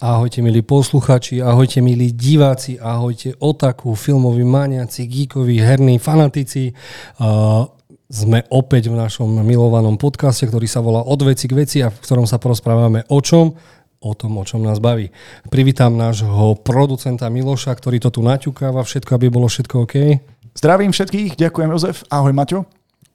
Ahojte milí posluchači, ahojte milí diváci, ahojte otaku, filmoví maniaci, geekoví, herní fanatici. Sme opäť v našom milovanom podcaste, ktorý sa volá Od veci k veci a v ktorom sa porozprávame o čom? O tom, o čom nás baví. Privítam nášho producenta Miloša, ktorý to tu naťukáva všetko, aby bolo všetko OK. Zdravím všetkých, ďakujem Jozef, ahoj Maťo.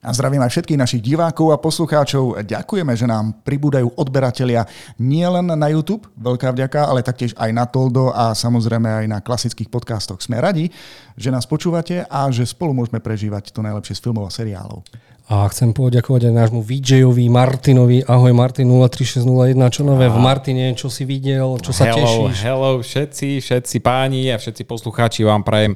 A zdravím aj všetkých našich divákov a poslucháčov. Ďakujeme, že nám pribúdajú odberatelia nielen na YouTube, veľká vďaka, ale taktiež aj na Toldo a samozrejme aj na klasických podcastoch. Sme radi, že nás počúvate a že spolu môžeme prežívať to najlepšie z filmov a seriálov. A chcem poďakovať aj nášmu VJ-ovi Martinovi. Ahoj Martin 03601. Čo nové v Martine? Čo si videl? Čo sa tešíš? Hello všetci páni a všetci poslucháči vám prajem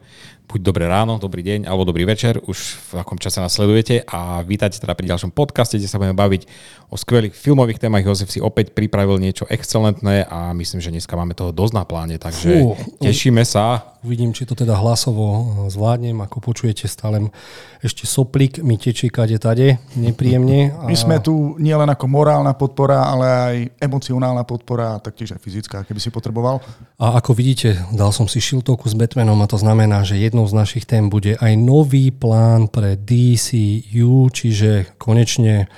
buď dobré ráno, dobrý deň alebo dobrý večer. Už v akom čase nás sledujete a vítajte teda pri ďalšom podcaste, kde sa budeme baviť o skvelých filmových témach. Jozef si opäť pripravil niečo excelentné a myslím, že dneska máme toho dosť na pláne, takže tešíme sa. Uvidím, či to teda hlasovo zvládnem. Ako počujete, stále ešte soplík mi tečí kade-tade, nepríjemne. A... my sme tu nielen ako morálna podpora, ale aj emocionálna podpora, taktiež aj fyzická, keby si potreboval. A ako vidíte, dal som si šiltovku s Batmanom a to znamená, že jednou z našich tém bude aj nový plán pre DCU, čiže konečne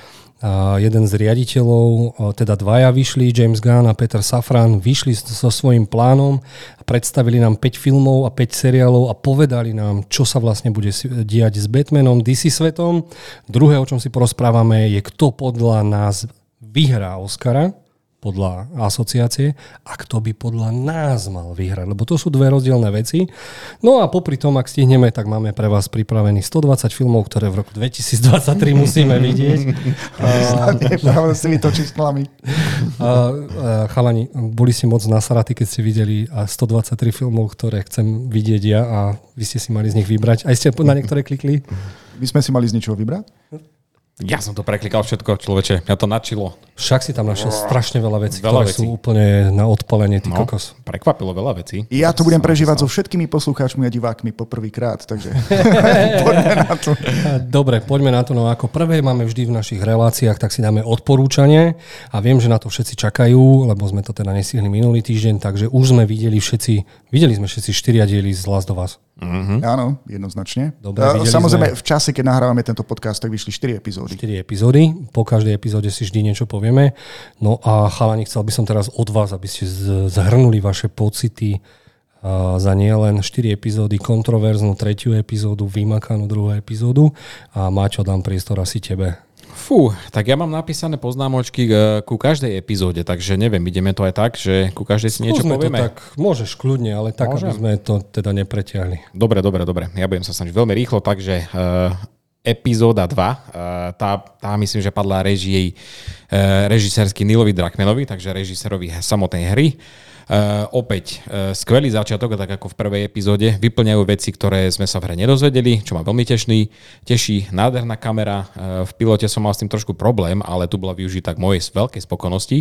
jeden z riaditeľov, teda dvaja vyšli, James Gunn a Peter Safran, vyšli so svojím plánom a predstavili nám 5 filmov a 5 seriálov a povedali nám, čo sa vlastne bude diať s Batmanom, DC svetom. Druhé, o čom si porozprávame, je kto podľa nás vyhrá Oscara, podľa asociácie, a kto by podľa nás mal vyhrať, lebo to sú dve rozdielne veci. No a popri tom, ak stihneme, tak máme pre vás pripravených 120 filmov, ktoré v roku 2023 musíme vidieť. Neprávod si vytočiť klamy. Chalani, boli ste moc nasraty, keď ste videli 123 filmov, ktoré chcem vidieť ja a vy ste si mali z nich vybrať. Aj ste na niektoré klikli? My sme si mali z ničoho vybrať? Ja som to preklikal všetko, človeče. Mňa to nadšilo. Však si tam našiel strašne veľa vecí, ktoré sú úplne na odpalenie. Ty kokos. Prekvapilo veľa vecí. Ja to budem prežívať so všetkými poslucháčmi a divákmi poprvýkrát, takže poďme na to. Dobre, poďme na to. No ako prvé máme vždy v našich reláciách, tak si dáme odporúčanie a viem, že na to všetci čakajú, lebo sme to teda nestihli minulý týždeň, takže už sme videli sme všetci 4 diely z Last of Us. Mm-hmm. Áno, jednoznačne. Dobre, samozrejme, v čase, keď nahrávame tento podcast, tak vyšli 4 epizódy. 4 epizódy, po každej epizóde si vždy niečo povieme. No a chalani, chcel by som teraz od vás, aby ste zhrnuli vaše pocity za nielen 4 epizódy, kontroverznú 3. epizódu, vymakanú 2. epizódu. A Maťo, dám priestor asi tebe. Fú, tak ja mám napísané poznámočky ku každej epizóde, takže neviem, ideme to aj tak, že ku každej si niečo povieme. To tak, môžeš kľudne, ale tak, aby sme to teda nepretiahli. Dobre. Ja budem sa snažiť veľmi rýchlo, takže epizóda 2, tá myslím, že padla režisérsky Neilovi Druckmannovi, takže režisérovi samotnej hry. Opäť skvelý začiatok, tak ako v prvej epizóde, vyplňajú veci, ktoré sme sa v hre nedozvedeli, čo ma veľmi teší, nádherná kamera, v pilote som mal s tým trošku problém, ale tu bola využitá k mojej veľkej spokojnosti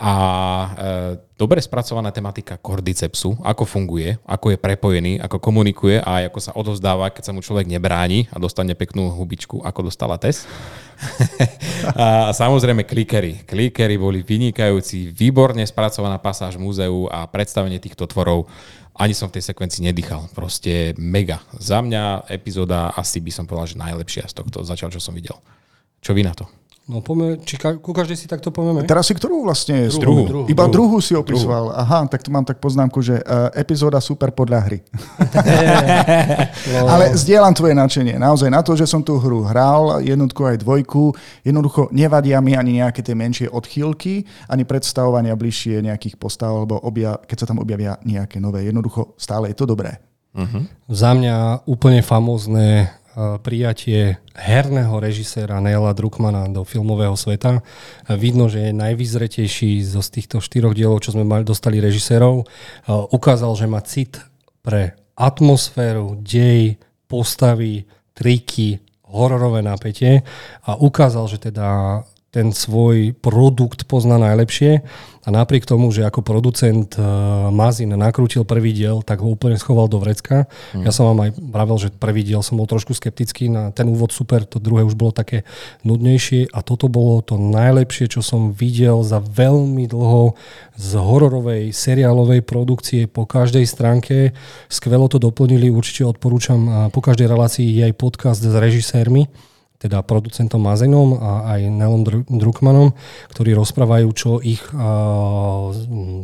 a dobre spracovaná tematika kordycepsu, ako funguje, ako je prepojený, ako komunikuje a ako sa odovzdáva, keď sa mu človek nebráni a dostane peknú hubičku, ako dostala Tess. A samozrejme klikery. Klikery boli vynikajúci, výborne spracovaná pasáž múzeu a predstavenie týchto tvorov. Ani som v tej sekvencii nedýchal. Proste mega. Za mňa epizóda asi by som povedal, že najlepšia z tohto zatiaľ, čo som videl. Čo vy na to? No poďme, ku každej si takto povieme. Teraz si ktorú vlastne? Druhú. Iba druhú si opisoval. Aha, tak tu mám tak poznámku, že epizóda super podľa hry. Ale zdieľam tvoje nadšenie. Naozaj na to, že som tú hru hral, jednotku aj dvojku, jednoducho nevadia mi ani nejaké tie menšie odchýlky, ani predstavovania bližšie nejakých postav, alebo keď sa tam objavia nejaké nové. Jednoducho stále je to dobré. Uh-huh. Za mňa úplne famózne prijatie herného režiséra Neila Druckmanna do filmového sveta. Vidno, že je najvyzretejší z týchto 4 dielov, čo sme dostali režisérov. Ukázal, že má cit pre atmosféru, dej, postavy, triky, hororové napätie a ukázal, že teda ten svoj produkt pozná najlepšie a napriek tomu, že ako producent Mazin nakrútil prvý diel, tak ho úplne schoval do vrecka. Ja som vám aj pravil, že prvý diel som bol trošku skeptický, na ten úvod super, to druhé už bolo také nudnejšie a toto bolo to najlepšie, čo som videl za veľmi dlho z hororovej, seriálovej produkcie po každej stránke. Skvelo to doplnili, určite odporúčam, po každej relácii je aj podcast s režisérmi, teda producentom Mazinom a aj Neilom Druckmannom, ktorí rozprávajú, čo ich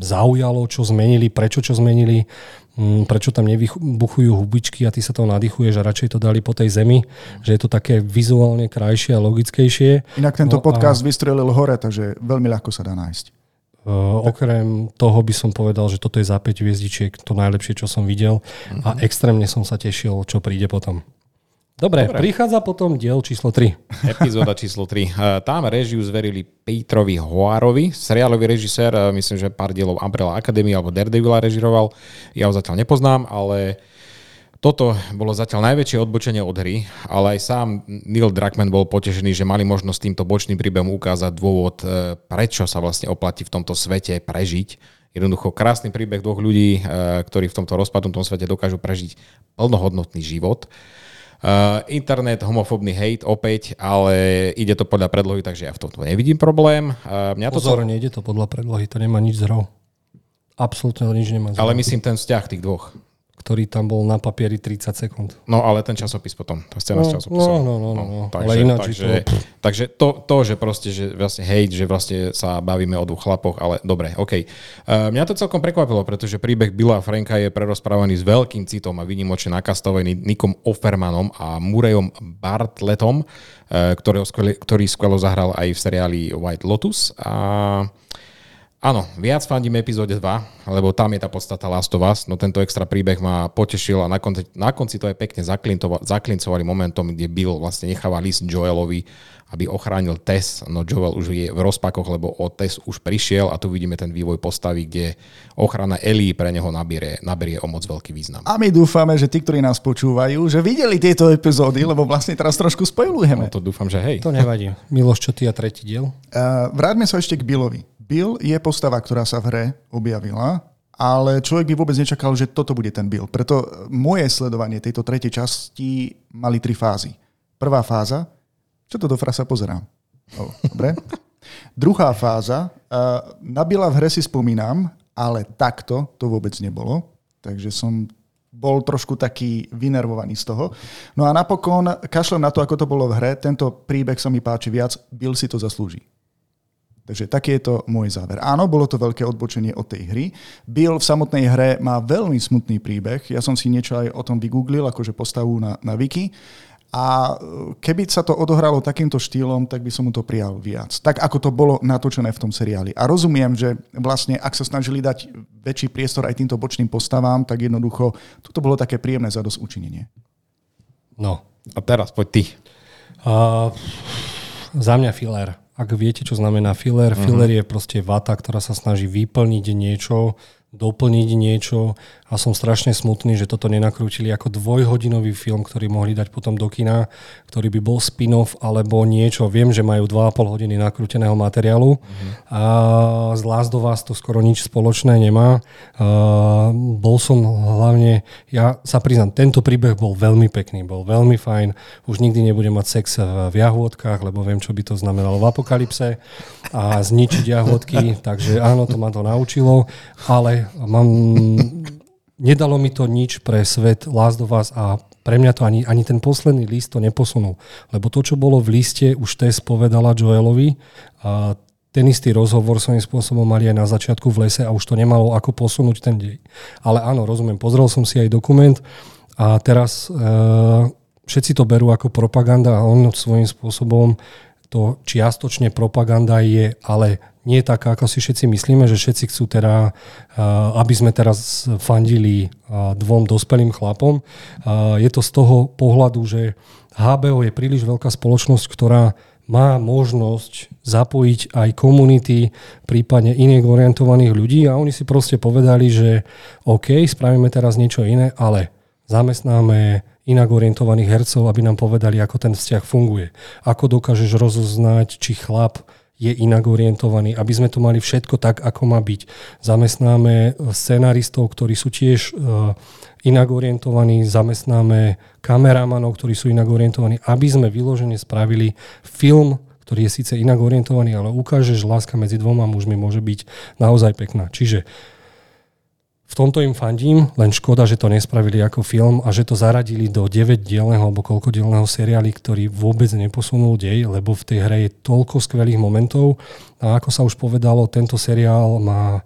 zaujalo, čo zmenili, prečo tam nevybuchujú hubičky a ty sa toho nadýchuješ a radšej to dali po tej zemi, že je to také vizuálne krajšie a logickejšie. Inak tento podcast vystrelil hore, takže veľmi ľahko sa dá nájsť. Okrem toho by som povedal, že toto je za 5 hviezdičiek to najlepšie, čo som videl a extrémne som sa tešil, čo príde potom. Dobre, prichádza potom diel číslo 3. Epizóda číslo 3. Tam režiu zverili Petrovi Hoarovi, seriálový režisér, myslím, že pár dielov Umbrella Academy alebo Daredevila režiroval. Ja ho zatiaľ nepoznám, ale toto bolo zatiaľ najväčšie odbočenie od hry, ale aj sám Neil Druckmann bol potešený, že mali možnosť týmto bočným príbehom ukázať dôvod, prečo sa vlastne oplatí v tomto svete prežiť. Jednoducho krásny príbeh dvoch ľudí, ktorí v tomto rozpadnutom svete dokážu prežiť plnohodnotný život. Internet, homofóbny hejt opäť, ale ide to podľa predlohy, takže ja v tomto nevidím problém. Pozor, nejde to podľa predlohy, to nemá nič zrov. Absolútne nič nemá zrov. Ale myslím ten vzťah tých dvoch. Ktorý tam bol na papieri 30 sekúnd. No ale ten časopis potom, tá scéna z časopisu. No. Takže to, že proste, že vlastne hejt, že vlastne sa bavíme o dvoch chlapoch, ale dobre, okej. Mňa to celkom prekvapilo, pretože príbeh Billa a Franka je prerozprávaný s veľkým citom a výnimočne nakastovaný Nickom Offermanom a Murrayom Bartlettom, ktorý skvelo zahral aj v seriáli White Lotus a... Áno, viac fandím epizóde 2, lebo tam je tá podstata Last of Us, no tento extra príbeh ma potešil a na konci to aj pekne zaklincovali momentom, kde Bill vlastne necháva list Joelovi, aby ochránil Tess, no Joel už je v rozpakoch, lebo o Tess už prišiel a tu vidíme ten vývoj postavy, kde ochrana Ellie pre neho naberie o moc veľký význam. A my dúfame, že tí, ktorí nás počúvajú, že videli tieto epizódy, lebo vlastne teraz trošku spoilujeme. No to dúfam, že hej. To nevadí. Miloš, čo ty a tretí diel? Vráťme sa ešte k Billovi. Bill je postava, ktorá sa v hre objavila, ale človek by vôbec nečakal, že toto bude ten Bill. Preto moje sledovanie tejto tretej časti mali 3 fázy. Prvá fáza, čo to do frasa pozerám? Oh, dobre. Druhá fáza, na Billa v hre si spomínam, ale takto to vôbec nebolo. Takže som bol trošku taký vynervovaný z toho. No a napokon, kašľam na to, ako to bolo v hre, tento príbeh sa mi páči viac, Bill si to zaslúži. Takže taký je to môj záver. Áno, bolo to veľké odbočenie od tej hry. Bill v samotnej hre má veľmi smutný príbeh. Ja som si niečo aj o tom vygooglil, akože postavu na Wiki. A keby sa to odohralo takýmto štýlom, tak by som mu to prijal viac. Tak, ako to bolo natočené v tom seriáli. A rozumiem, že vlastne, ak sa snažili dať väčší priestor aj týmto bočným postavám, tak jednoducho, toto bolo také príjemné zadosťučinenie. No, a teraz poď ty. Za mňa filler. Ak viete, čo znamená filler, filler je proste vata, ktorá sa snaží vyplniť niečo, doplniť niečo a som strašne smutný, že toto nenakrútili ako dvojhodinový film, ktorý mohli dať potom do kina, ktorý by bol spin-off alebo niečo. Viem, že majú 2,5 hodiny nakrúteného materiálu a z Last of Us to skoro nič spoločné nemá. Bol som hlavne, ja sa priznám, tento príbeh bol veľmi pekný, bol veľmi fajn. Už nikdy nebudem mať sex v jahôdkach, lebo viem, čo by to znamenalo v apokalypse a zničiť jahôdky, takže áno, to ma to naučilo, ale nedalo mi to nič pre svet Last of Us a pre mňa to ani ten posledný list to neposunul. Lebo to, čo bolo v liste, už Tess povedala Joelovi. A ten istý rozhovor svojím spôsobom mali aj na začiatku v lese a už to nemalo ako posunúť ten dej. Ale áno, rozumiem, pozrel som si aj dokument a teraz všetci to berú ako propaganda a on svojím spôsobom to čiastočne propaganda je, ale nie taká, ako si všetci myslíme, že všetci chcú teda, aby sme teraz fandili dvom dospelým chlapom. Je to z toho pohľadu, že HBO je príliš veľká spoločnosť, ktorá má možnosť zapojiť aj komunity, prípadne iných orientovaných ľudí a oni si proste povedali, že OK, spravíme teraz niečo iné, ale zamestnáme inak orientovaných hercov, aby nám povedali, ako ten vzťah funguje. Ako dokážeš rozoznať, či chlap je inak orientovaný, aby sme to mali všetko tak, ako má byť. Zamestnáme scenaristov, ktorí sú tiež inak orientovaní, zamestnáme kameramanov, ktorí sú inak orientovaní, aby sme vyložene spravili film, ktorý je síce inak orientovaný, ale ukáže, že láska medzi dvoma mužmi môže byť naozaj pekná. Čiže v tomto im fandím, len škoda, že to nespravili ako film a že to zaradili do 9-dielneho alebo koľkodielneho seriálu, ktorý vôbec neposunul dej, lebo v tej hre je toľko skvelých momentov a ako sa už povedalo, tento seriál má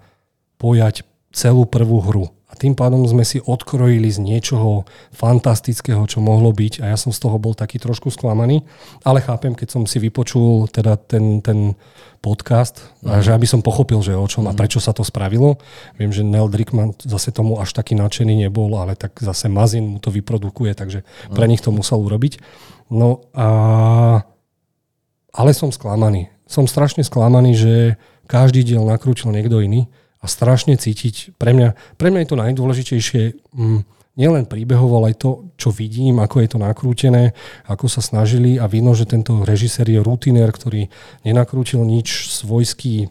pojať celú prvú hru. A tým pádom sme si odkrojili z niečoho fantastického, čo mohlo byť a ja som z toho bol taký trošku sklamaný, ale chápem, keď som si vypočul teda ten podcast, a že aby som pochopil, že o čom a prečo sa to spravilo. Viem, že Neil Druckmann zase tomu až taký nadšený nebol, ale tak zase Mazin mu to vyprodukuje, takže pre nich to musel urobiť. No a ale som sklamaný. Som strašne sklamaný, že každý diel nakrúčil niekto iný. A strašne cítiť, pre mňa je to najdôležitejšie nielen príbehov, ale aj to, čo vidím, ako je to nakrútené, ako sa snažili a vidno, že tento režisér je rutinér, ktorý nenakrútil nič svojský,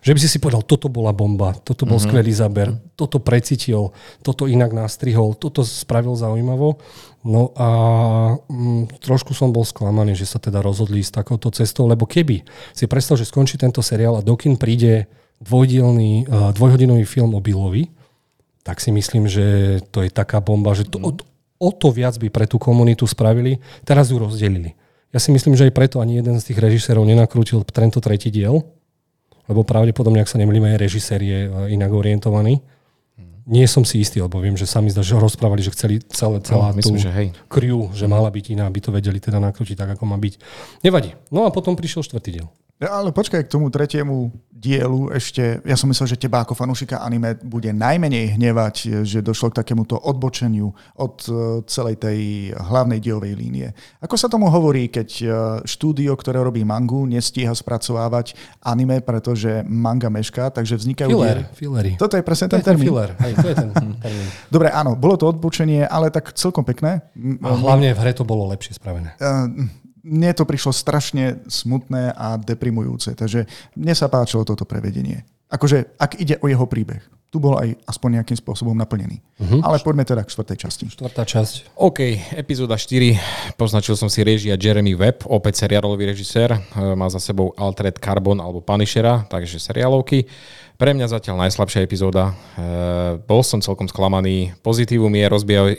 že by si povedal, toto bola bomba, toto bol skvelý záber, toto precítil, toto inak nastrihol, toto spravil zaujímavo. No a trošku som bol sklamaný, že sa teda rozhodli ísť takouto cestou, lebo keby si predstav, že skončí tento seriál a do kín príde dvojhodinový film o Billovi, tak si myslím, že to je taká bomba, že to o to viac by pre tú komunitu spravili, teraz ju rozdelili. Ja si myslím, že aj preto ani jeden z tých režisérov nenakrútil tento tretí diel, lebo pravdepodobne, ak sa nemýlim, aj režisér je inak orientovaný. Nie som si istý, lebo viem, že sami rozprávali, že chceli celú crew, že mala byť iná, aby to vedeli teda nakrútiť tak, ako má byť. Nevadí. No a potom prišiel štvrtý diel. Ja, ale počkaj, k tomu tretiemu dielu ešte, ja som myslel, že teba ako fanúšika anime bude najmenej hnevať, že došlo k takémuto odbočeniu od celej tej hlavnej dielovej línie. Ako sa tomu hovorí, keď štúdio, ktoré robí mangu, nestíha spracovávať anime, pretože manga mešká, takže vznikajú fillery. Toto je presne ten termín. Dobre, áno, bolo to odbočenie, ale tak celkom pekné. A hlavne v hre to bolo lepšie spravené. Mne to prišlo strašne smutné a deprimujúce, takže mne sa páčilo toto prevedenie. Akože, ak ide o jeho príbeh, tu bol aj aspoň nejakým spôsobom naplnený. Ale poďme teda k štvrtej časti. Štvrtá časť. OK, epizóda 4. Poznačil som si režia Jeremy Webb, opäť seriálový režisér. Má za sebou Altered Carbon alebo Punishera, takže seriálovky. Pre mňa zatiaľ najslabšia epizóda. Bol som celkom sklamaný. Pozitívum je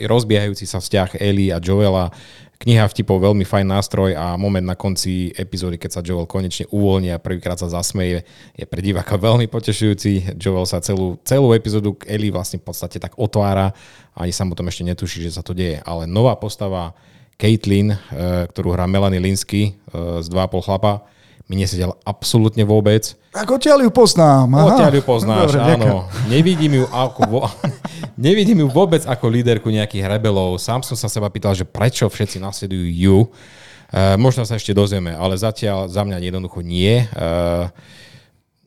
rozbiehajúci sa vzťah Ellie a Joela. Kniha vtipov, veľmi fajn nástroj a moment na konci epizódy, keď sa Joel konečne uvoľní a prvýkrát sa zasmeje, je pre diváka veľmi potešujúci. Joel sa celú epizódu k Ellie vlastne v podstate tak otvára a ani sám o tom ešte netuší, že sa to deje. Ale nová postava Caitlin, ktorú hrá Melanie Linsky z 2,5 chlapa, mi nesedel absolútne vôbec. Tak odtiaľ ju poznám. Aha. Odtiaľ ju poznáš, dobre, áno. Nevidím ju vôbec ako líderku nejakých rebelov. Sám som sa seba pýtal, že prečo všetci nasledujú ju. Možno sa ešte dozvieme, ale zatiaľ za mňa jednoducho nie.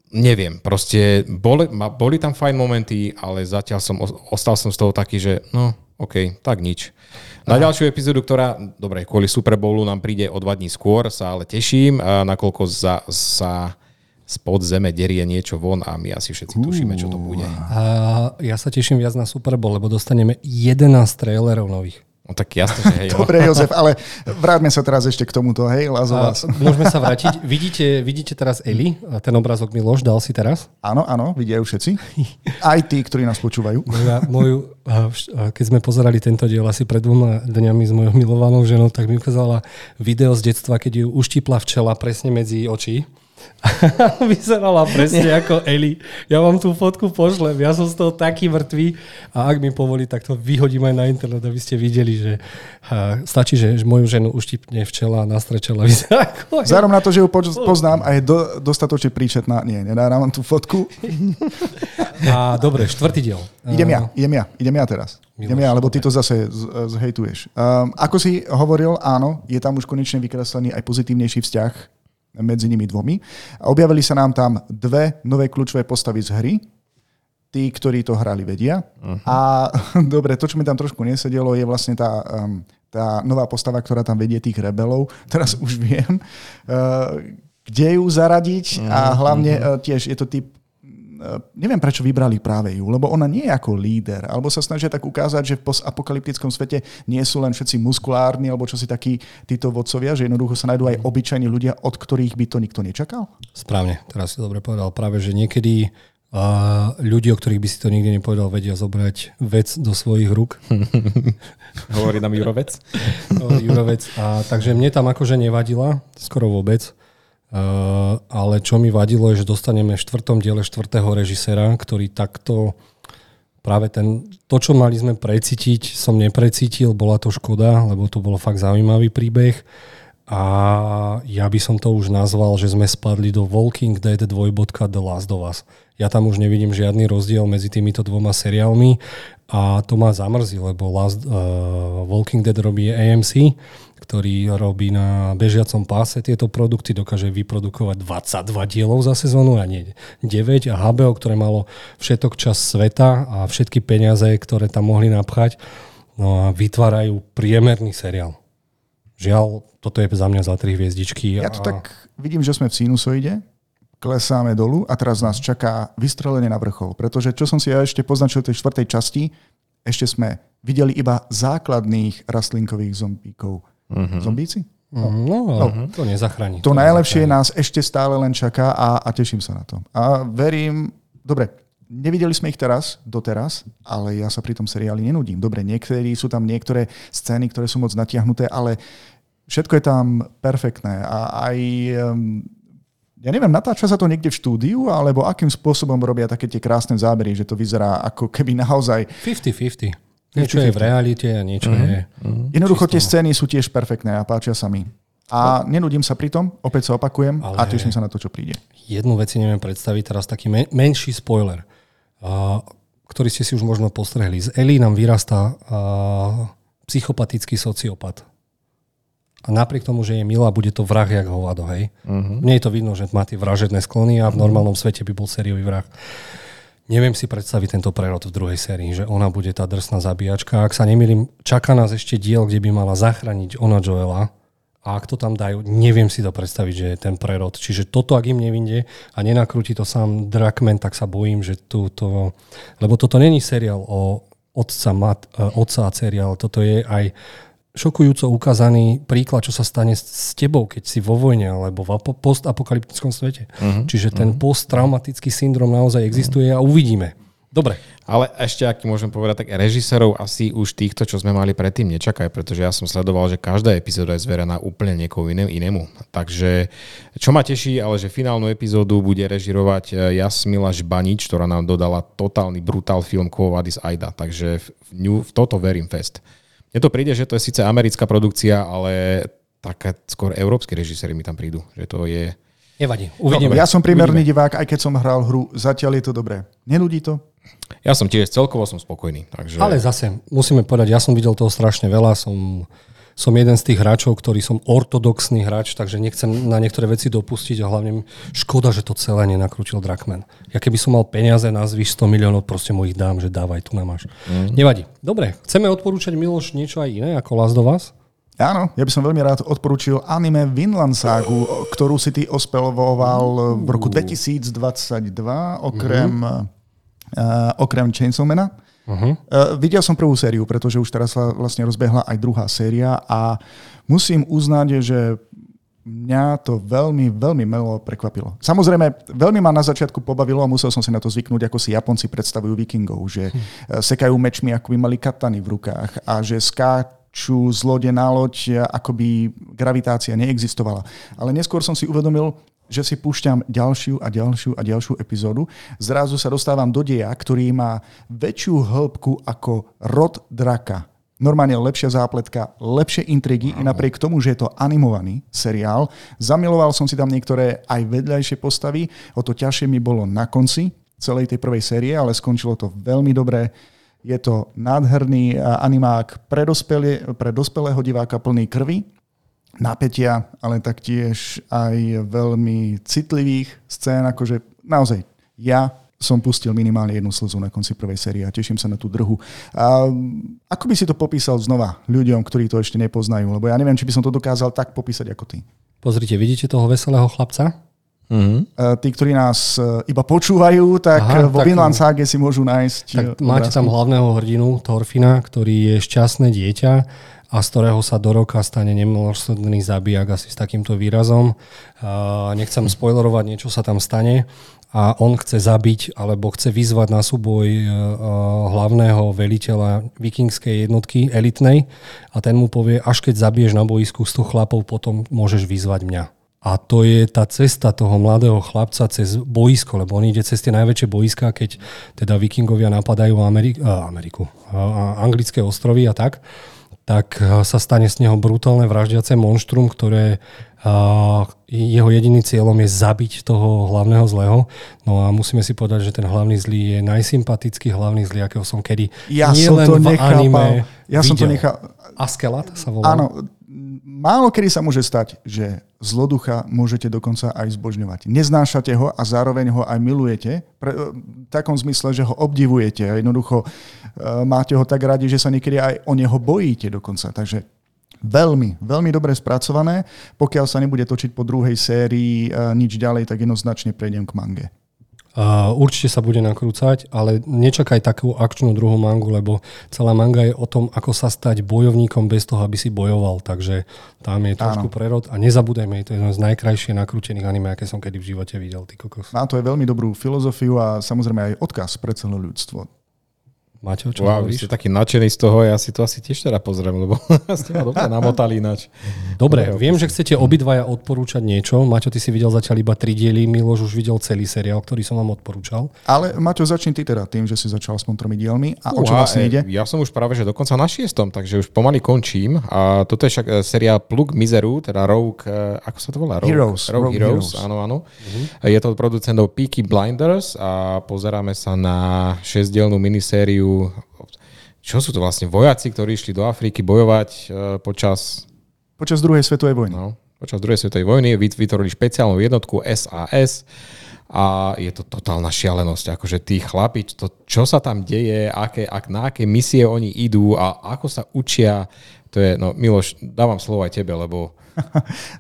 Neviem, proste boli tam fajn momenty, ale zatiaľ ostal som z toho taký, že no, OK, tak nič. Na ďalšiu epizódu, ktorá, dobre, kvôli Super Bowlu nám príde o 2 dní skôr, sa ale teším, nakoľko sa spod zeme derie niečo von a my asi všetci tušíme, čo to bude. Ja sa teším viac na Super Bowl, lebo dostaneme 11 trailerov nových. No tak jasne, že hej. Dobre, Jozef, ale vráťme sa teraz ešte k tomuto, hej, Lázovás. Môžeme sa vrátiť. Vidíte teraz Eli, ten obrázok Miloš dal si teraz? Áno, vidia ju všetci. Aj tí, ktorí nás počúvajú. Keď sme pozerali tento diel asi pred 2 dňami s mojou milovanou ženou, tak mi ukázala video z detstva, keď ju uštipla včela presne medzi oči. Vyzerala presne ako Eli. Ja vám tú fotku pošlem. Ja som z toho taký mŕtvý a ak mi povolí, tak to vyhodím aj na internet, aby ste videli, že stačí, že moju ženu uštipne včela a nastrečela. Zároveň na to, že ju poznám a je dostatočne príčetná. Nie, nedá nám tú fotku. A dobre, štvrtý diel. Idem ja teraz. Miloš, lebo ty to zase zhejtuješ. Ako si hovoril, áno, je tam už konečne vykreslený aj pozitívnejší vzťah medzi nimi dvomi. Objavili sa nám tam dve nové kľúčové postavy z hry. tí, ktorí to hrali, vedia. Uh-huh. A dobre, to, čo mi tam trošku nesedelo, je vlastne tá nová postava, ktorá tam vedie tých rebelov. Teraz už viem, kde ju zaradiť a hlavne tiež je to typ, neviem prečo vybrali práve ju, lebo ona nie je ako líder, alebo sa snažia tak ukázať, že v postapokalyptickom svete nie sú len všetci muskulárni, alebo čo si takí títo vodcovia, že jednoducho sa nájdú aj obyčajní ľudia, od ktorých by to nikto nečakal? Správne, teraz si dobre povedal. Práve, že niekedy ľudí, o ktorých by si to nikdy nepovedal, vedia zobrať vec do svojich rúk. Hovorí nám Jurovec. Jurovec. A takže mne tam akože nevadila, skoro vôbec. Ale čo mi vadilo je, že dostaneme v 4. diele 4. režiséra, ktorý takto práve to, čo mali sme precítiť, som neprecítil, bola to škoda, lebo to bolo fakt zaujímavý príbeh a ja by som to už nazval, že sme spadli do Walking Dead 2. The Last of Us. Ja tam už nevidím žiadny rozdiel medzi týmito dvoma seriálmi a to ma zamrzí, lebo Walking Dead robí AMC, ktorý robí na bežiacom páse tieto produkty, dokáže vyprodukovať 22 dielov za sezónu a nie 9 a HBO, ktoré malo všetok čas sveta a všetky peniaze, ktoré tam mohli napchať, no a vytvárajú priemerný seriál. Žiaľ, toto je za mňa za 3 hviezdičky. Ja to tak vidím, že sme v sinusoide, klesáme dolu a teraz nás čaká vystrelenie na vrchol, pretože čo som si ja ešte poznačil tej 4. časti, ešte sme videli iba základných rastlinkových zombíkov. Uh-huh. Zombíci? No, to nezachráni. To najlepšie nás ešte stále len čaká a teším sa na to. A verím, dobre, nevideli sme ich doteraz, ale ja sa pri tom seriáli nenudím. Dobre, sú tam niektoré scény, ktoré sú moc natiahnuté, ale všetko je tam perfektné. A aj, ja neviem, natáča sa to niekde v štúdiu, alebo akým spôsobom robia také tie krásne zábery, že to vyzerá ako keby naozaj... 50-50. Niečo je v realite a niečo je... Jednoducho tie scény sú tiež perfektné a páčia sa mi. A nenudím sa pri tom, opäť sa opakujem a teším sa na to, čo príde. Jednu vec si neviem predstaviť, teraz taký menší spoiler, ktorý ste si už možno postrehli. Z Ellie nám vyrastá psychopatický sociopat. A napriek tomu, že je milá, bude to vrah jak hovado, hej? Mne je to vidno, že má tie vražedné sklony a v normálnom svete by bol sériový vrah. Neviem si predstaviť tento prerod v druhej sérii, že ona bude tá drsná zabíjačka. Ak sa nemýlim, čaká nás ešte diel, kde by mala zachrániť ona Joela. A ak to tam dajú, neviem si to predstaviť, že je ten prerod. Čiže toto, ak im nevinde a nenakrúti to sám Druckmann, tak sa bojím, že túto... Lebo toto není seriál o otca a dcéry, ale toto je aj šokujúco ukázaný príklad, čo sa stane s tebou, keď si vo vojne alebo v postapokalyptickom svete. Čiže ten posttraumatický syndrom naozaj existuje a uvidíme. Dobre. Ale ešte, ak môžem povedať, tak režisérov asi už týchto, čo sme mali predtým, nečakaj, pretože ja som sledoval, že každá epizóda je zverená úplne niekoho inému. Takže, čo ma teší, ale že finálnu epizódu bude režirovať Jasmila Žbanič, ktorá nám dodala totálny brutál film Quo Vadis Aida. Takže v toto verím fest. Mne to príde, že to je síce americká produkcia, ale taká skôr európsky režiséri mi tam prídu. Že to je... Nevadí, uvidíme. Ja som priemerný divák, aj keď som hral hru. Zatiaľ je to dobré. Nenudí to? Ja som tiež celkovo som spokojný. Takže... Ale zase, musíme povedať, ja som videl toho strašne veľa. Som jeden z tých hráčov, ktorý som ortodoxný hráč, takže nechcem na niektoré veci dopustiť a hlavne škoda, že to celé nenakrútil Druckmann. Ja keby som mal peniaze na zvyš 100 miliónov, proste mu ich dám, že dávaj, tu namáš. Nevadí. Dobre, chceme odporúčať, Miloš, niečo aj iné ako Last of Us? Áno, ja by som veľmi rád odporúčil anime Vinland Sagu, ktorú si ty ospevoval v roku 2022 okrem Chainsawmana. Videl som prvú sériu, pretože už teraz sa vlastne rozbehla aj druhá séria a musím uznať, že mňa to veľmi, veľmi milo prekvapilo. Samozrejme, veľmi ma na začiatku pobavilo a musel som si na to zvyknúť, ako si Japonci predstavujú vikingov, že sekajú mečmi, ako by mali katany v rukách a že skáču z lode na loď, ako by gravitácia neexistovala. Ale neskôr som si uvedomil, že si púšťam ďalšiu epizódu. Zrazu sa dostávam do deja, ktorý má väčšiu hĺbku ako rod draka. Normálne lepšia zápletka, lepšie intrigy i napriek tomu, že je to animovaný seriál. Zamiloval som si tam niektoré aj vedľajšie postavy. O to ťažšie mi bolo na konci celej tej prvej série, ale skončilo to veľmi dobre. Je to nádherný animák pre dospelého diváka plný krvi, napätia, ale taktiež aj veľmi citlivých scén, akože naozaj ja som pustil minimálne jednu slzu na konci prvej série a teším sa na tú druhú. A ako by si to popísal znova ľuďom, ktorí to ešte nepoznajú? Lebo ja neviem, či by som to dokázal tak popísať ako ty. Pozrite, vidíte toho veselého chlapca? Mm-hmm. Tí, ktorí nás iba počúvajú, tak vo Vinlandságe si môžu nájsť... Tak máte tam hlavného hrdinu, Thorfina, ktorý je šťastné dieťa a z ktorého sa do roka stane nemilosrdný zabijak, asi s takýmto výrazom. Nechcem spoilerovať, niečo sa tam stane a on chce zabiť alebo chce vyzvať na súboj hlavného veliteľa vikingskej jednotky, elitnej, a ten mu povie, až keď zabiješ na boisku 100 chlapov, potom môžeš vyzvať mňa. A to je tá cesta toho mladého chlapca cez boisko, lebo on ide cez tie najväčšie boiská, keď teda vikingovia napadajú anglické ostrovy a tak sa stane z neho brutálne vraždiace monštrum, ktoré jeho jediný cieľom je zabiť toho hlavného zlého. No a musíme si povedať, že ten hlavný zlý je najsympatický hlavný zlý, akého som kedy anime videl. Askelat sa volá. Áno. Málo kedy sa môže stať, že zloducha môžete dokonca aj zbožňovať. Neznášate ho a zároveň ho aj milujete. V takom zmysle, že ho obdivujete. Jednoducho máte ho tak radi, že sa niekedy aj o neho bojíte dokonca. Takže veľmi, veľmi dobre spracované. Pokiaľ sa nebude točiť po druhej sérii nič ďalej, tak jednoznačne prejdem k mange. Určite sa bude nakrúcať, ale nečakaj takú akčnú druhú mangu, lebo celá manga je o tom, ako sa stať bojovníkom bez toho, aby si bojoval. Takže tam je trošku prerod a nezabúdajme, to je jedno z najkrajšie nakrútených anime, aké som kedy v živote videl. Ty kokos. Má to je veľmi dobrú filozofiu a samozrejme aj odkaz pre celé ľudstvo. Máte, čo hovoríš? Vy ste taký nadšený z toho, ja si to asi tiež teda pozriem, lebo ste ma dobre namotali ináč. Dobre, viem, že chcete obidvaja odporúčať niečo. Maťo, ty si videl zatiaľ iba 3 diely, Miloš už videl celý seriál, ktorý som vám odporúčal. Ale Maťo, začni ty teda tým, že si začal s 3 dielmi a o čo vlastne ide? Ja som už práve že dokonca na 6, takže už pomaly končím. A toto je však seriál Plug Mizeru, teda Rogue, ako sa to volá? Rogue Heroes. Áno. Uh-huh. Je to od producentov Peaky Blinders a pozeráme sa na 6-dielnú minisériu. Čo sú to vlastne? Vojaci, ktorí išli do Afriky bojovať počas druhej svetovej vojny. No, počas druhej svetovej vojny vytvorili špeciálnu jednotku SAS a je to totálna šialenosť. Akože tí chlapi, čo sa tam deje, na aké misie oni idú a ako sa učia. To je, no Miloš, dávam slovo aj tebe, lebo...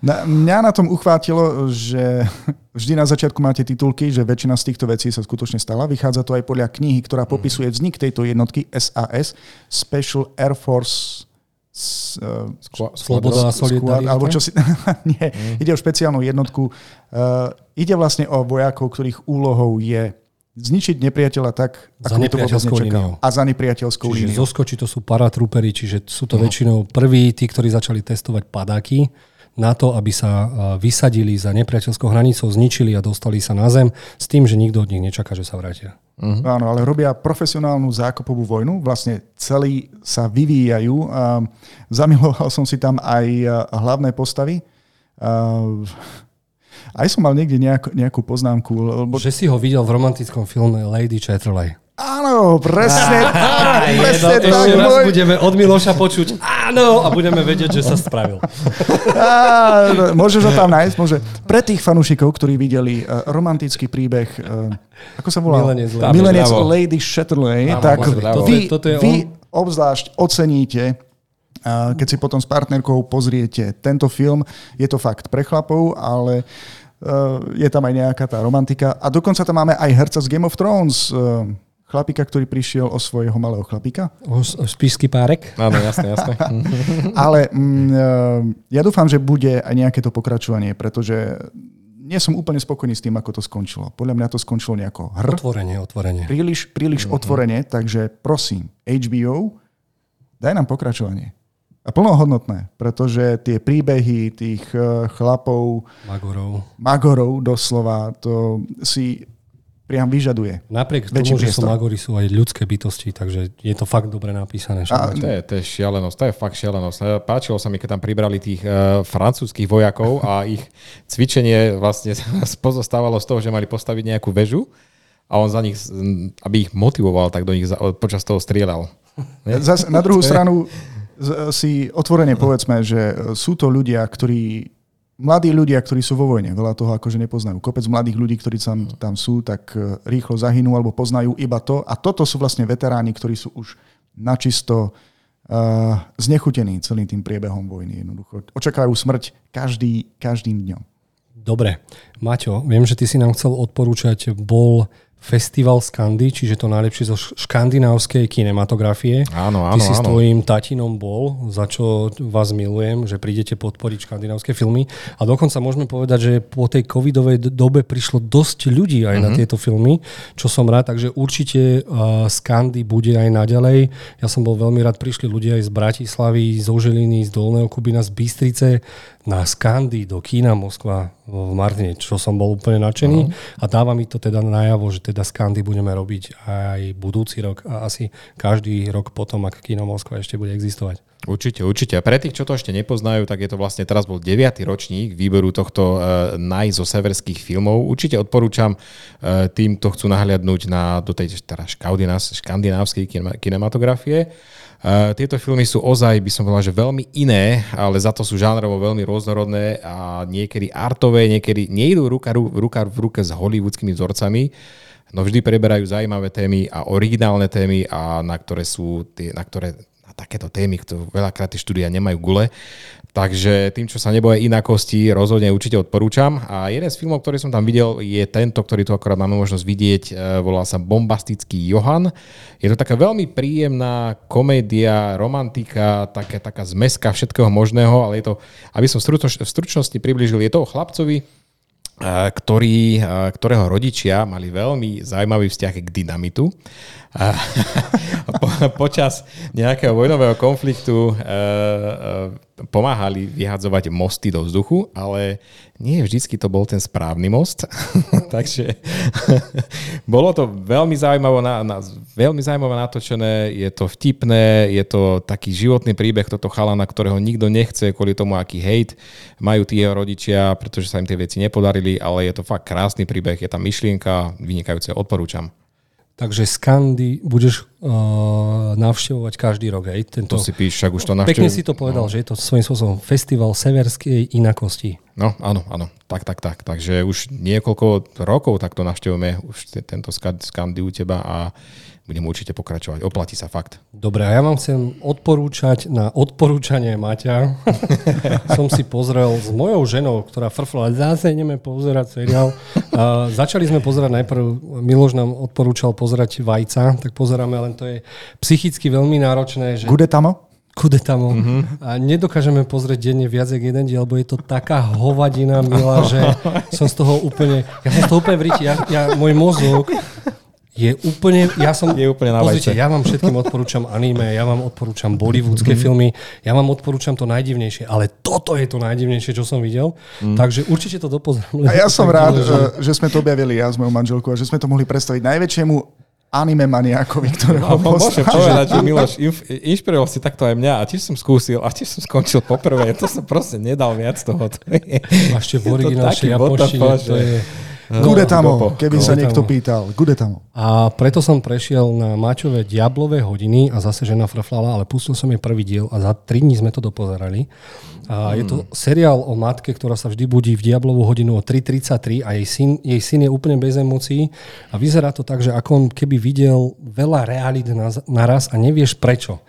Mňa na tom uchvátilo, že vždy na začiatku máte titulky, že väčšina z týchto vecí sa skutočne stala. Vychádza to aj podľa knihy, ktorá popisuje vznik tejto jednotky SAS, Special Air Force... Sloboda a solidarita? Alebo čo si... Nie, ide o špeciálnu jednotku. Ide vlastne o vojakov, ktorých úlohou je... zničiť nepriateľa tak, ako to vôbec nečakal. A za nepriateľskou líniou. Čiže zoskoči to sú paratrúperi, čiže sú to väčšinou prví, tí, ktorí začali testovať padáky na to, aby sa vysadili za nepriateľskou hranicou, zničili a dostali sa na zem s tým, že nikto od nich nečaká, že sa vrátia. Uh-huh. Áno, ale robia profesionálnu zákopovú vojnu. Vlastne celí sa vyvíjajú. Zamiloval som si tam aj hlavné postavy. Aj som mal niekde nejakú poznámku. Lebo... Že si ho videl v romantickom filme Lady Chatterley. Áno, presne tak. Ešte raz budeme od Miloša počuť áno a budeme vedieť, že sa spravil. Môžeš ho tam nájsť. Môže. Pre tých fanúšikov, ktorí videli romantický príbeh, ako sa volá? Milenec Lady Chatterley. Tak vy obzvlášť oceníte... Keď si potom s partnerkou pozriete tento film, je to fakt pre chlapov, ale je tam aj nejaká tá romantika. A dokonca tam máme aj herca z Game of Thrones, chlapika, ktorý prišiel o svojho malého chlapika. O spišský párek. Áno, jasné. Ale ja dúfam, že bude aj nejaké to pokračovanie, pretože nie som úplne spokojný s tým, ako to skončilo. Podľa mňa to skončilo nejako otvorenie. Príliš otvorenie, takže prosím, HBO, daj nám pokračovanie. A plnohodnotné, pretože tie príbehy tých chlapov, magorov doslova, to si priam vyžaduje. Napriek tomu, že sú magori, sú aj ľudské bytosti, takže je to fakt dobre napísané. To je šialenosť, to je fakt šialenosť. Páčilo sa mi, keď tam pribrali tých francúzskych vojakov a ich cvičenie vlastne pozostávalo z toho, že mali postaviť nejakú väžu a on za nich, aby ich motivoval, tak do nich počas toho strieľal. Zas, na druhú stranu si otvorene povedzme, že sú to ľudia, ktorí Mladí ľudia, ktorí sú vo vojne, veľa toho akože nepoznajú. Kopec mladých ľudí, ktorí tam sú, tak rýchlo zahynú alebo poznajú iba to. A toto sú vlastne veteráni, ktorí sú už načisto znechutení celým tým priebehom vojny. Jednoducho očakávajú smrť každým dňom. Dobre. Maťo, viem, že ty si nám chcel odporúčať, bol festival Skandy, čiže to najlepšie zo škandinávskej kinematografie. Áno. Ty si s tvojím tatinom bol, za čo vás milujem, že prídete podporiť škandinávske filmy. A dokonca môžeme povedať, že po tej covidovej dobe prišlo dosť ľudí aj na tieto filmy, čo som rád, takže určite Skandy bude aj naďalej. Ja som bol veľmi rád, prišli ľudia aj z Bratislavy, z Ožiliny, z Dolného Kubina, z Bystrice, na Skandy, do kína Moskva v Martine, čo som bol úplne nadšený. A dáva mi to teda najavo, že teda Skandy budeme robiť aj budúci rok a asi každý rok potom, ak kíno Moskva ešte bude existovať. Určite. A pre tých, čo to ešte nepoznajú, tak je to vlastne teraz bol 9. ročník výberu tohto zo severských filmov. Určite odporúčam tým, kto chcú nahliadnúť do tej teda škandinávskej kinematografie. Tieto filmy sú ozaj, by som povedal, že veľmi iné, ale za to sú žánrovo veľmi rôznorodné a niekedy artové, niekedy nejdú ruka v ruke s hollywoodskými vzorcami, no vždy preberajú zaujímavé témy a originálne témy, a na takéto témy, ktoré veľakrát tie štúdia nemajú gule. Takže tým, čo sa neboja inakosti, rozhodne určite odporúčam. A jeden z filmov, ktorý som tam videl, je tento, ktorý tu akorát máme možnosť vidieť. Volá sa Bombastický Johan. Je to taká veľmi príjemná komédia, romantika, taká zmeska všetkého možného, ale je to, aby som v stručnosti priblížil, je to o chlapcovi, ktorého rodičia mali veľmi zaujímavý vzťah k dynamitu. Počas nejakého vojnového konfliktu pomáhali vyhadzovať mosty do vzduchu, ale nie vždycky to bol ten správny most. Takže bolo to veľmi zaujímavé, natočené, je to vtipné, je to taký životný príbeh tohto chalana, ktorého nikto nechce kvôli tomu, aký hejt majú tí jeho rodičia, pretože sa im tie veci nepodarili, ale je to fakt krásny príbeh, je tam myšlienka, vynikajúce, odporúčam. Takže Skandy budeš navštevovať každý rok. To si píš, ak už to navštevuješ. Pekne si to povedal, že je to svojím spôsobom festival severskej inakosti. No, áno. Tak. Takže už niekoľko rokov takto navštevujeme už tento Skandy u teba a budem určite pokračovať. Oplatí sa, fakt. Dobre, a ja vám chcem odporúčať na odporúčanie Maťa. Som si pozrel s mojou ženou, ktorá frfla, zase ideme pozerať seriál. Začali sme pozerať najprv, Miloš nám odporúčal pozerať Vajca, tak pozeráme, len to je psychicky veľmi náročné. Že... Kudetamo. A nedokážeme pozrieť denne viac jak jeden diel, lebo je to taká hovadina, milá, že som z toho úplne vritý. Môj mozog je úplne, pozrite, ja vám všetkým odporúčam anime, ja vám odporúčam bollywoodské filmy, ja vám odporúčam to najdivnejšie, ale toto je to najdivnejšie, čo som videl, takže určite to dopozrám. A ja som rád, že sme to objavili, ja s mojou manželkou, a že sme to mohli predstaviť najväčšiemu anime maniákovi, ktorého poznám. Môžem povedať, že Miloš, inšpiroval si takto aj mňa a tiež som skúsil a tiež som skončil poprvé, to som proste nedal viac toho. Ešte v originálšej japonštine, to je... Gudetamo, keby sa niekto pýtal. Gudetamo. A preto som prešiel na Maťové Diablové hodiny a zase žena frflala, ale pustil som jej prvý diel a za 3 dní sme to dopozerali. A je to seriál o matke, ktorá sa vždy budí v Diablovú hodinu o 3:33 a jej syn je úplne bez emócií a vyzerá to tak, že ako on keby videl veľa realít naraz a nevieš prečo.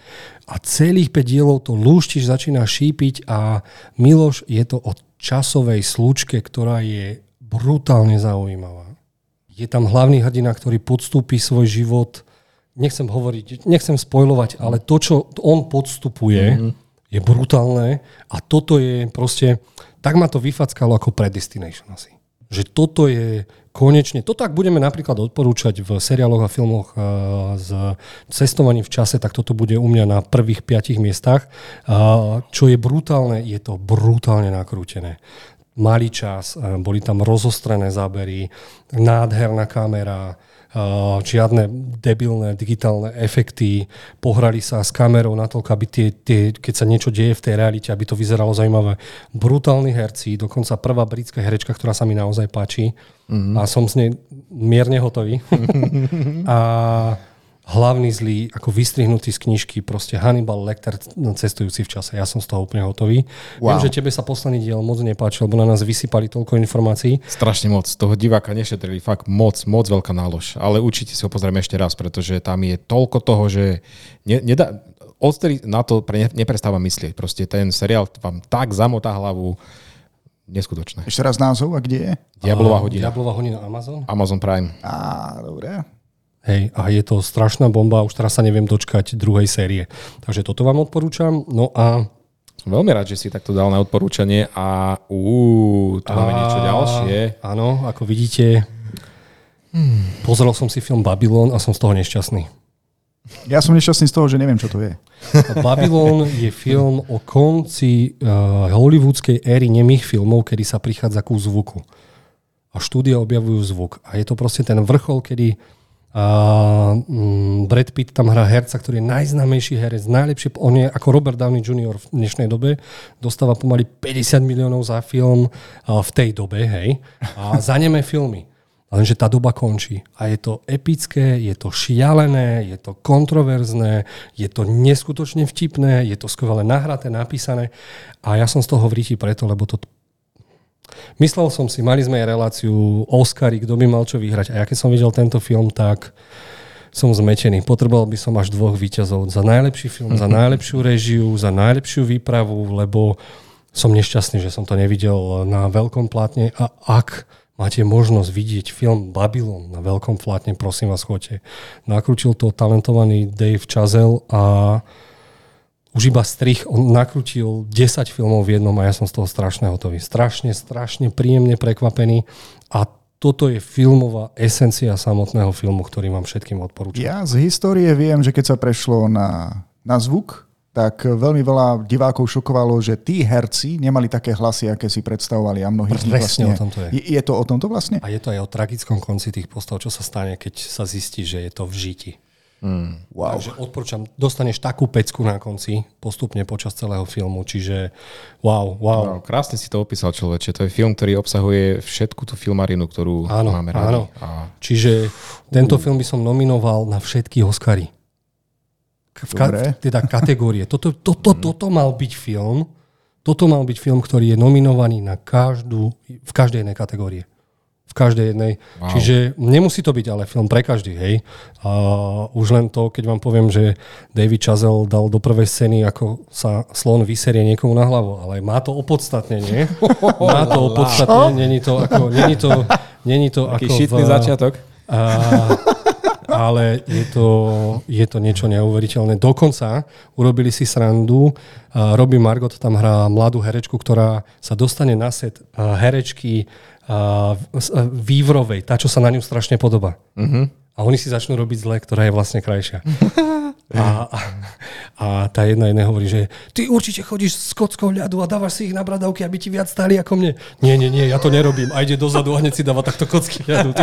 A celých 5 dielov to lúštiš, začína šípiť a Miloš, je to o časovej slučke, ktorá je brutálne zaujímavá. Je tam hlavný hrdina, ktorý podstúpi svoj život. Nechcem hovoriť, nechcem spoilovať, ale to, čo on podstupuje, je brutálne a toto je proste, tak ma to vyfackalo ako Predestination asi. Že toto je konečne, to tak budeme napríklad odporúčať v seriáloch a filmoch s cestovaním v čase, tak toto bude u mňa na prvých 5 miestach. Čo je brutálne, je to brutálne nakrútené. Malý čas, boli tam rozostrené zábery, nádherná kamera, žiadne debilné digitálne efekty, pohrali sa s kamerou natoľko, aby keď sa niečo deje v tej realite, aby to vyzeralo zaujímavé. Brutálni herci, dokonca prvá britská herečka, ktorá sa mi naozaj páči a som s nej mierne hotový. A hlavný zlý, ako vystrihnutý z knižky, proste Hannibal Lecter cestujúci v čase. Ja som z toho úplne hotový. Wow. Viem, že tebe sa posledný diel moc nepáčil, lebo na nás vysypali toľko informácií. Strašne moc. Toho diváka nešetrili. Fakt moc veľká nálož. Ale určite si ho pozrieme ešte raz, pretože tam je toľko toho, že nedá... Odtedy na to neprestávam myslieť. Proste ten seriál vám tak zamotá hlavu. Neskutočné. Ešte raz názov a kde je? Diablova hodina. Diablova hodina Amazon? Amazon Prime. Á, dobré. Hej, a je to strašná bomba, už teraz sa neviem dočkať druhej série. Takže toto vám odporúčam. No a... Som veľmi rád, že si takto dal na odporúčanie a tu máme niečo ďalšie. Áno, ako vidíte, pozrel som si film Babylon a som z toho nešťastný. Ja som nešťastný z toho, že neviem, čo to je. Babylon je film o konci hollywoodskej éry nemých filmov, kedy sa prichádza ku zvuku. A štúdia objavujú zvuk. A je to proste ten vrchol, kedy Brad Pitt tam hrá herca, ktorý je najznámejší herec, najlepší, on je ako Robert Downey Jr. v dnešnej dobe, dostáva pomaly 50 miliónov za film v tej dobe, hej. A za neme filmy. Lenže tá doba končí. A je to epické, je to šialené, je to kontroverzné, je to neskutočne vtipné, je to skvele nahraté, napísané. A ja som z toho v ríti preto, lebo to... Myslel som si, mali sme aj reláciu Oscary, kto by mal čo vyhrať. A ja keď som videl tento film, tak som zmečený. Potreboval by som až 2 víťazov. Za najlepší film, za najlepšiu režiu, za najlepšiu výpravu, lebo som nešťastný, že som to nevidel na veľkom plátne. A ak... máte možnosť vidieť film Babylon na veľkom flátne, prosím vás, choďte. Nakrútil to talentovaný Dave Chazelle a už iba strich, on nakrútil 10 filmov v jednom a ja som z toho strašne hotový. Strašne príjemne prekvapený a toto je filmová esencia samotného filmu, ktorý vám všetkým odporúčam. Ja z histórie viem, že keď sa prešlo na zvuk, tak veľmi veľa divákov šokovalo, že tí herci nemali také hlasy, aké si predstavovali a mnohí z nich vlastne... O tom to je. Je to o tomto vlastne? A je to aj o tragickom konci tých postav, čo sa stane, keď sa zistí, že je to v žiti. Wow. Takže odporúčam, dostaneš takú pecku na konci postupne počas celého filmu, čiže wow. Krásne si to opísal, človeče. To je film, ktorý obsahuje všetku tú filmarinu, ktorú máme radi. Áno. Čiže tento film by som nominoval na všetky Oscary. Teda kategórie. Toto mal byť film, ktorý je nominovaný na v každej jednej kategórie. V každej jednej. Wow. Čiže nemusí to byť ale film pre každý, hej. Už len to, keď vám poviem, že David Chazelle dal do prvej scény, ako sa slon vyserie niekomu na hlavu, ale má to opodstatnenie. Má to opodstatnenie. Není to taký šitný začiatok. Ale je to niečo neuveriteľné. Dokonca urobili si srandu. Robbie Margot tam hrá mladú herečku, ktorá sa dostane na set herečky Vývrovej, tá, čo sa na ňu strašne podobá. Uh-huh. A oni si začnú robiť zle, ktorá je vlastne krajšia. A tá jedna hovorí, že ty určite chodíš s kockou ľadu a dávaš si ich na bradavky, aby ti viac stáli ako mne. Nie, ja to nerobím. A ide dozadu a hneď si dáva takto kocky ľadu.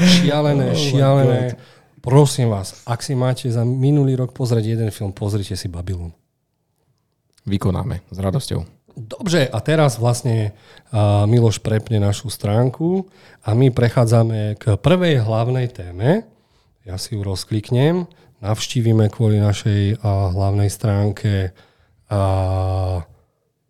Šialené. Prosím vás, ak si máte za minulý rok pozrieť jeden film, pozrite si Babylon. Vykonáme s radosťou. Dobre, a teraz vlastne Miloš prepne našu stránku a my prechádzame k prvej hlavnej téme. Ja si ju rozkliknem. Navštívime kvôli našej hlavnej stránke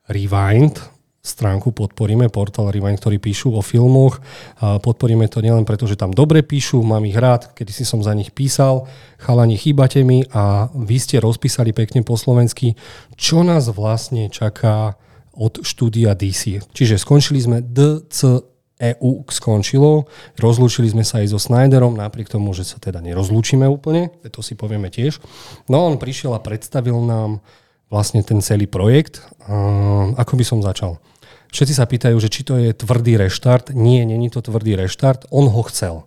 Rewind. Stránku podporíme, portál Rewind, ktorý píšu o filmoch. Podporíme to nielen preto, že tam dobre píšu, mám ich rád, kedy si som za nich písal. Chalani, chýbate mi a vy ste rozpísali pekne po slovensky, čo nás vlastne čaká od štúdia DC. Čiže skončili sme DCEU skončilo, rozlúčili sme sa aj so Snyderom, napriek tomu, že sa teda nerozlúčime úplne, to si povieme tiež. No on prišiel a predstavil nám vlastne ten celý projekt. Ako by som začal? Všetci sa pýtajú, že či to je tvrdý reštart. Nie, není to tvrdý reštart. On ho chcel.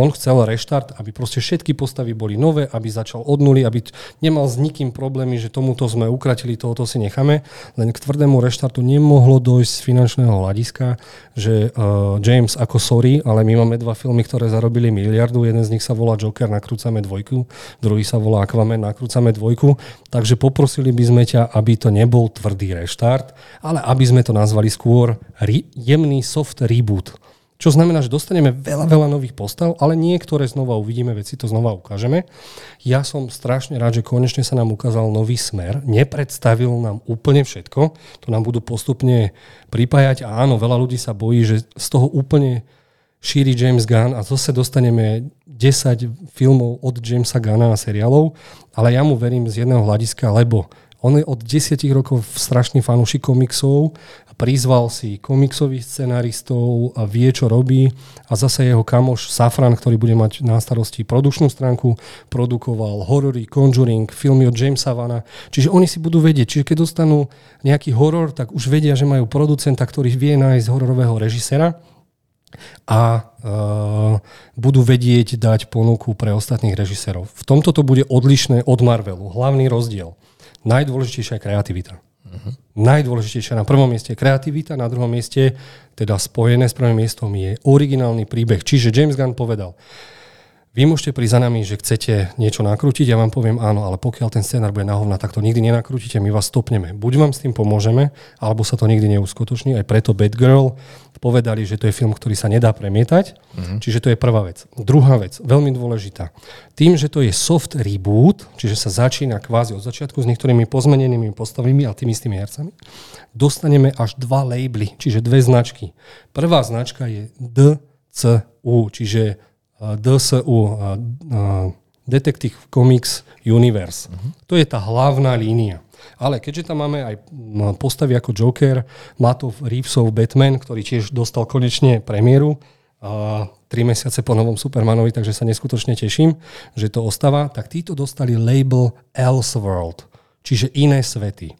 On chcel reštart, aby proste všetky postavy boli nové, aby začal od nuly, aby nemal s nikým problémy, že tomuto sme ukratili, tohoto si necháme. Len k tvrdému reštartu nemohlo dojsť z finančného hľadiska, že James ako sorry, ale my máme 2 filmy, ktoré zarobili miliardu. Jeden z nich sa volá Joker, nakrúcame 2, druhý sa volá Aquaman, nakrúcame 2. Takže poprosili by sme ťa, aby to nebol tvrdý reštart, ale aby sme to nazvali skôr jemný soft reboot. Čo znamená, že dostaneme veľa nových postav, ale niektoré znova uvidíme, veci to znova ukážeme. Ja som strašne rád, že konečne sa nám ukázal nový smer. Nepredstavil nám úplne všetko. To nám budú postupne pripájať. A áno, veľa ľudí sa bojí, že z toho úplne šíri James Gunn a zase dostaneme 10 filmov od Jamesa Gunna a seriálov. Ale ja mu verím z jedného hľadiska, lebo on je od 10 rokov strašný fanúšik komiksov, prizval si komiksových scenaristov a vie, čo robí. A zase jeho kamoš Safran, ktorý bude mať na starosti produkčnú stránku, produkoval horory, Conjuring, filmy od Jamesa Vana. Čiže oni si budú vedieť. Čiže keď dostanú nejaký horor, tak už vedia, že majú producenta, ktorý vie nájsť hororového režisera a budú vedieť dať ponuku pre ostatných režisérov. V tomto to bude odlišné od Marvelu. Hlavný rozdiel. Najdôležitejšia kreativita. Uh-huh. Najdôležitejšia na prvom mieste je kreativita, na druhom mieste, teda spojené s prvým miestom, je originálny príbeh. Čiže James Gunn povedal, vy môžete prísť za nami, že chcete niečo nakrútiť, ja vám poviem áno, ale pokiaľ ten scenár bude na hovna, tak to nikdy nenakrútite, my vás stopneme. Buď vám s tým pomôžeme, alebo sa to nikdy neuskutoční. Aj preto Batgirl povedali, že to je film, ktorý sa nedá premietať. Uh-huh. Čiže to je prvá vec. Druhá vec, veľmi dôležitá. Tým, že to je soft reboot, čiže sa začína kvázi od začiatku s niektorými pozmenenými postavami a tými istými hercami, dostaneme až dva labely, čiže dve značky. Prvá značka je DCU, čiže DCU, Detective Comics Universe. Uh-huh. To je tá hlavná línia. Ale keďže tam máme aj postavy ako Joker, Mattov Reevesov Batman, ktorý tiež dostal konečne premiéru 3 mesiace po novom Supermanovi, takže sa neskutočne teším, že to ostáva, tak títo dostali label Elseworld, čiže iné svety.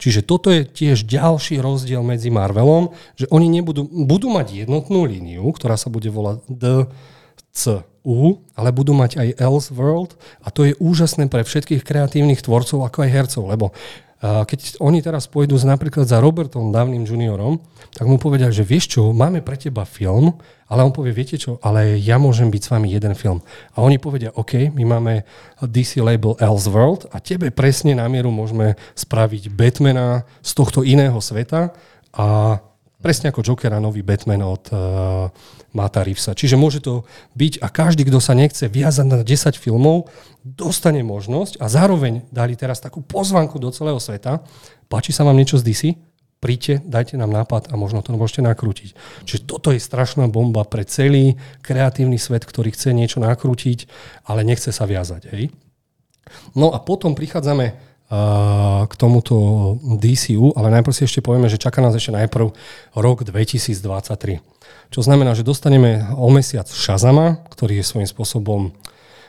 Čiže toto je tiež ďalší rozdiel medzi Marvelom, že oni budú mať jednotnú líniu, ktorá sa bude volať DCU, ale budú mať aj Elseworld a to je úžasné pre všetkých kreatívnych tvorcov ako aj hercov, lebo keď oni teraz pôjdu napríklad za Robertom Downey Juniorom, tak mu povedia, že vieš čo, máme pre teba film, ale on povie, viete čo, ale ja môžem byť s vami jeden film. A oni povedia, OK, my máme DC label Elseworld a tebe presne na mieru môžeme spraviť Batmana z tohto iného sveta a presne ako Jokera, nový Batman od Matta Reevesa. Čiže môže to byť a každý, kto sa nechce viazať na 10 filmov, dostane možnosť a zároveň dali teraz takú pozvanku do celého sveta. Páči sa vám niečo z DC? Príďte, dajte nám nápad a možno to môžete nakrútiť. Čiže toto je strašná bomba pre celý kreatívny svet, ktorý chce niečo nakrútiť, ale nechce sa viazať. Hej? No a potom prichádzame k tomuto DCU, ale najprv si ešte povieme, že čaká nás ešte najprv rok 2023. Čo znamená, že dostaneme o mesiac Shazama, ktorý je svojím spôsobom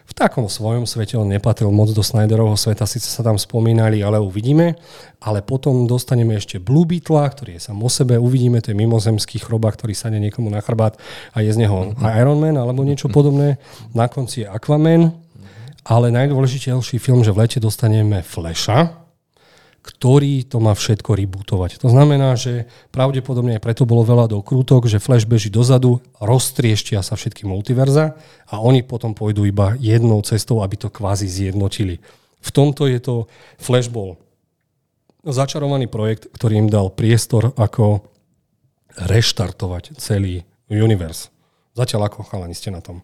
v takom svojom svete, on nepatril moc do Snyderovho sveta, síce sa tam spomínali, ale uvidíme. Ale potom dostaneme ešte Blue Beetla, ktorý je sám o sebe, uvidíme, to je mimozemský chrobák, ktorý sadne niekomu na chrbát a je z neho Iron Man alebo niečo podobné. Na konci je Aquaman. Ale najdôležitejší film, že v lete dostaneme Flasha, ktorý to má všetko rebootovať. To znamená, že pravdepodobne aj preto bolo veľa dokrútok, že Flash beží dozadu, roztrieštia sa všetky multiverza a oni potom pôjdu iba jednou cestou, aby to kvázi zjednotili. V tomto je to Flash bol začarovaný projekt, ktorý im dal priestor ako reštartovať celý univerz. Zatiaľ ako chalani ste na tom?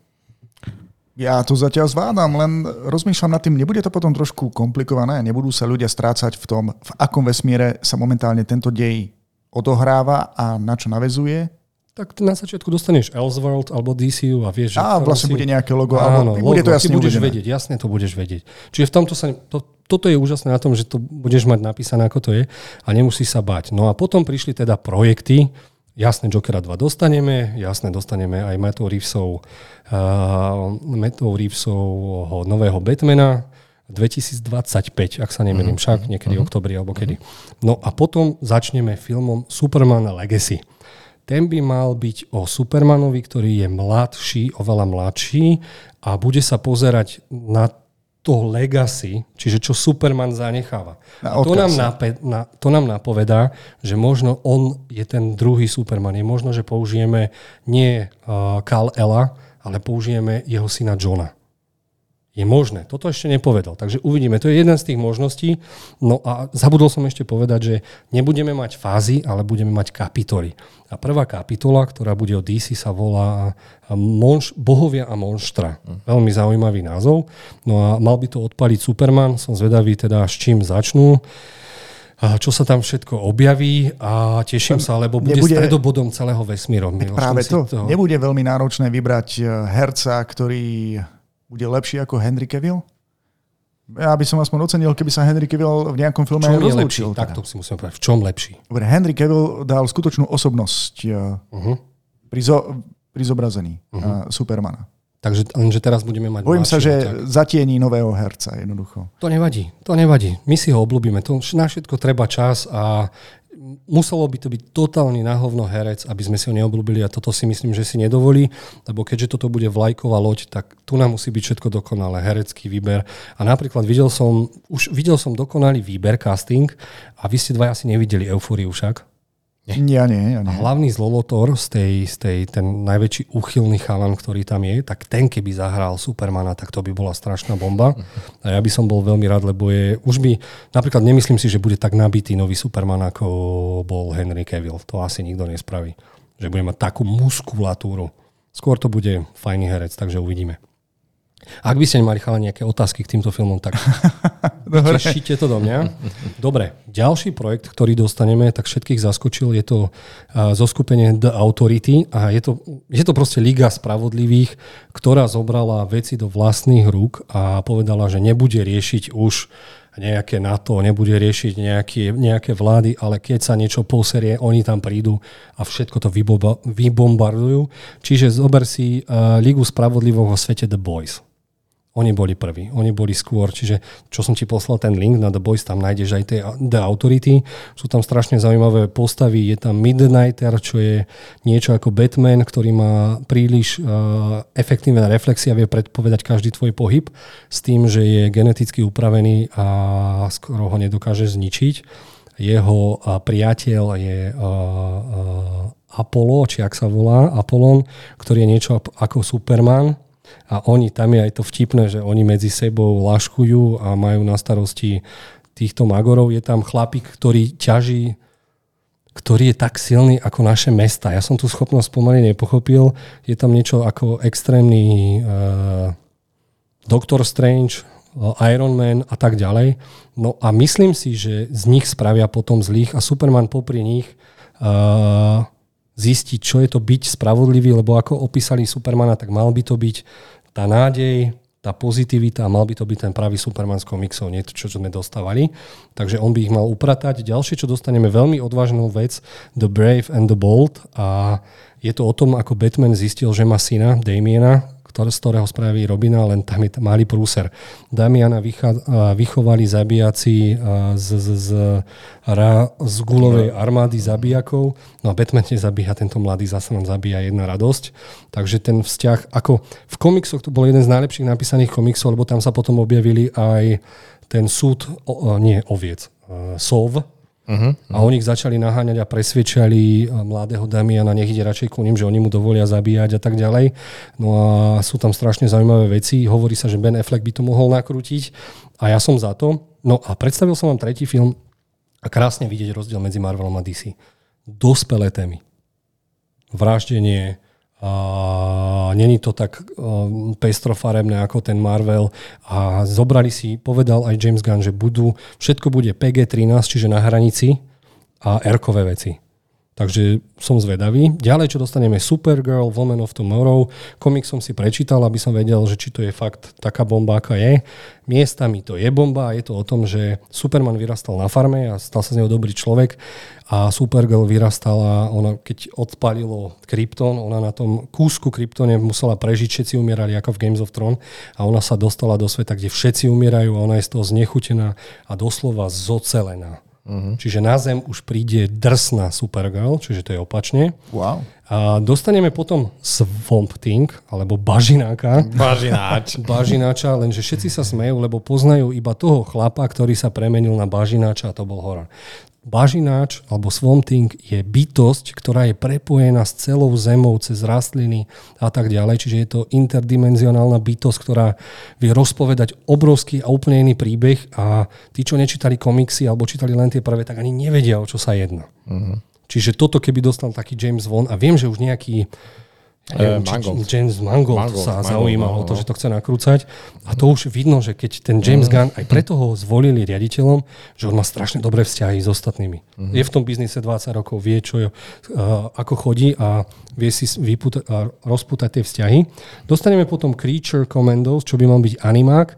Ja to zatiaľ zvládam, len rozmýšľam nad tým, nebude to potom trošku komplikované, nebudú sa ľudia strácať v tom, v akom vesmíre sa momentálne tento dej odohráva a na čo naväzuje? Tak na začiatku dostaneš Elseworld alebo DCU a vieš... A vlastne si... bude nejaké logo, áno, alebo bude logo, to jasne budeš vedieť, jasne to budeš vedieť. Čiže v tomto sa... Toto je úžasné na tom, že to budeš mať napísané, ako to je a nemusíš sa báť. No a potom prišli teda projekty. Jasné, Jokera 2 dostaneme, jasné, dostaneme aj Mattov Reevesovho nového Batmana 2025, ak sa nemením, však niekedy oktobri alebo kedy. No a potom začneme filmom Superman Legacy. Ten by mal byť o Supermanovi, ktorý je mladší, oveľa mladší a bude sa pozerať na to legacy, čiže čo Superman zanecháva. To nám napovedá, že možno on je ten druhý Superman. Je možno, že použijeme nie Kal-Ela, ale použijeme jeho syna Johna. Je možné. Toto ešte nepovedal. Takže uvidíme. To je jedna z tých možností. No a zabudol som ešte povedať, že nebudeme mať fázy, ale budeme mať kapitoly. A prvá kapitola, ktorá bude o DC, sa volá Bohovia a monštra. Veľmi zaujímavý názov. No a mal by to odpaliť Superman. Som zvedavý teda, s čím začnú. A čo sa tam všetko objaví a teším sa, lebo bude stredobodom celého vesmíru. Práve to. Nebude veľmi náročné vybrať herca, ktorý bude lepší ako Henry Cavill? Ja by som aspoň ocenil, keby sa Henry Cavill v nejakom filme rozlúčil. Takto si musím povedať. V čom lepší? Dobre, Henry Cavill dal skutočnú osobnosť pri zobrazení Supermana. Takže lenže teraz budeme mať... Bojím sa, že zatieni nového herca jednoducho. To nevadí, to nevadí. My si ho obľúbime. To, na všetko treba čas a muselo by to byť totálny nahovno herec, aby sme si ho neobľúbili a toto si myslím, že si nedovolí, lebo keďže toto bude vlajková loď, tak tu nám musí byť všetko dokonalé, herecký výber. A napríklad videl som dokonalý výber, casting a vy ste dvaja asi nevideli Eufóriu však? Nie. A hlavný zlolotor ten najväčší úchylný chalan, ktorý tam je, tak ten keby zahral Supermana, tak to by bola strašná bomba. A ja by som bol veľmi rád, lebo napríklad nemyslím si, že bude tak nabitý nový Superman, ako bol Henry Cavill. To asi nikto nespraví. Že bude mať takú muskulatúru. Skôr to bude fajný herec, takže uvidíme. Ak by ste nemali chala nejaké otázky k týmto filmom, tak tešíte to do mňa. Dobre, ďalší projekt, ktorý dostaneme, tak všetkých zaskočil, je to zoskupenie The Authority a je to proste Liga spravodlivých, ktorá zobrala veci do vlastných rúk a povedala, že nebude riešiť už nejaké NATO, nebude riešiť nejaké vlády, ale keď sa niečo poserie, oni tam prídu a všetko to vybombardujú. Čiže zober si Ligu spravodlivých vo svete The Boys. Oni boli prví, oni boli skôr, čiže čo som ti poslal ten link na The Boys, tam nájdeš aj The Authority, sú tam strašne zaujímavé postavy, je tam Midnighter, čo je niečo ako Batman, ktorý má príliš efektívna reflexia, vie predpovedať každý tvoj pohyb s tým, že je geneticky upravený a skoro ho nedokáže zničiť. Jeho priateľ je Apollo, či ak sa volá, Apollon, ktorý je niečo ako Superman. A oni, tam je aj to vtipné, že oni medzi sebou laškujú a majú na starosti týchto magorov. Je tam chlapík, ktorý je tak silný ako naše mesta. Ja som tú schopnosť pomaly nepochopil. Je tam niečo ako extrémny Doctor Strange, Iron Man a tak ďalej. No a myslím si, že z nich spravia potom zlých a Superman popri nich... zistiť, čo je to byť spravodlivý, lebo ako opísali Supermana, tak mal by to byť tá nádej, tá pozitivita a mal by to byť ten pravý Superman s komiksou, nie to, čo sme dostávali. Takže on by ich mal upratať. Ďalšie, čo dostaneme, veľmi odvážnu vec, The Brave and the Bold. A je to o tom, ako Batman zistil, že má syna, Damiana, z ktorého spraví Robina, len tam je malý prúser. Damiana vychovali zabijaci z guľovej armády zabijakov. No a Batman nezabíja, tento mladý zase nám zabíja, jedna radosť. Takže ten vzťah, ako v komiksoch, to bol jeden z najlepších napísaných komiksov, lebo tam sa potom objavili aj ten súd, sov. A oni ich začali naháňať a presvedčali mladého Damiana, nech ide radšej ku ním, že oni mu dovolia zabíjať a tak ďalej. No a sú tam strašne zaujímavé veci. Hovorí sa, že Ben Affleck by to mohol nakrútiť a ja som za to. No a predstavil som vám tretí film a krásne vidieť rozdiel medzi Marvelom a DC. Dospelé témy. Vraždenie, není to tak pestrofarebné ako ten Marvel a zobrali si, povedal aj James Gunn, že všetko bude PG-13, čiže na hranici a R-kové veci. Takže som zvedavý. Ďalej, čo dostaneme, Supergirl, Woman of Tomorrow. Komik som si prečítal, aby som vedel, že či to je fakt taká bomba, aká je. Miestami to je bomba a je to o tom, že Superman vyrastal na farme a stal sa z neho dobrý človek a Supergirl vyrastala, ona keď odpalilo Krypton, ona na tom kúsku Kryptone musela prežiť, všetci umierali ako v Games of Thrones a ona sa dostala do sveta, kde všetci umierajú a ona je z toho znechutená a doslova zocelená. Čiže na zem už príde drsná Supergirl, čiže to je opačne. Wow. A dostaneme potom Swamp Thing, alebo Bažináka. Bažináča, lenže všetci sa smejú, lebo poznajú iba toho chlapa, ktorý sa premenil na Bažináča a to bol horor. Bažináč alebo Swamp Thing je bytosť, ktorá je prepojená s celou zemou cez rastliny a tak ďalej. Čiže je to interdimenzionálna bytosť, ktorá vie rozpovedať obrovský a úplne iný príbeh a tí, čo nečítali komiksy alebo čítali len tie prvé, tak ani nevedia, o čo sa jedná. Mhm. Čiže toto, keby dostal taký James von, a viem, že už nejaký James Mangold sa zaujíma o to, že to chce nakrúcať. A to už vidno, že keď ten James Gunn, aj preto ho zvolili riaditeľom, že on má strašne dobré vzťahy s ostatnými. Je v tom biznise 20 rokov, vie, čo je, ako chodí a vie si rozpútať tie vzťahy. Dostaneme potom Creature Commandos, čo by mal byť animák.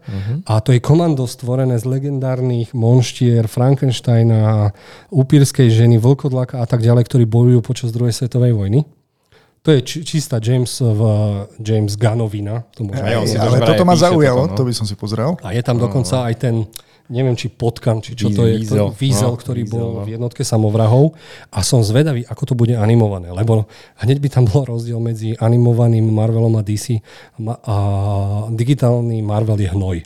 A to je komando stvorené z legendárnych monštier, Frankensteina, upírskej ženy, vlkodlaka a tak ďalej, ktorí bojujú počas druhej svetovej vojny. To je čistá James Gunnovina. To ale toto ma zaujalo, to by som si pozrel. A je tam dokonca aj ten, neviem, či potkan, či čo to je, Weasel, ktorý bol v jednotke samovrahov. A som zvedavý, ako to bude animované. Lebo hneď by tam bol rozdiel medzi animovaným Marvelom a DC a digitálny Marvel je hnoj.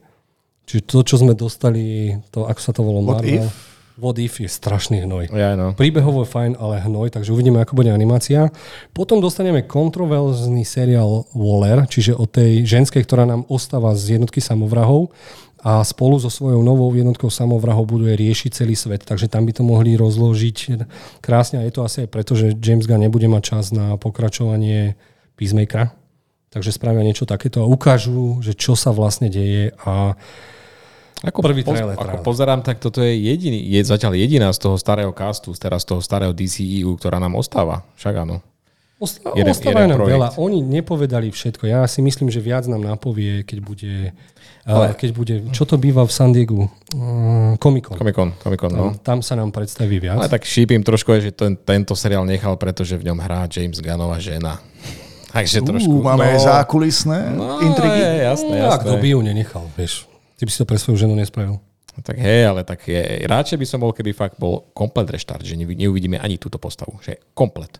Čiže to, čo sme dostali, to, ako sa to volalo Marvel... What If je strašný hnoj. Yeah, no. Príbehovo je fajn, ale hnoj, takže uvidíme, ako bude animácia. Potom dostaneme kontroverzný seriál Waller, čiže o tej ženskej, ktorá nám ostáva z jednotky samovrahov a spolu so svojou novou jednotkou samovrahov buduje riešiť celý svet, takže tam by to mohli rozložiť krásne a je to asi aj preto, že James Gunn nebude mať čas na pokračovanie Peacemakera, takže spravia niečo takéto a ukážu, že čo sa vlastne deje a Ako pozerám, tak toto je zatiaľ jediná z toho starého castu, teraz z toho starého DCEU, ktorá nám ostáva. Však áno. Ostáva nám veľa. Oni nepovedali všetko. Ja si myslím, že viac nám napovie, keď bude čo to býva v San Diegu? Comic-Con, no. Tam sa nám predstaví viac. Ale tak šípim trošku, že tento seriál nechal, pretože v ňom hrá James Gunnová žena. Takže trošku... Máme zákulisné intrigy. Jasné. Kto by ju nenechal, vieš. Ty by si to pre svoju ženu nespravil. Tak hej, ale tak radšej by som bol, keby fakt bol komplet reštart, že neuvidíme ani túto postavu, že komplet.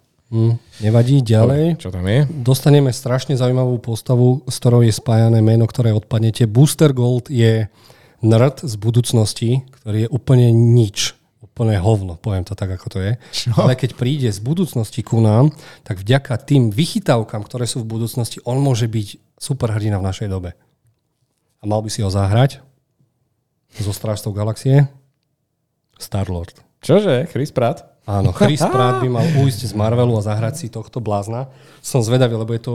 Nevadí, ďalej. Čo tam je? Dostaneme strašne zaujímavú postavu, s ktorou je spájané meno, ktoré odpadnete. Booster Gold je nerd z budúcnosti, ktorý je úplne nič. Úplne hovno, poviem to tak, ako to je. Čo? Ale keď príde z budúcnosti ku nám, tak vďaka tým vychytávkam, ktoré sú v budúcnosti, on môže byť superhrdina v našej dobe. A mal by si ho zahrať zo Strážcov galaxie Star-Lord. Čože? Chris Pratt? Áno, Chris Pratt by mal ujsť z Marvelu a zahrať si tohto blázna. Som zvedavý, lebo je to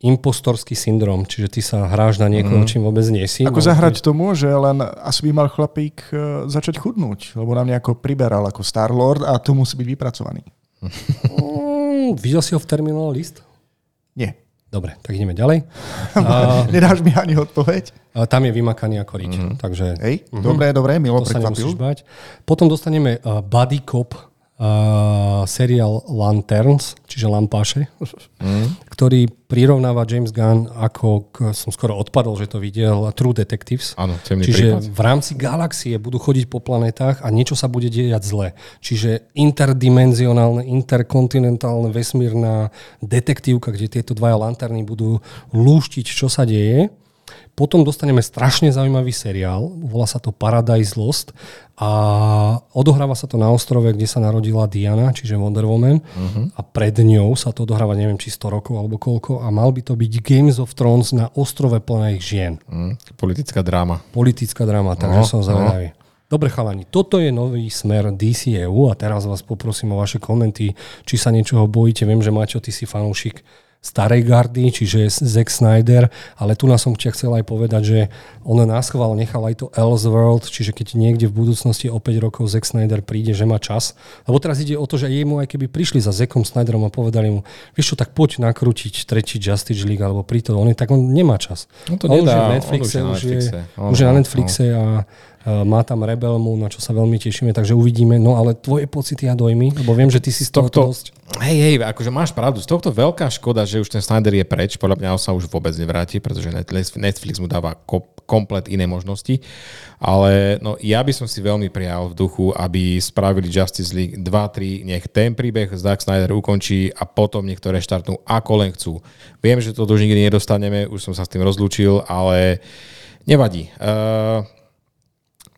impostorský syndrom, čiže ty sa hráš na niekoho, čím vôbec nie si. Ako zahrať to môže, len asi by mal chlapík začať chudnúť, lebo nám nejako priberal ako Star-Lord a to musí byť vypracovaný. Videl si ho v Terminal List? Nie. Dobre, tak ideme ďalej. Nedáš mi ani odpoveď? Tam je vymakaný ako riť. Takže, Dobre, Milo prekvapil. Potom dostaneme Buddy Cop seriál Lanterns, čiže Lampáše, ktorý prirovnáva James Gunn ako, som skoro odpadol, že to videl, True Detectives. Áno, čiže prípad. V rámci galaxie budú chodiť po planetách a niečo sa bude dejať zle. Čiže interdimenzionálne, interkontinentálne, vesmírna detektívka, kde tieto dvaja lanterny budú lúštiť, čo sa deje. Potom dostaneme strašne zaujímavý seriál, volá sa to Paradise Lost a odohráva sa to na ostrove, kde sa narodila Diana, čiže Wonder Woman a pred ňou sa to odohráva, neviem, či 100 rokov alebo koľko a mal by to byť Games of Thrones na ostrove plných žien. Politická dráma, takže som zaujímavý. Dobre chalani, toto je nový smer DCEU a teraz vás poprosím o vaše komenty, či sa niečoho bojíte. Viem, že Maťo, ty si fanúšik starej gardy, čiže Zack Snyder, ale tu nás som chcel aj povedať, že on náschval nechal aj to Elseworld, čiže keď niekde v budúcnosti o 5 rokov Zack Snyder príde, že má čas. Lebo teraz ide o to, že jemu aj keby prišli za Zackom Snyderom a povedali mu, vieš čo, tak poď nakrútiť tretí Justice League alebo príto, on nemá čas. On už je na Netflixe a má tam Rebel Moon, na čo sa veľmi tešíme, takže uvidíme. No ale tvoje pocity a dojmy, lebo viem, že ty si z tohto... Hej, akože máš pravdu, z tohto veľká škoda, že už ten Snyder je preč, podľa mňa sa už vôbec nevráti, pretože Netflix mu dáva komplet iné možnosti, ale no, ja by som si veľmi prijal v duchu, aby spravili Justice League 2-3, nech ten príbeh Zack Snyder ukončí a potom niektoré štartnú ako len chcú. Viem, že to už nikdy nedostaneme, už som sa s tým rozlúčil, ale nevadí.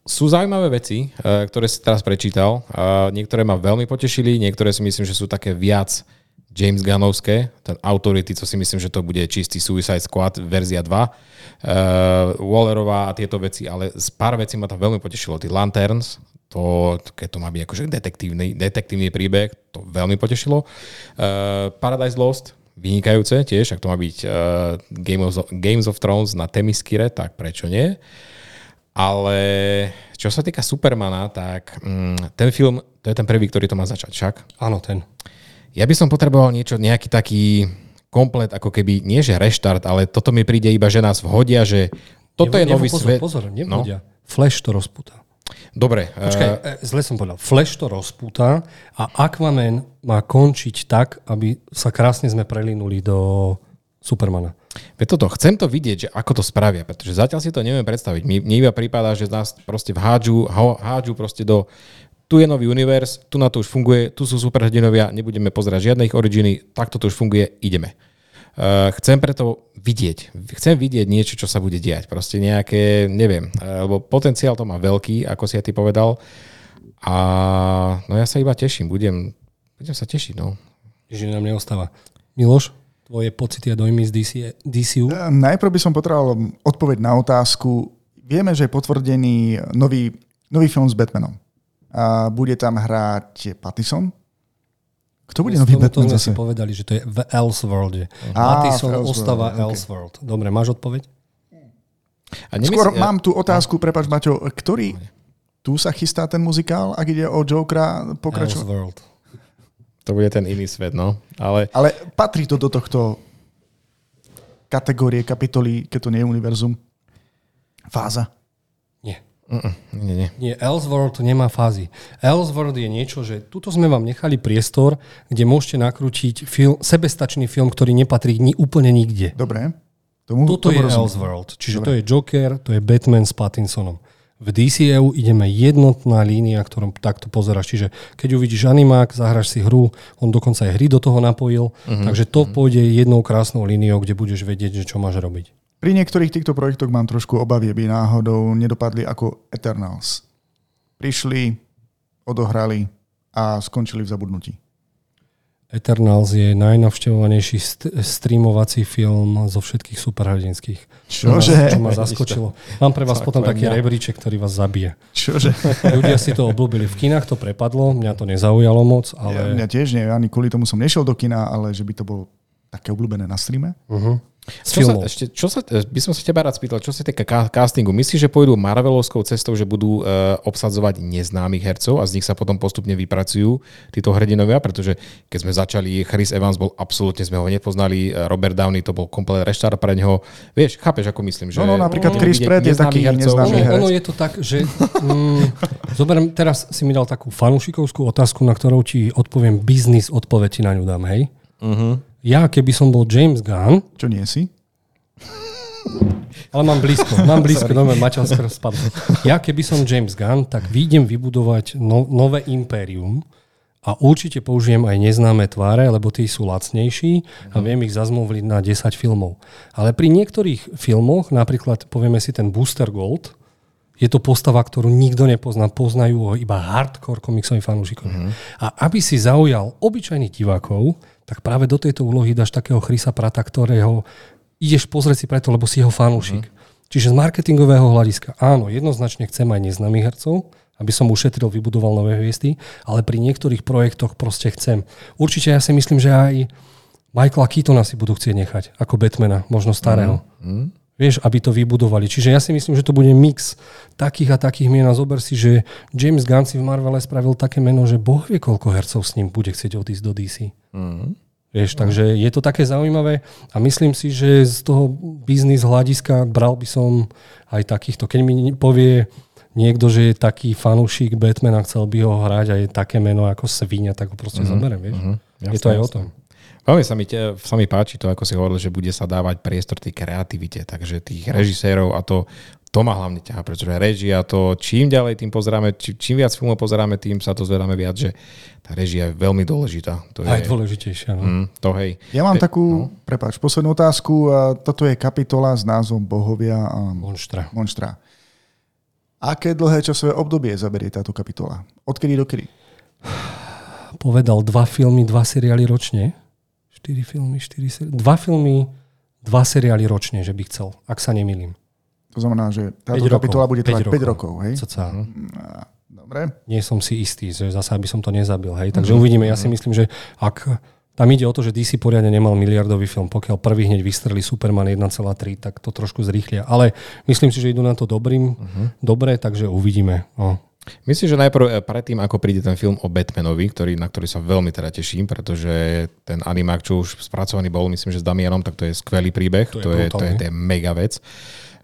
Sú zaujímavé veci, ktoré si teraz prečítal. Niektoré ma veľmi potešili, niektoré si myslím, že sú také viac James Gunnovské. Ten Authority, co si myslím, že to bude čistý Suicide Squad verzia 2. Wallerová a tieto veci, ale z pár vecí ma tam veľmi potešilo. Tí Lanterns, to, keď to má byť akože detektívny príbeh, to veľmi potešilo. Paradise Lost, vynikajúce tiež, ak to má byť Games of Thrones na Themyscire, tak prečo nie? Ale čo sa týka Supermana, tak ten film, to je ten prvý, ktorý to má začať, však? Áno, ten. Ja by som potreboval nejaký taký komplet, ako keby, nie že reštart, ale toto mi príde iba, že nás vhodia, že toto je nový svet. Pozor, nevhodia. No? Flash to rozputá. Dobre. Počkaj, zle som povedal. Flash to rozputá a Aquaman má končiť tak, aby sa krásne sme prelinuli do Supermana. Veď toto, chcem to vidieť, že ako to spravia, pretože zatiaľ si to neviem predstaviť. Mne iba prípada, že nás proste hádžu proste do tu je nový univerz, tu na to už funguje, tu sú superhrdinovia, nebudeme pozerať žiadne ich originy, takto to už funguje, ideme. Chcem preto vidieť. Chcem vidieť niečo, čo sa bude diať. Proste nejaké, neviem, lebo potenciál to má veľký, ako si aj ty povedal. A no ja sa iba teším, budem sa tešiť, no. Že nám neostáva. Miloš? Tvoje pocity a dojmy z DCU? Najprv by som potreboval odpoveď na otázku. Vieme, že je potvrdený nový film s Batmanom. A bude tam hrať Pattinson? Kto bude nový Batman zase? To sme si povedali, že to je v Elseworlde. Pattinson ostáva Elseworld. Okay. Dobre, máš odpoveď? A skôr mám tú otázku, prepáč Maťo, ktorý tu sa chystá ten muzikál, ak ide o Jokera pokračovať? Elseworld. To bude ten iný svet, no. Ale patrí to do tohto kategórie, kapitoly, keď to nie je univerzum? Fáza? Nie. Nie, Elseworld nemá fázy. Elseworld je niečo, že tuto sme vám nechali priestor, kde môžete nakrútiť film, sebestačný film, ktorý nepatrí úplne nikde. Dobre. Toto je Elseworld. Čiže to je Joker, to je Batman s Pattinsonom. V DCU ideme jednotná línia, ktorú takto pozeráš. Čiže keď uvidíš animák, zahráš si hru, on dokonca aj hry do toho napojil, takže to pôjde jednou krásnou líniou, kde budeš vedieť, že čo máš robiť. Pri niektorých týchto projektoch mám trošku obavy, aby náhodou nedopadli ako Eternals. Prišli, odohrali a skončili v zabudnutí. Eternals je najnavštevovanejší streamovací film zo všetkých superhrdinských. Čože? Čo ma zaskočilo. Mám pre vás potom taký rebríček, ktorý vás zabije. Čože? Ľudia si to obľúbili. V kinách to prepadlo, mňa to nezaujalo moc, ale... Mňa tiež nie, ani kvôli tomu som nešiel do kina, ale že by to bolo také obľúbené na streame. By som sa teba rád spýtal, čo sa týka castingu. Myslíš, že pôjdu marvelovskou cestou, že budú obsadzovať neznámych hercov a z nich sa potom postupne vypracujú títo hrdinovia? Pretože keď sme začali, Chris Evans bol absolútne, sme ho nepoznali, Robert Downey to bol komplet reštart pre neho. Vieš, chápeš, ako myslím, že... No, napríklad Chris Pratt je taký neznámy herec. Ono je to tak, že... Zoberiem, teraz si mi dal takú fanúšikovskú otázku, na ktorou ti odpoviem biznis, odpovedi na ňu dám, hej? Ja, keby som bol James Gunn... Čo nie si? Ale mám blízko, Maťa skoro spadol. Ja, keby som James Gunn, tak výjdem vybudovať nové impérium a určite použijem aj neznáme tváre, lebo tí sú lacnejší a viem ich zazmluvliť na 10 filmov. Ale pri niektorých filmoch, napríklad povieme si ten Booster Gold, je to postava, ktorú nikto nepozná. Poznajú ho iba hardcore komiksovým fanúšikom. A aby si zaujal obyčajných divákov, tak práve do tejto úlohy dáš takého Chrisa Prata, ktorého ideš pozrieť si preto, lebo si jeho fanúšik. Čiže z marketingového hľadiska áno, jednoznačne chcem aj neznámych hercov, aby som ušetril, vybudoval nové hviezdy, ale pri niektorých projektoch proste chcem. Určite ja si myslím, že aj Michaela Keatona si budú chcieť nechať, ako Batmana, možno starého. Vieš, aby to vybudovali. Čiže ja si myslím, že to bude mix takých a takých mien. A zober si, že James Gunn si v Marvele spravil také meno, že Boh vie, koľko hercov s ním bude chcieť odísť do DC. Vieš, takže je to také zaujímavé a myslím si, že z toho biznis hľadiska bral by som aj takýchto. Keď mi povie niekto, že je taký fanúšik Batmana, chcel by ho hrať a je také meno ako Svinia, tak ho proste zoberiem. Vieš? Je to aj o tom. Veľmi sa mi páči to, ako si hovoril, že bude sa dávať priestor tej kreativite, takže tých režisérov a to ma hlavne ťaha, pretože režia to, čím ďalej tým pozeráme, čím viac filmov pozeráme, tým sa to zvedáme viac, že tá režia je veľmi dôležitá. To aj je dôležitejšia. No? To hej. Ja mám takú, prepáč, poslednú otázku, toto je kapitola s názvom Bohovia a Monštra. Aké dlhé časové obdobie zaberie táto kapitola? Odkedy do kedy? Povedal 2 filmy, 2 seriály ročne. 4 filmy, 4 seriály. 2 filmy, 2 seriály ročne, že by chcel, ak sa nemýlim. To znamená, že táto kapitola bude trvať 5 rokov, hej? Dobre. Nie som si istý, že zase by som to nezabil, hej? Takže uvidíme. Ja si myslím, že ak... Tam ide o to, že DC poriadne nemal miliardový film. Pokiaľ prvý hneď vystrelí Superman 1,3, tak to trošku zrýchlia. Ale myslím si, že idú na to dobre, takže uvidíme. No. Myslím, že najprv predtým, ako príde ten film o Batmanovi, na ktorý sa veľmi teda teším, pretože ten animák, čo už spracovaný bol, myslím, že s Damianom, tak to je skvelý príbeh. To je mega vec.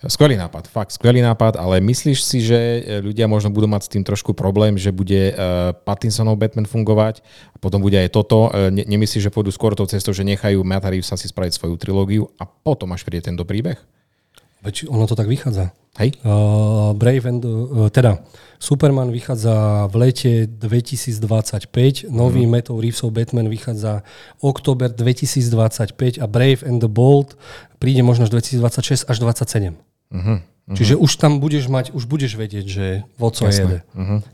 Skvelý nápad, fakt skvelý nápad, ale myslíš si, že ľudia možno budú mať s tým trošku problém, že bude Pattinsonov Batman fungovať a potom bude aj toto. Nemyslíš, že pôjdu skôr tou cestou, že nechajú Matt Reevesa si spraviť svoju trilógiu a potom až príde tento príbeh? Veď ono to tak vychádza. Hej? Superman vychádza v lete 2025, nový Matt Reevesov Batman vychádza október 2025 a Brave and the Bold príde možno až 2026 až 2027. Čiže už tam budeš mať, už budeš vedieť, že vo co jede.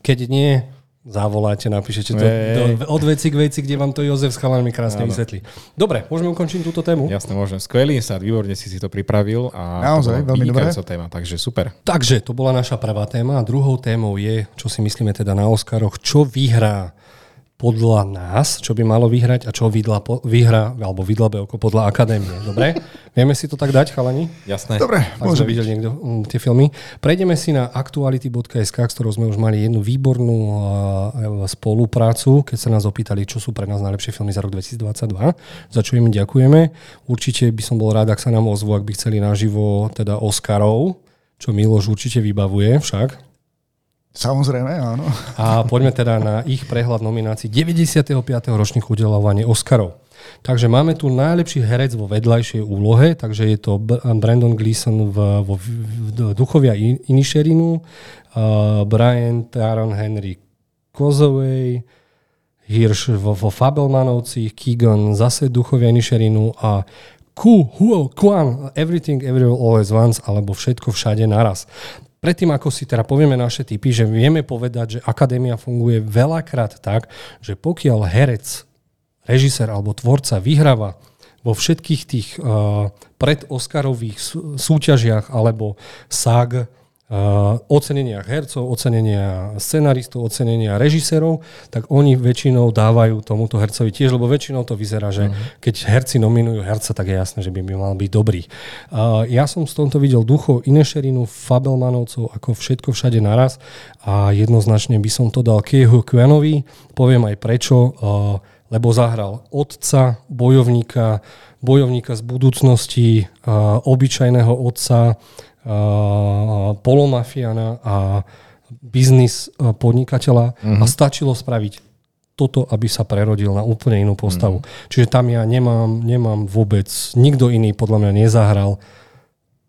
Keď nie, zavoláte, napíšete to od veci k veci, kde vám to Jozef s chalanmi krásne vysvetlí. Dobre, môžeme ukončiť túto tému? Jasné, môžem. Skvelý sa, výborne si to pripravil. A naozaj, veľmi dobré. Téma, takže super. Takže to bola naša prvá téma a druhou témou je, čo si myslíme teda na Oscaroch, čo vyhrá podľa nás, čo by malo vyhrať a čo vydlabe oko podľa akadémie. Dobre? Vieme si to tak dať, chalani? Jasné. Dobre, môžeme. Videl niekto tie filmy. Prejdeme si na aktuality.sk, s ktorou sme už mali jednu výbornú spoluprácu, keď sa nás opýtali, čo sú pre nás najlepšie filmy za rok 2022. Za čo im ďakujeme. Určite by som bol rád, ak sa nám ozvu, ak by chceli naživo teda Oscarov, čo Miloš určite vybavuje však. Samozrejme, áno. A poďme teda na ich prehľad nominácií 95. ročných udeľovania Oscarov. Takže máme tu najlepší herec vo vedľajšej úlohe, takže je to Brendan Gleeson v Duchovia Inisherinu, Brian Tyrone Henry Kozovej, Hirsch vo Fabelmanovcích, Keegan zase Duchovia Inisherinu a Kwan Everything Everywhere All at Once alebo Všetko všade naraz. Predtým, ako si teda povieme naše tipy, že vieme povedať, že akadémia funguje veľakrát tak, že pokiaľ herec, režisér alebo tvorca vyhráva vo všetkých tých predoscarových súťažiach alebo ság, ocenenia hercov, ocenenia scenaristov, ocenenia režisérov, tak oni väčšinou dávajú tomuto hercovi tiež, lebo väčšinou to vyzerá, že keď herci nominujú herca, tak je jasné, že by mal byť dobrý. Ja som v tomto videl Duchov Inesherinu, Fabelmanovcov, ako Všetko všade naraz a jednoznačne by som to dal Kiehu Kvenovi, poviem aj prečo, lebo zahral otca, bojovníka z budúcnosti, obyčajného otca, polomafiána a biznis podnikateľa a stačilo spraviť toto, aby sa prerodil na úplne inú postavu. Čiže tam ja nemám vôbec, nikto iný podľa mňa nezahral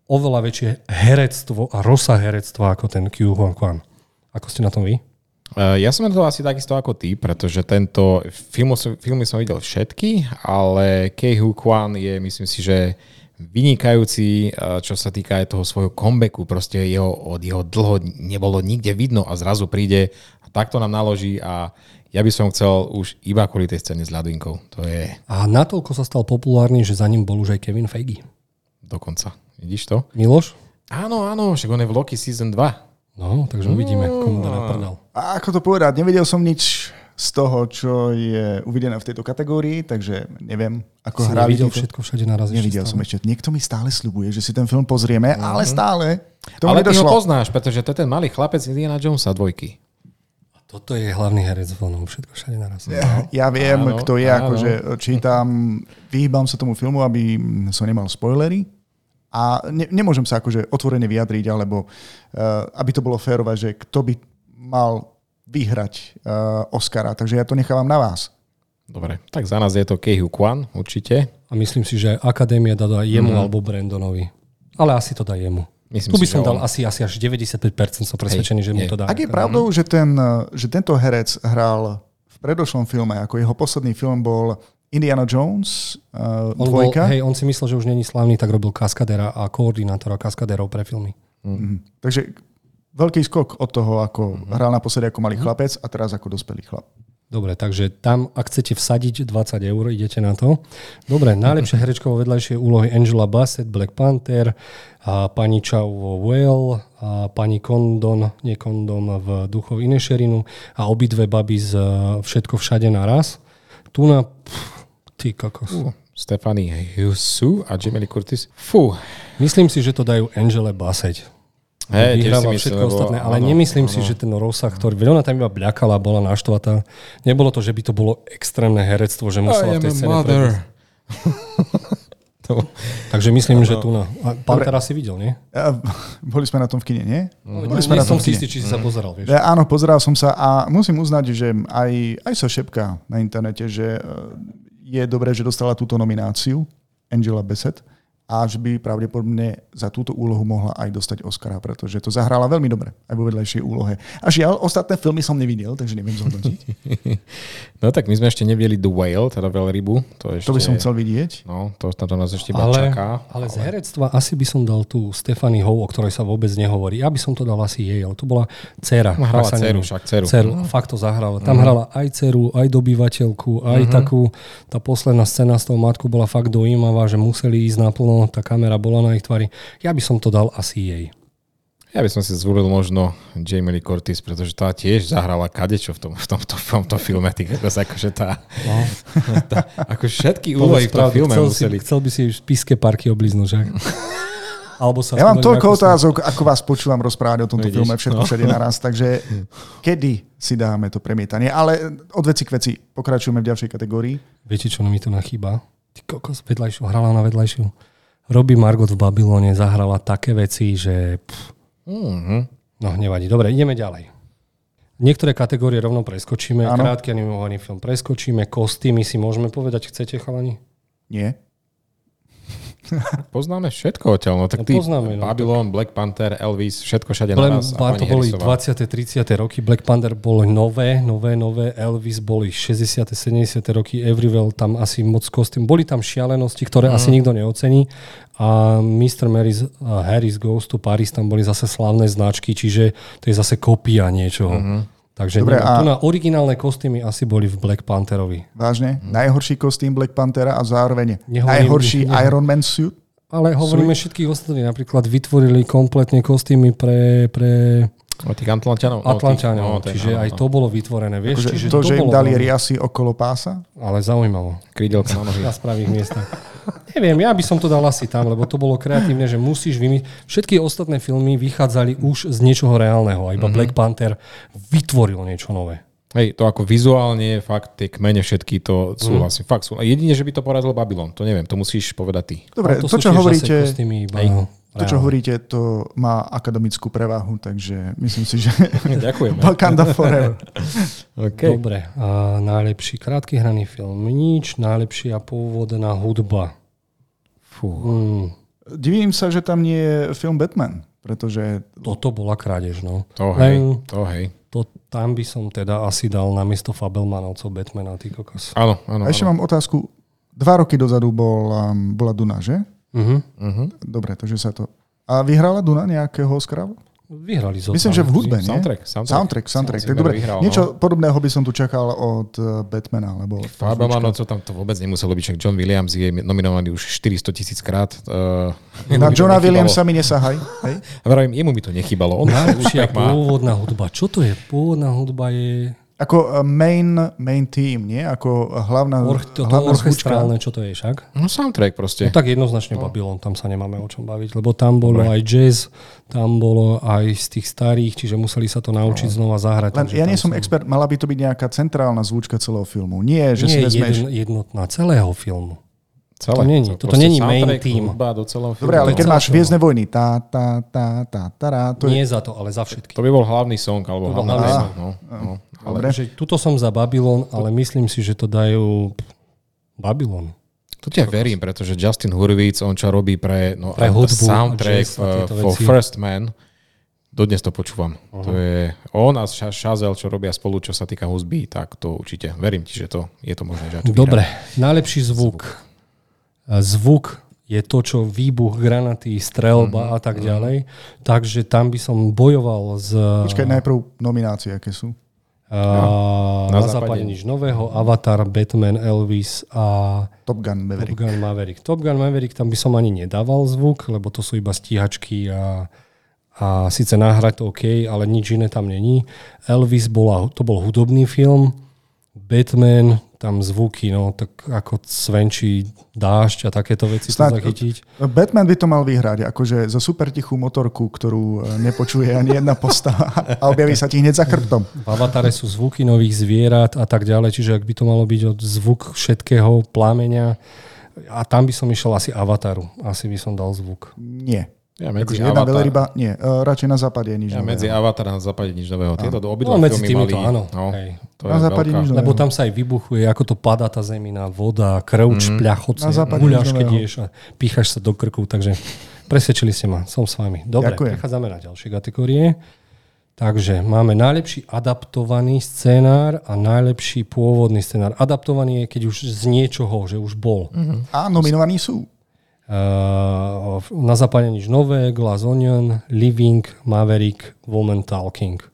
oveľa väčšie herectvo a rozsah herectva ako ten Kyuhuan Kwan. Ako ste na tom vy? Ja som na to asi takisto ako ty, pretože tento filmy som videl všetky, ale Kyuhuan Kwan je, myslím si, že vynikajúci, čo sa týka aj toho svojho comebacku, proste jeho dlho nebolo nikde vidno a zrazu príde a takto nám naloží a ja by som chcel už iba kvôli tej scéne s ľadvinkou. To je... A natoľko sa stal populárny, že za ním bol už aj Kevin Feige. Dokonca. Vidíš to? Miloš? Áno, však on je v Loki Season 2. No, takže uvidíme, komu to naprdal. A ako to povedať, nevedel som nič z toho, čo je uvedené v tejto kategórii, takže neviem, ako hra. Nevidel Všetko všade naraz. Nevidel som ešte. Niekto mi stále sľubuje, že si ten film pozrieme, ale stále. Ale ty ho poznáš, pretože to je ten malý chlapec Indiana Jonesa 2. A toto je hlavný herec v onom Všetko všade naraz. Ja viem, kto je, akože čítam, vyhýbam sa tomu filmu, aby som nemal spoilery. A nemôžem sa akože otvorene vyjadriť, alebo aby to bolo férové, že kto by mal vyhrať Oscara, takže ja to nechávam na vás. Dobre, tak za nás je to Kyuhuan Kwan, určite. A myslím si, že akadémia dá jemu alebo Brandonovi. Ale asi to dá jemu. Myslím tu by si, som dal asi až 95% som presvedčený, že mu to dá. Ak je pravdou, že tento herec hral v predošlom filme, ako jeho posledný film bol Indiana Jones 2. On si myslel, že už není slávny, tak robil kaskadera a koordinátora kaskaderov pre filmy. Takže Veľký skok od toho, ako hral naposledy ako malý chlapec a teraz ako dospelý chlap. Dobre, takže tam, ak chcete vsadiť 20 eur, idete na to. Dobre, najlepšie herečkovo vedľajšie úlohy Angela Bassett, Black Panther, a pani Chow vo Whale, a pani Condon, nie Condon v Duchov Inesherinu a obidve baby z Všetko všade naraz. Tu na... Ty kokos. Stephanie Hsu a Jamie Lee Curtis. Fú. Myslím si, že to dajú Angele Bassett. Hey, vyhráva všetko ostatné, ale áno, nemyslím si, že ten rozsah, ktorý... Veď ona tam iba bľakala, bola naštvatá. Nebolo to, že by to bolo extrémne herectvo, že musela v tej scéne predísť. Takže myslím, že tu na... Pantera si videl, nie? Boli sme na tom v kine, nie? Nie som si istý, či si sa pozeral, vieš. Áno, pozeral som sa a musím uznať, že aj sa šepká na internete, že je dobré, že dostala túto nomináciu Angela Bassett. Až by pravdepodobne za túto úlohu mohla aj dostať Oscara, pretože to zahrála veľmi dobre aj vo vedľajšej úlohe. A žiaľ, ostatné filmy som nevidel, takže neviem zhodnotiť. No tak my sme ešte nevideli The Whale, teda veľrybu. To by som chcel vidieť. No, to nás ešte iba čaká. Ale z herectva asi by som dal tú Stephanie Howe, o ktorej sa vôbec nehovorí. Ja by som to dal asi jej, ale to bola dcéra. Hrala dceru. Fakt to zahrala. Tam hrala aj dceru, aj dobyvateľku, aj takú. Tá posledná scéna s tou matkou bola fakt dojímavá, že museli ísť naplno. Tá kamera bola na ich tvári. Ja by som to dal asi jej. Ja by som si zvolil možno Jamie Lee Curtis, pretože tá tiež zahrala kadečo v tomto filme. Ako všetky úlohy v tom filme museli. Chcel by si Spišské parky obliznúť, že? Ja mám toľko otázok, ako vás počúvam rozprávať o tomto filme, všetko všade naraz, takže kedy si dáme to premietanie? Ale od veci k veci pokračujeme v ďalšej kategórii. Viete, čo mi to nachýba? Ty kokos, vedľajšiu, hrala na vedľajšiu. Robbie Margot v Babylone zahrala také veci, že... No, nevadí. Dobre, ideme ďalej. Niektoré kategórie rovno preskočíme. Ano. Krátky animovaný film preskočíme. Kostýmy si môžeme povedať, chcete, chalani? Nie. Poznáme všetko odtiaľ. No, tak Babylon, tak... Black Panther, Elvis, všetko všade naraz. To boli 20. 30. roky, Black Panther bol nové, Elvis boli 60. 70. roky, Everywhere tam asi moc kostým. Boli tam šialenosti, ktoré asi nikto neocení. A Mr. Mary's Harris Goes to Paris, tam boli zase slávne značky, čiže to je zase kopia niečoho. Takže dobre, tu na originálne kostýmy asi boli v Black Pantherovi. Vážne? Najhorší kostým Black Panthera a zároveň najhorší Iron Man suit? Ale hovoríme všetkých ostatných. Napríklad vytvorili kompletne kostýmy pre tých Atlantianov, čiže aj to bolo vytvorené. Vieš? Akože to, že im dali riasy okolo pása? Ale zaujímavo. Krydelka na nohy. Na správnych miestach. Neviem, ja by som to dal asi tam, lebo to bolo kreatívne, že musíš všetky ostatné filmy vychádzali už z niečoho reálneho. A iba Black Panther vytvoril niečo nové. Hej, to ako vizuálne, fakt tie kmene všetky to súhlasím. Fakt sú. Jedine, že by to porazil Babylon, to neviem, to musíš povedať ty. Dobre, to čo hovoríte... To, čo hovoríte, to má akademickú prevahu, takže myslím si, že Wakanda forever. Okay. Dobre, a najlepší krátky hraný film nič, najlepšia pôvodná hudba. Divím sa, že tam nie je film Batman, pretože... Toto bola krádež, no. To hej. To tam by som teda asi dal namiesto Fabelmanovcov Batmana, ty kokos. Áno. A ešte mám otázku. 2 roky dozadu bola Duna, že? Dobre, takže sa to... A vyhrala Duna nejakého Oscara? Vyhrali zo... Myslím, že v hudbe, nie? Soundtrack. Tak dobre, vyhral, niečo podobného by som tu čakal od Batmana, lebo... Fabelmano, čo tam to vôbec nemuselo byť. John Williams je nominovaný už 400 000-krát. Na Johna Williamsa mi nesahaj. Vravím, jemu by to nechybalo. On najlepšia pôvodná hudba. Čo to je? Pôvodná hudba je... Ako main team, nie? Ako hlavná orchestrálne, čo to je však? No soundtrack proste. No tak jednoznačne Babylon, tam sa nemáme o čom baviť, lebo tam bolo aj jazz, tam bolo aj z tých starých, čiže museli sa to naučiť znova zahrať. Len ja nie som expert, mala by to byť nejaká centrálna zvučka celého filmu. Nie, že si vezmeš... jednotná celého filmu. Toto není main team. Dobre, ale keď máš Hviezdne vojny, nie za to, ale za všetky. To by bol hlavný song, alebo hlavný song. Tuto som za Babylon, ale myslím si, že to dajú Babylon. To ja verím, pretože Justin Hurwitz, on čo robí pre hudbu, soundtrack for First Man, dodnes to počúvam. To je on a Chazelle, čo robia spolu, čo sa týka hudby, tak to určite. Verím ti, že to je to možné. Dobre, najlepší zvuk. Zvuk je to, čo výbuch granaty, strelba a tak ďalej. Takže tam by som bojoval z... Počkaj, najprv nominácie, aké sú? Na západe nič nového, Avatar, Batman, Elvis a Top Gun Maverick. Top Gun Maverick tam by som ani nedával zvuk, lebo to sú iba stíhačky a síce náhrať OK, ale nič iné tam není. Elvis to bol hudobný film, Batman, tam zvuky, no tak ako svenčí dážď a takéto veci sa zachytiť. Batman by to mal vyhrať, akože za super tichú motorku, ktorú nepočuje ani jedna postava a objaví sa ti hneď za chrbtom. V Avatare sú zvuky nových zvierat a tak ďalej, čiže ak by to malo byť od zvuk všetkého, plámenia, a tam by som išiel asi Avataru. Asi by som dal zvuk. Nie. Ja medzi Avatar. Jedna veľryba, nie, radšej na západe nič nového. Ja medzi Avatar a na západe nič nového. Tieto obidva filmy mali. Áno. No, hej. To na západe nič nového. Lebo tam sa aj vybuchuje, ako to padá tá zemina, voda, krv, špľachoce, guľaš, keď ješ a píchaš sa do krku. Takže presvedčili ste ma, som s vami. Dobre, prechádzame na ďalšie kategórie. Takže máme najlepší adaptovaný scenár a najlepší pôvodný scenár. Adaptovaný je, keď už z niečoho, že už bol. A nominovaní sú. Na západe nič nové, Glass Onion, Living, Maverick, Woman Talking.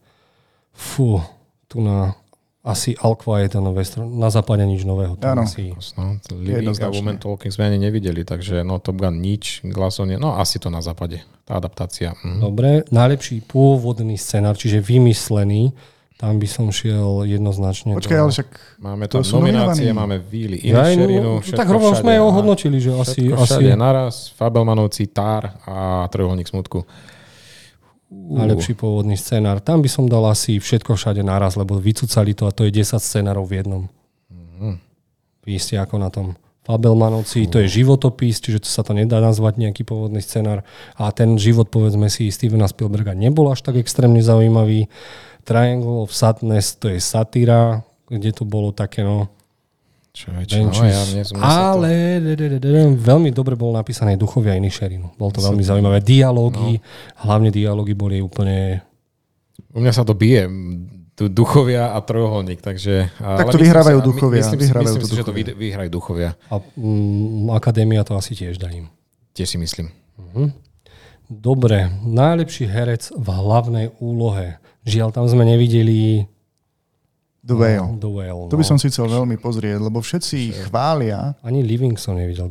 Fú, tu na asi All Quiet na Western, na západe nič nového. Asi... No, Living a Woman Talking sme ani nevideli, takže no, Top Gun nič, Glass Onion, no asi to na západe, tá adaptácia. Dobre, najlepší pôvodný scenár, čiže vymyslený. Tam by som šiel jednoznačne. Počkaj, ale však máme tam nominácie, máme Víly, Inšerinu, všetko všade. Tak rovno sme aj ohodnotili, že asi... Všetko všade naraz, Fabelmanovci, Tár a Trojuholník smutku. Najlepší pôvodný scenár. Tam by som dal asi Všetko všade naraz, lebo vycúcali to a to je 10 scenárov v jednom. Vy ste ako na tom. Fabelmanovci, to je životopis, čiže to sa to nedá nazvať nejaký pôvodný scenár. A ten život, povedzme si, Stevena Spielberga nebol až tak extrémne zaujímavý. Triangle of Sadness, to je satíra, kde to bolo také, no... Ale veľmi dobre bol napísané Duchovia Inisherinu. Bol to veľmi zaujímavé. Dialógy, hlavne dialógy boli úplne... U mňa sa to bije. Duchovia a Trojuholník, takže... Tak to vyhrávajú Duchovia. Myslím si, že to vyhrajú Duchovia. A Akadémia to asi tiež dá im. Tiež si myslím. Dobre. Najlepší herec v hlavnej úlohe. Žiaľ, tam sme nevideli The Whale. No, The Whale, no. To by som si chcel veľmi pozrieť, lebo všetci chvália. Ani Living som nevidel.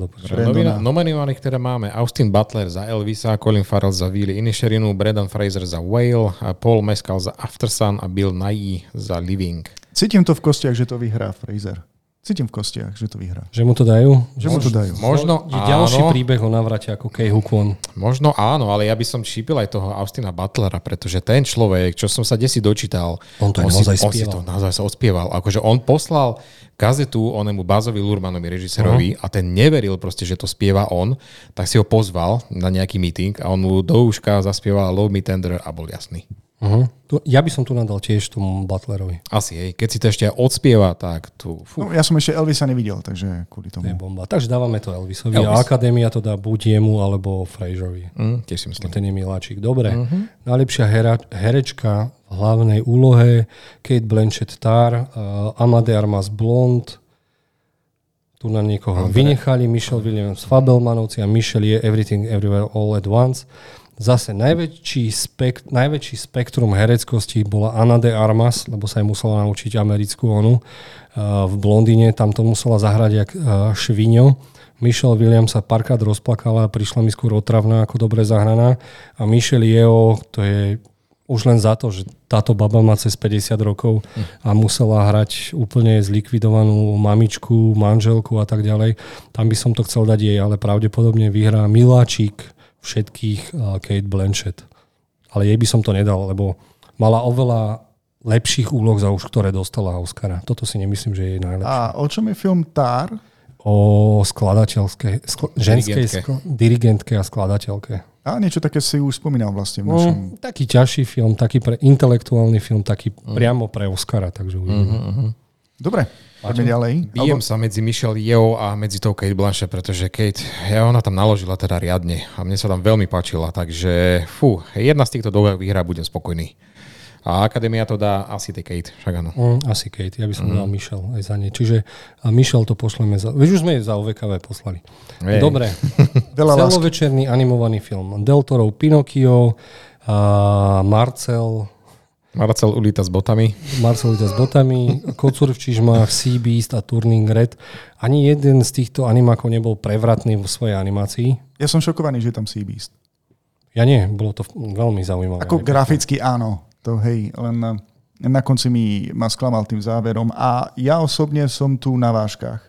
Nominovaných, ktoré máme. Austin Butler za Elvisa, Colin Farrell za Víly Inisherinu, Brendan Fraser za Whale, Paul Mescal za Aftersun a Bill Nighy za Living. Cítim to v kostiach, že to vyhrá Fraser. Že mu to dajú? Že mu to dajú. Možno áno. Ďalší príbeh o navrate ako Kehu Kwon. Možno áno, ale ja by som šípil aj toho Austina Butlera, pretože ten človek, čo som sa desi dočítal, on to naozaj odspieval. Akože on poslal kazetu onemu Bazovi Lurmanovi, režisérovi, a ten neveril proste, že to spieva on, tak si ho pozval na nejaký meeting a on mu do uška zaspieval Love Me Tender a bol jasný. Ja by som tu nadal tiež tomu Butlerovi. Asi, hej. Keď si to ešte odspieva, tak tu... No, ja som ešte Elvisa nevidel, takže kvôli tomu. To je bomba. Takže dávame to Elvisovi. Elvis. A Akadémia to dá buď jemu, alebo Fraserovi. Tiež si myslím. Ten je miláčik. Dobre. Najlepšia herečka v hlavnej úlohe Kate Blanchett Tár, Amade Armas Blond, tu na niekoho vynechali, Michelle Williams Fabelmanovci a Michelle Yeoh Everything Everywhere All at Once. Zase najväčší spektrum hereckosti bola Ana de Armas, lebo sa jej musela naučiť americkú onu. V Blondine tam to musela zahrať jak šviňo. Michelle Williams sa párkrát rozplakala a prišla mi skôr otravná ako dobre zahraná. A Michelle Yeoh, to je už len za to, že táto baba má cez 50 rokov a musela hrať úplne zlikvidovanú mamičku, manželku a tak ďalej. Tam by som to chcel dať jej, ale pravdepodobne vyhrá miláčik všetkých Kate Blanchett. Ale jej by som to nedal, lebo mala oveľa lepších úloh za už, ktoré dostala Oscara. Toto si nemyslím, že je jej najlepšie. A o čom je film Tár? O skladateľskej, dirigentke a skladateľke. A niečo také si už spomínal vlastne. Taký ťažší film, taký intelektuálny film, taký priamo pre Oscara. Takže dobre, poďme ďalej. Bijem sa medzi Michelle Yeoh a medzi tou Kate Blanchett, pretože Kate, ona tam naložila teda riadne a mne sa tam veľmi páčila, takže jedna z týchto dvoch vyhrá, budem spokojný. A Akadémia to dá asi tej Kate, však áno. Asi Kate, ja by som dal Michelle aj za ne. Čiže a Michelle to pošleme už sme jej za OVKV poslali. Dobre, celovečerný animovaný film. Del Toro, Pinokio, Marcel ulíta s botami. Kocúr v čižmách, Sea Beast a Turning Red. Ani jeden z týchto animákov nebol prevratný vo svojej animácii. Ja som šokovaný, že je tam Sea Beast. Ja nie, bolo to veľmi zaujímavé. Ako graficky áno, to hej, len na konci ma sklamal tým záverom. A ja osobne som tu na vážkach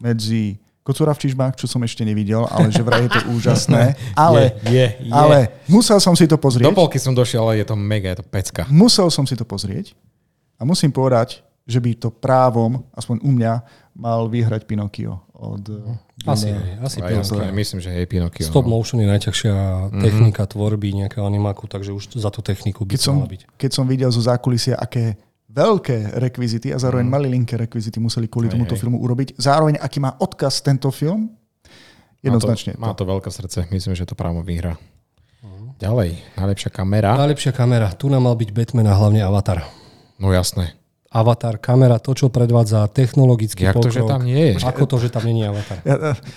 medzi Kocúra v čižbách, čo som ešte nevidel, ale že vraj je to úžasné. Ale musel som si to pozrieť. Do polky som došiel, ale je to mega, je to pecka. Musel som si to pozrieť a musím povedať, že by to právom, aspoň u mňa, mal vyhrať Pinokio od... Asi Pinokio. Myslím, že je Pinokio. Stop motion je najťažšia technika tvorby nejakého animáku, takže už za tú techniku by to mala byť. Keď som videl zo zákulisia, aké veľké rekvizity a zároveň malilinké rekvizity museli kvôli tomuto filmu urobiť. Zároveň, aký má odkaz tento film? Jednoznačne. Má to veľké srdce. Myslím, že to právo vyhrá. Ďalej. Najlepšia kamera. Tu nám mal byť Batman a hlavne Avatar. No jasné. Avatar, kamera, to, čo predvádza technologický pokrok. Ako to, že tam nie je Avatar?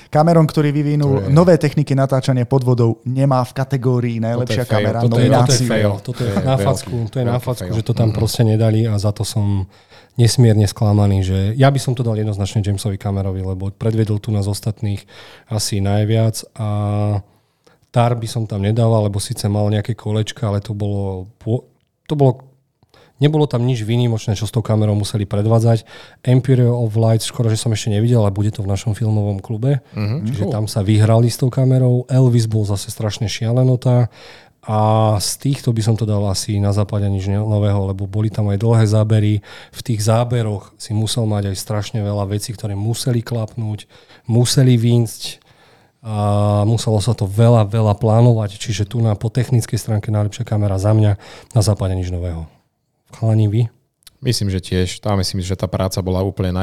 Cameron, ktorý vyvinul nové techniky natáčania pod vodou, nemá v kategórii najlepšia kamera nomináciu. To je na facku, že to tam proste nedali a za to som nesmierne sklamaný. Že ja by som to dal jednoznačne Jamesovi Camerovi, lebo predvedol tu nás ostatných asi najviac a Tár by som tam nedal, lebo síce mal nejaké kolečka, ale to bolo nebolo tam nič výnimočné, čo s tou kamerou museli predvádzať. Empire of Light, skoro, že som ešte nevidel, ale bude to v našom filmovom klube. Čiže tam sa vyhrali s tou kamerou. Elvis bol zase strašne šialenotá. A z týchto by som to dal asi na západe nič nového, lebo boli tam aj dlhé zábery. V tých záberoch si musel mať aj strašne veľa vecí, ktoré museli klapnúť, museli výjsť. A muselo sa to veľa plánovať. Čiže tu po technickej stránke najlepšia kamera za mňa, na západe nič nového. Chalani, vy? Myslím, že tiež. Myslím, že tá práca bola úplne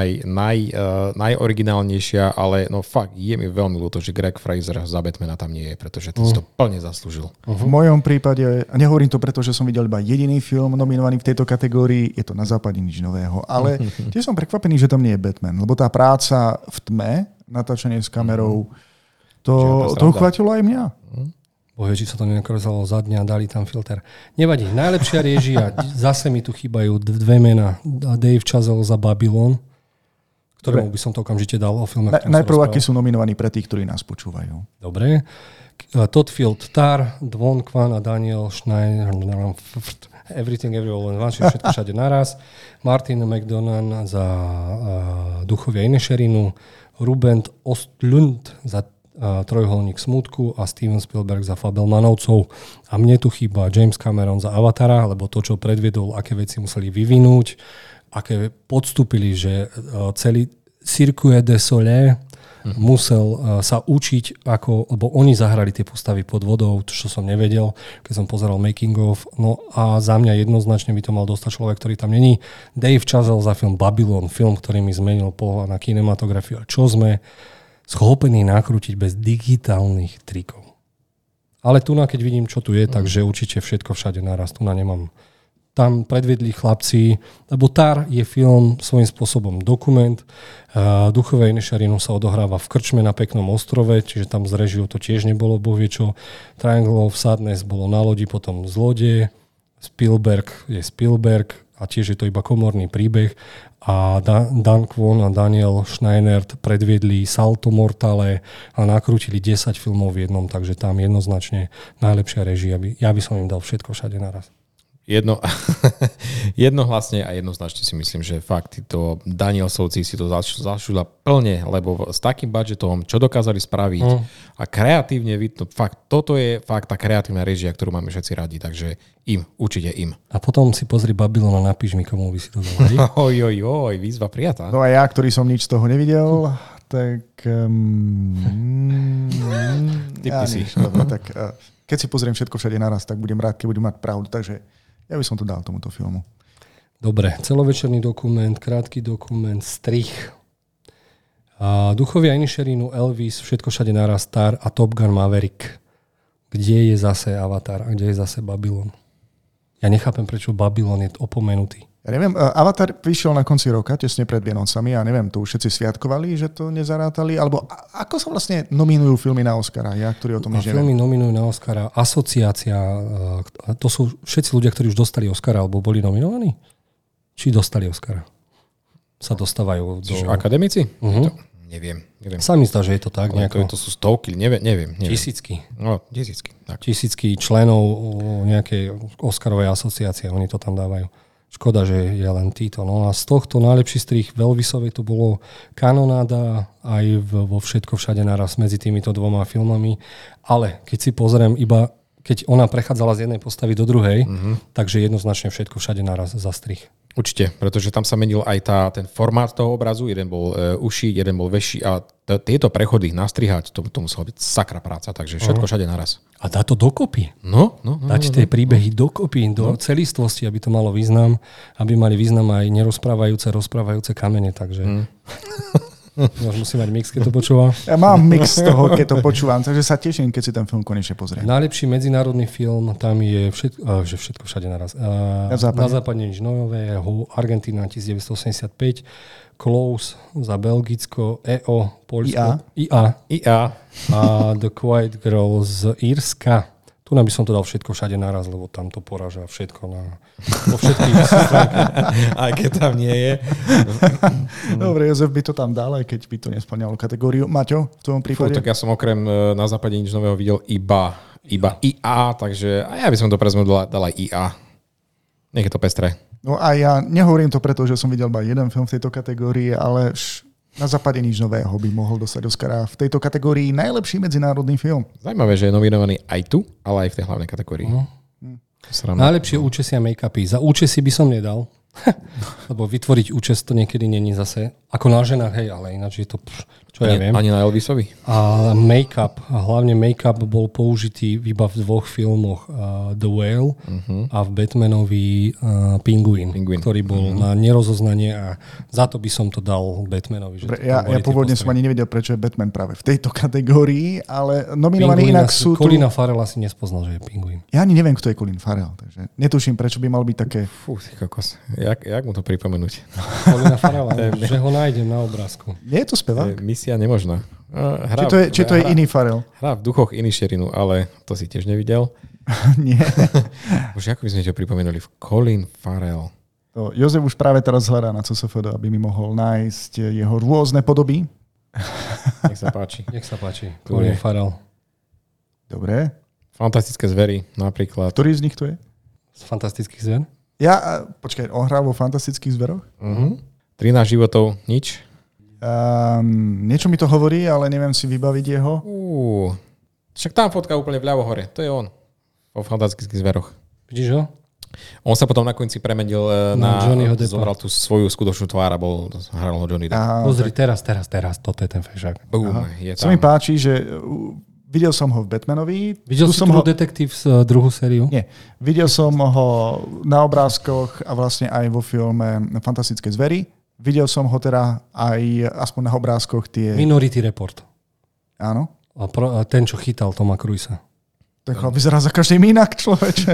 najoriginálnejšia, ale no fakt, je mi veľmi ľúto, že Greg Fraser za Batmana tam nie je, pretože to si to plne zaslúžil. V mojom prípade, a nehovorím to preto, že som videl iba jediný film nominovaný v tejto kategórii, je to na západe nič nového, ale tiež som prekvapený, že tam nie je Batman, lebo tá práca v tme, natáčanie s kamerou, to uchvátilo aj mňa. Bože, či sa to nenakrzalo za dňa, dali tam filter. Nevadí, najlepšia réžia, zase mi tu chýbajú dve mená. Dave Chazelle za Babylon, ktorému by som to okamžite dal o filme. Najprv, akí sú nominovaní pre tých, ktorí nás počúvajú. Dobre. Todd Field, Tár, Dwayne Kwan a Daniel Schneider, Everything Everywhere All at Once, všetko všade naraz. Martin McDonagh za Duchovia Inesherinu, Ruben Östlund za Trojholník smútku a Steven Spielberg za Fabelmanovcov. A mne tu chýba James Cameron za Avatara, lebo to, čo predviedol, aké veci museli vyvinúť, aké podstúpili, že celý Cirque de Soleil musel sa učiť, lebo oni zahrali tie postavy pod vodou, čo som nevedel, keď som pozeral making of. No a za mňa jednoznačne by to mal dostať človek, ktorý tam není. Dave Chazelle za film Babylon, film, ktorý mi zmenil pohľad na kinematografiu. A čo sme schopný nakrútiť bez digitálnych trikov. Ale tu, keď vidím, čo tu je, takže určite všetko všade naraz. Tu nemám. Tam predvedli chlapci, lebo Tár je film svojím spôsobom dokument. Duchové Inešarinu sa odohráva v krčme na peknom ostrove, čiže tam z režiu to tiež nebolo bohviečo. Triangle of Sadness bolo na lodi, potom z lode. Spielberg je Spielberg a tiež je to iba komorný príbeh. A Dan Kwon a Daniel Schneinert predviedli Salto Mortale a nakrútili 10 filmov v jednom, takže tam jednoznačne najlepšia režia. Ja by som im dal všetko všade naraz. Jednohlasne a jednoznačne si myslím, že fakt títo Danielsovci si to zašúla plne, lebo s takým budžetom, čo dokázali spraviť a kreatívne vidno, fakt toto je fakt tá kreatívna režia, ktorú máme všetci radi, takže určite im. A potom si pozri Babylon a napíš mi, komu by si to dovolil. Oj, výzva prijatá. No a ja, ktorý som nič z toho nevidel, tak... Keď si pozriem všetko všade naraz, tak budem rád, keď budem mať pravdu, takže... Ja by som to dal tomuto filmu. Dobre, celovečerný dokument, krátky dokument, strich. Duchovia Inisherinu, Elvis, všetko všade naraz, Tár a Top Gun Maverick. Kde je zase Avatar a kde je zase Babylon? Ja nechápem, prečo Babylon je opomenutý. Ja neviem, Avatar prišiel na konci roka, tesne pred Vienocami, ja neviem, to už všetci sviatkovali, že to nezarátali, alebo ako sa vlastne nominujú filmy na Oscara? Ja, ktorý o tom nič neviem. Filmy nominujú na Oscara asociácia, to sú všetci ľudia, ktorí už dostali Oscara, alebo boli nominovaní? Či dostali Oscara? Sa dostávajú do... Akademici? Uh-huh. Neviem. Sám mi zdá, že je to tak nejako. To sú stovky, neviem. Tisícky. No, tisícky. Tak. Tisícky členov nejakej Oscarovej asociácie, oni to tam dávajú. Škoda, že je len títo. No a z tohto najlepší strih Velvisovej to bolo Kanonáda aj vo Všetko všade naraz medzi týmito dvoma filmami. Ale keď si pozriem iba, keď ona prechádzala z jednej postavy do druhej, takže jednoznačne Všetko všade naraz za strih. Určite, pretože tam sa menil aj ten formát toho obrazu. Jeden bol uši, jeden bol väčší a tieto prechody nastrihať, to musela byť sakra práca, takže Všetko všade naraz. A dá to dokopy. No, dať tie príbehy dokopy, do celistvosti, aby to malo význam, aby mali význam aj nerozprávajúce, rozprávajúce kamene, takže... Musím mať mix, keď to počúvam. Ja mám mix toho, keď to počúvam, takže sa teším, keď si ten film konečne pozriem. Najlepší medzinárodný film, tam je Všetko všade naraz. Na západne nič nového, Argentína 1985, Close za Belgicko, EO, Polsko, IA a The Quiet Girl z Írska. Tu by som to dal Všetko všade naraz, lebo tam to poraža všetko po všetkých stránkach. Aj keď tam nie je. Dobre, Jozef by to tam dal, aj keď by to nesplňalo kategóriu. Maťo, v tvojom prípade? Tak ja som okrem Na západe nič nového videl iba IA, takže aj ja by som to dal aj IA. Nech je to pestré. No a ja nehovorím to preto, že som videl iba jeden film v tejto kategórii, ale Na západe nič nového by mohol dostať Oscara v tejto kategórii najlepší medzinárodný film. Zajímavé, že je nominovaný aj tu, ale aj v tej hlavnej kategórii. Najlepšie účesia a make-upy. Za účesy by som nedal, lebo vytvoriť účes to niekedy není zase. Ako na ženách, hej, ale ináč je to... ja viem. Ani na Elvisovi. A make-up, hlavne make-up bol použitý iba v dvoch filmoch. The Whale a v Batmanovi Penguin, ktorý bol na nerozoznanie a za to by som to dal Batmanovi. Že ja pôvodne som ani nevedel, prečo je Batman práve v tejto kategórii, ale nominovaní inak sú tu... Colina Farrella si nespoznal, že je Penguin. Ja ani neviem, kto je Colin Farrell, takže netuším, prečo by mal byť také... Fú, ty kokos. Jak mu to pripomenúť? Colina Farrella, že ho nájdem na obrázku. Nie je to spevák? Nemožná. Či to je iný Farrell? Hrá v duchoch iný šerinu, ale to si tiež nevidel. Nie. Už ako by sme ťa pripomenuli? Colin Farrell. Jozef už práve teraz hľadá na CSFD, aby mi mohol nájsť jeho rôzne podoby. Nech sa páči. Colin Farrell. Dobre. Fantastické zvery napríklad. Ktorý z nich to je? Z fantastických zver? Počkaj, on hral vo fantastických zveroch? 13 životov, nič. Niečo mi to hovorí, ale neviem si vybaviť jeho. Však tam fotka úplne vľavo hore. To je on. Vo fantastických zveroch. Vidíš ho? On sa potom na konci premenil na... Zohral tú svoju skutočnú tvár a hral ho Johnny Depp. Pozri, teraz. Toto je ten fešák. Co mi páči, že... Videl som ho v Batmanovi. Videl som ho detektív z druhú sériu? Nie. Videl som ho na obrázkoch a vlastne aj vo filme Fantastické zvery. Videl som ho teda aj aspoň na obrázkoch tie... Minority Report. Áno. A ten, čo chytal Toma Cruisa. Tak ho vyzerá za každým inak, človeče.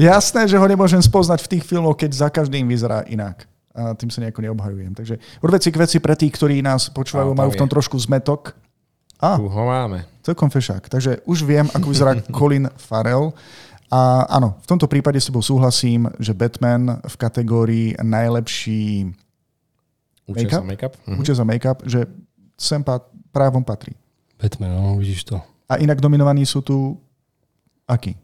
Jasné, že ho nemôžem spoznať v tých filmoch, keď za každým vyzerá inak. A tým sa nejako neobhajujem. Takže Od veci k veci pre tých, ktorí nás počúvajú, majú v tom trošku zmetok. Tu ho máme. Celkom fešák. Takže už viem, ako vyzerá Colin Farrell. A áno, v tomto prípade s tebou súhlasím, že Batman v kategórii najlepší... Účes a make-up? Že sem právom patrí. Batman, no, vidíš to. A inak nominovaní sú tu akí?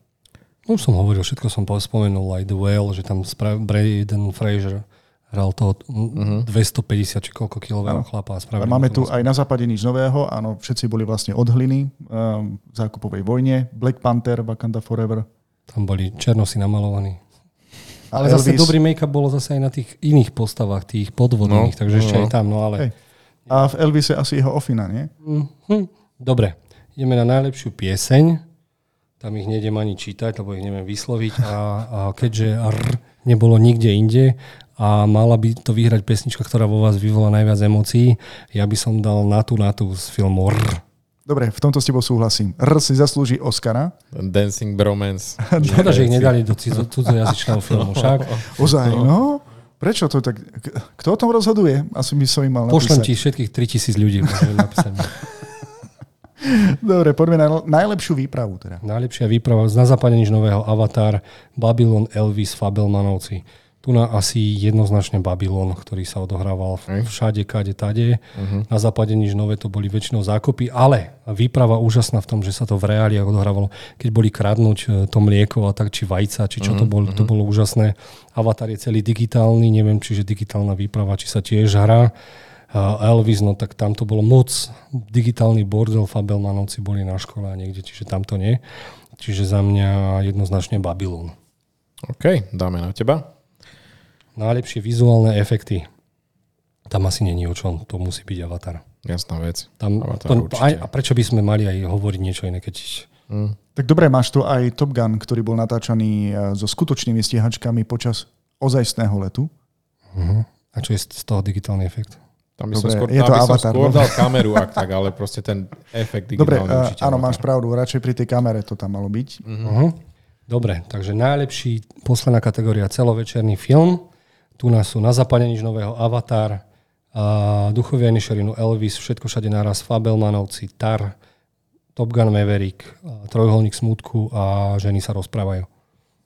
No som hovoril, všetko som spomenul, aj The Whale, že tam Brendan Fraser hral toho 250 či koľko kilového chlapa. Máme tu aj Na západe nič nového, áno, všetci boli vlastne od hliny v zákupovej vojne, Black Panther, Wakanda Forever. Tam boli černosi namalovaní. Ale Elvis. Zase dobrý make-up bolo zase aj na tých iných postavách, tých podvodných, takže ešte aj tam. Hej. A v Elvise asi jeho ofina, nie? Dobre, ideme na najlepšiu pieseň. Tam ich nejdem ani čítať, lebo ich neviem vysloviť. A keďže nebolo nikde inde a mala by to vyhrať pesnička, ktorá vo vás vyvolá najviac emócií, ja by som dal na tú z filmu R. Dobre, v tomto s tebou súhlasím. R si zaslúži Oscara. Dancing Bromance. Škoda, že ich nedali do cudzojazyčného filmu, však. Ozaj, no? Prečo to tak? Kto o tom rozhoduje? Asi by som im mal napísať. Pošlem ti všetkých 3000 ľudí. Dobre, poďme na najlepšiu výpravu. Teda. Najlepšia výprava. Na západe nič nového. Avatar, Babylon, Elvis, Fabelmanovci. Tu na asi jednoznačne Babylon, ktorý sa odohrával všade, kade, tade. Uh-huh. Na západe nič nové, to boli väčšinou zákopy, ale výprava úžasná v tom, že sa to v reáliach odohrávalo. Keď boli kradnúť to mlieko a tak, či vajca, či čo to bolo, to bolo úžasné. Avatar je celý digitálny, neviem, čiže digitálna výprava, či sa tiež hrá. Elvis, no tak tam to bolo moc digitálny bordel, Fabelmanovci boli na škole a niekde, čiže tam to nie. Čiže za mňa jednoznačne Babylon. OK, dáme na teba. Najlepšie vizuálne efekty. Tam asi není o čom, to musí byť Avatar. Jasná vec. Tam, to, a prečo by sme mali aj hovoriť niečo iné, keď... Tak dobre, máš tu aj Top Gun, ktorý bol natáčaný so skutočnými stíhačkami počas ozajstného letu. A čo je z toho digitálny efekt? Tam by som skôr dal kameru, ak tak, ale proste ten efekt digitálny určite. Áno, máš pravdu, radšej pri tej kamere to tam malo byť. Dobre, takže najlepší, posledná kategória, celovečerný film. Tu nás sú Na západe nič nového, Avatar, Duchovia Nišerinu, Elvis, Všetko všade naraz, Fabelmanovci, Tár, Top Gun Maverick, Trojuholník smútku a Ženy sa rozprávajú.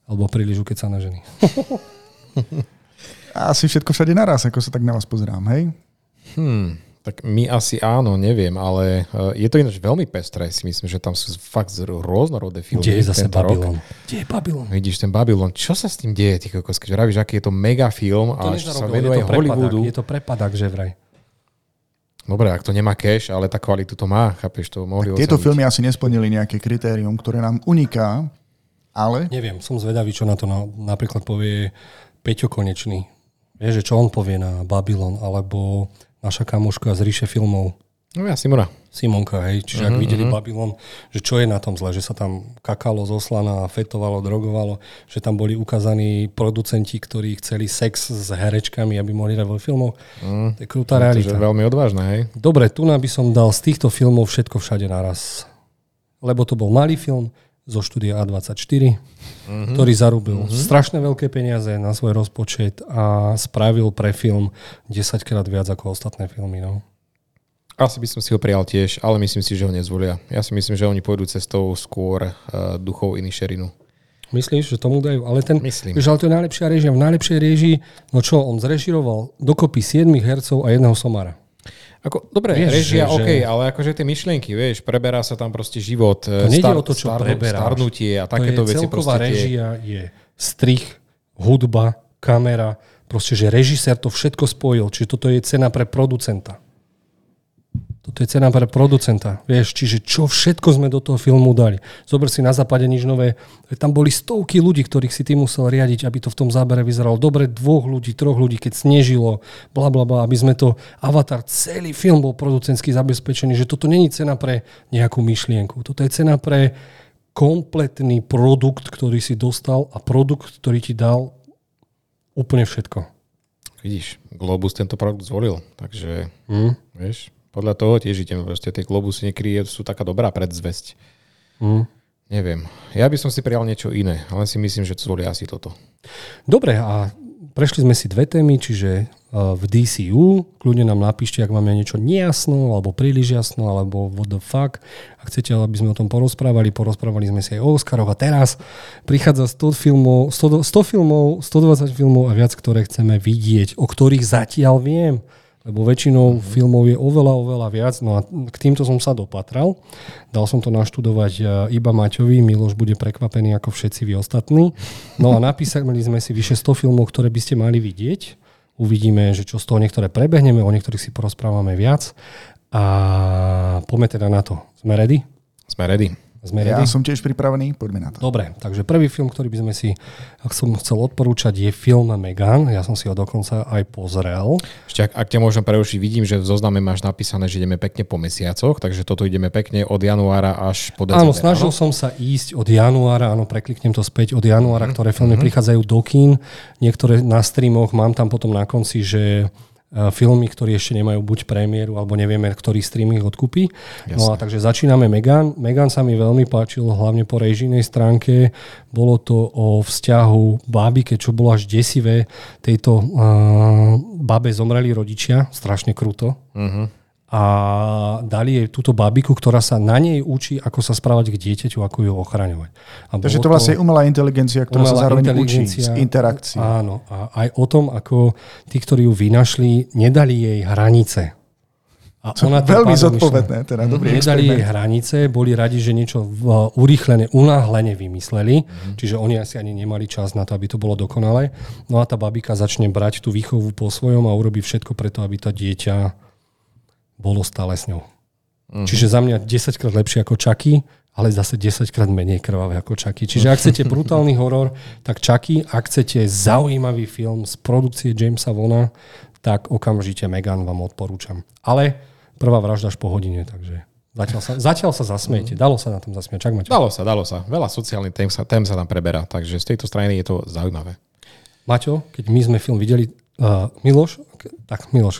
Alebo Príliš ukecané ženy. Asi Všetko všade naraz, ako sa tak na vás pozerám, hej? Tak my asi áno, neviem, ale je to ináč veľmi pestré, si myslím, že tam sú fakt rôznorodé filmy. Kde je zase Babylon? Kde je Babylon? Vidíš ten Babylon, čo sa s tým deje, ty kokos, keď vravíš, aký je to mega film a čo sa venuje Hollywoodu. Je to prepadak, že vraj. Dobre, ak to nemá cash, ale tá kvalitu to má, chápeš, to mohli oceniť. Tieto filmy asi nesplnili nejaké kritérium, ktoré nám uniká, ale... Neviem, som zvedavý, čo na to napríklad povie Peťo Konečný. Vieš, čo on povie na Babylon, alebo... Naša kamoška z ríše filmov. No ja, Simona. Simonka, hej. Čiže ak videli Babylon, že čo je na tom zle, že sa tam kakalo zo slana, fetovalo, drogovalo, že tam boli ukázaní producenti, ktorí chceli sex s herečkami, aby mohli dať vo filmoch. To je krutá realita. To je veľmi odvážne, hej. Dobre, tu by som dal z týchto filmov Všetko všade naraz. Lebo to bol malý film zo štúdia A24, ktorý zarúbil strašne veľké peniaze na svoj rozpočet a spravil pre film 10-krát viac ako ostatné filmy. No. Asi by som si ho prijal tiež, ale myslím si, že ho nezvolia. Ja si myslím, že oni pôjdu cestou skôr Duchov i Nišerinu. Myslíš, že tomu dajú? Ale ten, že to je najlepšia réžia. V najlepšej réžii, no čo, on zrežiroval dokopy 7 hercov a jedného somára. Ako, dobre, vieš, režia, že... OK, ale akože tie myšlienky, vieš, preberá sa tam proste život, starnutie a takéto veci. Celková režia je strih, hudba, kamera, proste, že režisér to všetko spojil, čiže toto je cena pre producenta. Vieš, čiže čo všetko sme do toho filmu dali. Zober si Na západe nič nové. Tam boli stovky ľudí, ktorých si ty musel riadiť, aby to v tom zábere vyzeralo. Dobre, 2, 3 ľudí, keď snežilo, blablabla, aby sme to... Avatar, celý film bol producentský zabezpečený, že toto není cena pre nejakú myšlienku. Toto je cena pre kompletný produkt, ktorý si dostal a produkt, ktorý ti dal úplne všetko. Vidíš, Globus tento produkt zvolil, takže vieš... Podľa toho tiež idem. Proste tie Globusy nekryje, sú taká dobrá predzvesť. Neviem. Ja by som si prijal niečo iné, ale si myslím, že zvolia asi toto. Dobre, a prešli sme si dve témy, čiže v DCU. Kľudne nám napíšte, ak máme niečo nejasno, alebo príliš jasno, alebo what the fuck. Ak chcete, aby sme o tom porozprávali sme si aj o Oscaroch. A teraz prichádza 100 filmov, 120 filmov a viac, ktoré chceme vidieť, o ktorých zatiaľ viem. Lebo väčšinou filmov je oveľa viac. No a k týmto som sa dopatral. Dal som to naštudovať iba Maťovi. Miloš bude prekvapený ako všetci vy ostatní. No a napísali sme si vyše 100 filmov, ktoré by ste mali vidieť. Uvidíme, že čo z toho niektoré prebehneme, o niektorých si porozprávame viac. A poďme teda na to. Sme ready? Sme ready. Ja som tiež pripravený, poďme na to. Dobre, takže prvý film, ktorý by sme si chcel odporúčať, je film Megan. Ja som si ho dokonca aj pozrel. Ešte, ak ťa môžem prerušiť, vidím, že v zozname máš napísané, že ideme pekne po mesiacoch, takže toto ideme pekne od januára až po december. Áno, snažil som sa ísť od januára, áno, prekliknem to späť od januára, ktoré filmy prichádzajú do kín. Niektoré na streamoch, mám tam potom na konci, že filmy, ktoré ešte nemajú buď premiéru, alebo nevieme, ktorý streaming odkúpi. No a takže začíname Megan. Megan sa mi veľmi páčil, hlavne po režijnej stránke. Bolo to o vzťahu bábike, čo bolo až desivé. Tejto babe zomreli rodičia, strašne kruto. Uh-huh. A dali jej túto babiku, ktorá sa na nej učí, ako sa správať k dieťaťu, ako ju ochraňovať. Takže to vlastne je umelá inteligencia, ktorá sa zároveň učí z interakcií. Áno. A aj o tom, ako tí, ktorí ju vynašli, nedali jej hranice. A ona veľmi zodpovedné. Teda, dobrý nedali jej hranice, boli radi, že niečo urýchlené, unáhlene vymysleli, čiže oni asi ani nemali čas na to, aby to bolo dokonalé. No a tá babika začne brať tú výchovu po svojom a urobí všetko preto, aby tá dieťa bolo stále s ňou. Uh-huh. Čiže za mňa 10-krát lepšie ako Chucky, ale zase 10-krát menej krvavé ako Chucky. Čiže ak chcete brutálny horor, tak Chucky. Ak chcete zaujímavý film z produkcie Jamesa Guna, tak okamžite Megan vám odporúčam. Ale prvá vražda až po hodine, takže zatiaľ sa zasmiete. Dalo sa na tom zasmiať. Čak, Maťo? Dalo sa. Veľa sociálnych tém sa tam preberá, takže z tejto strany je to zaujímavé. Maťo, keď my sme film videli, Miloš, k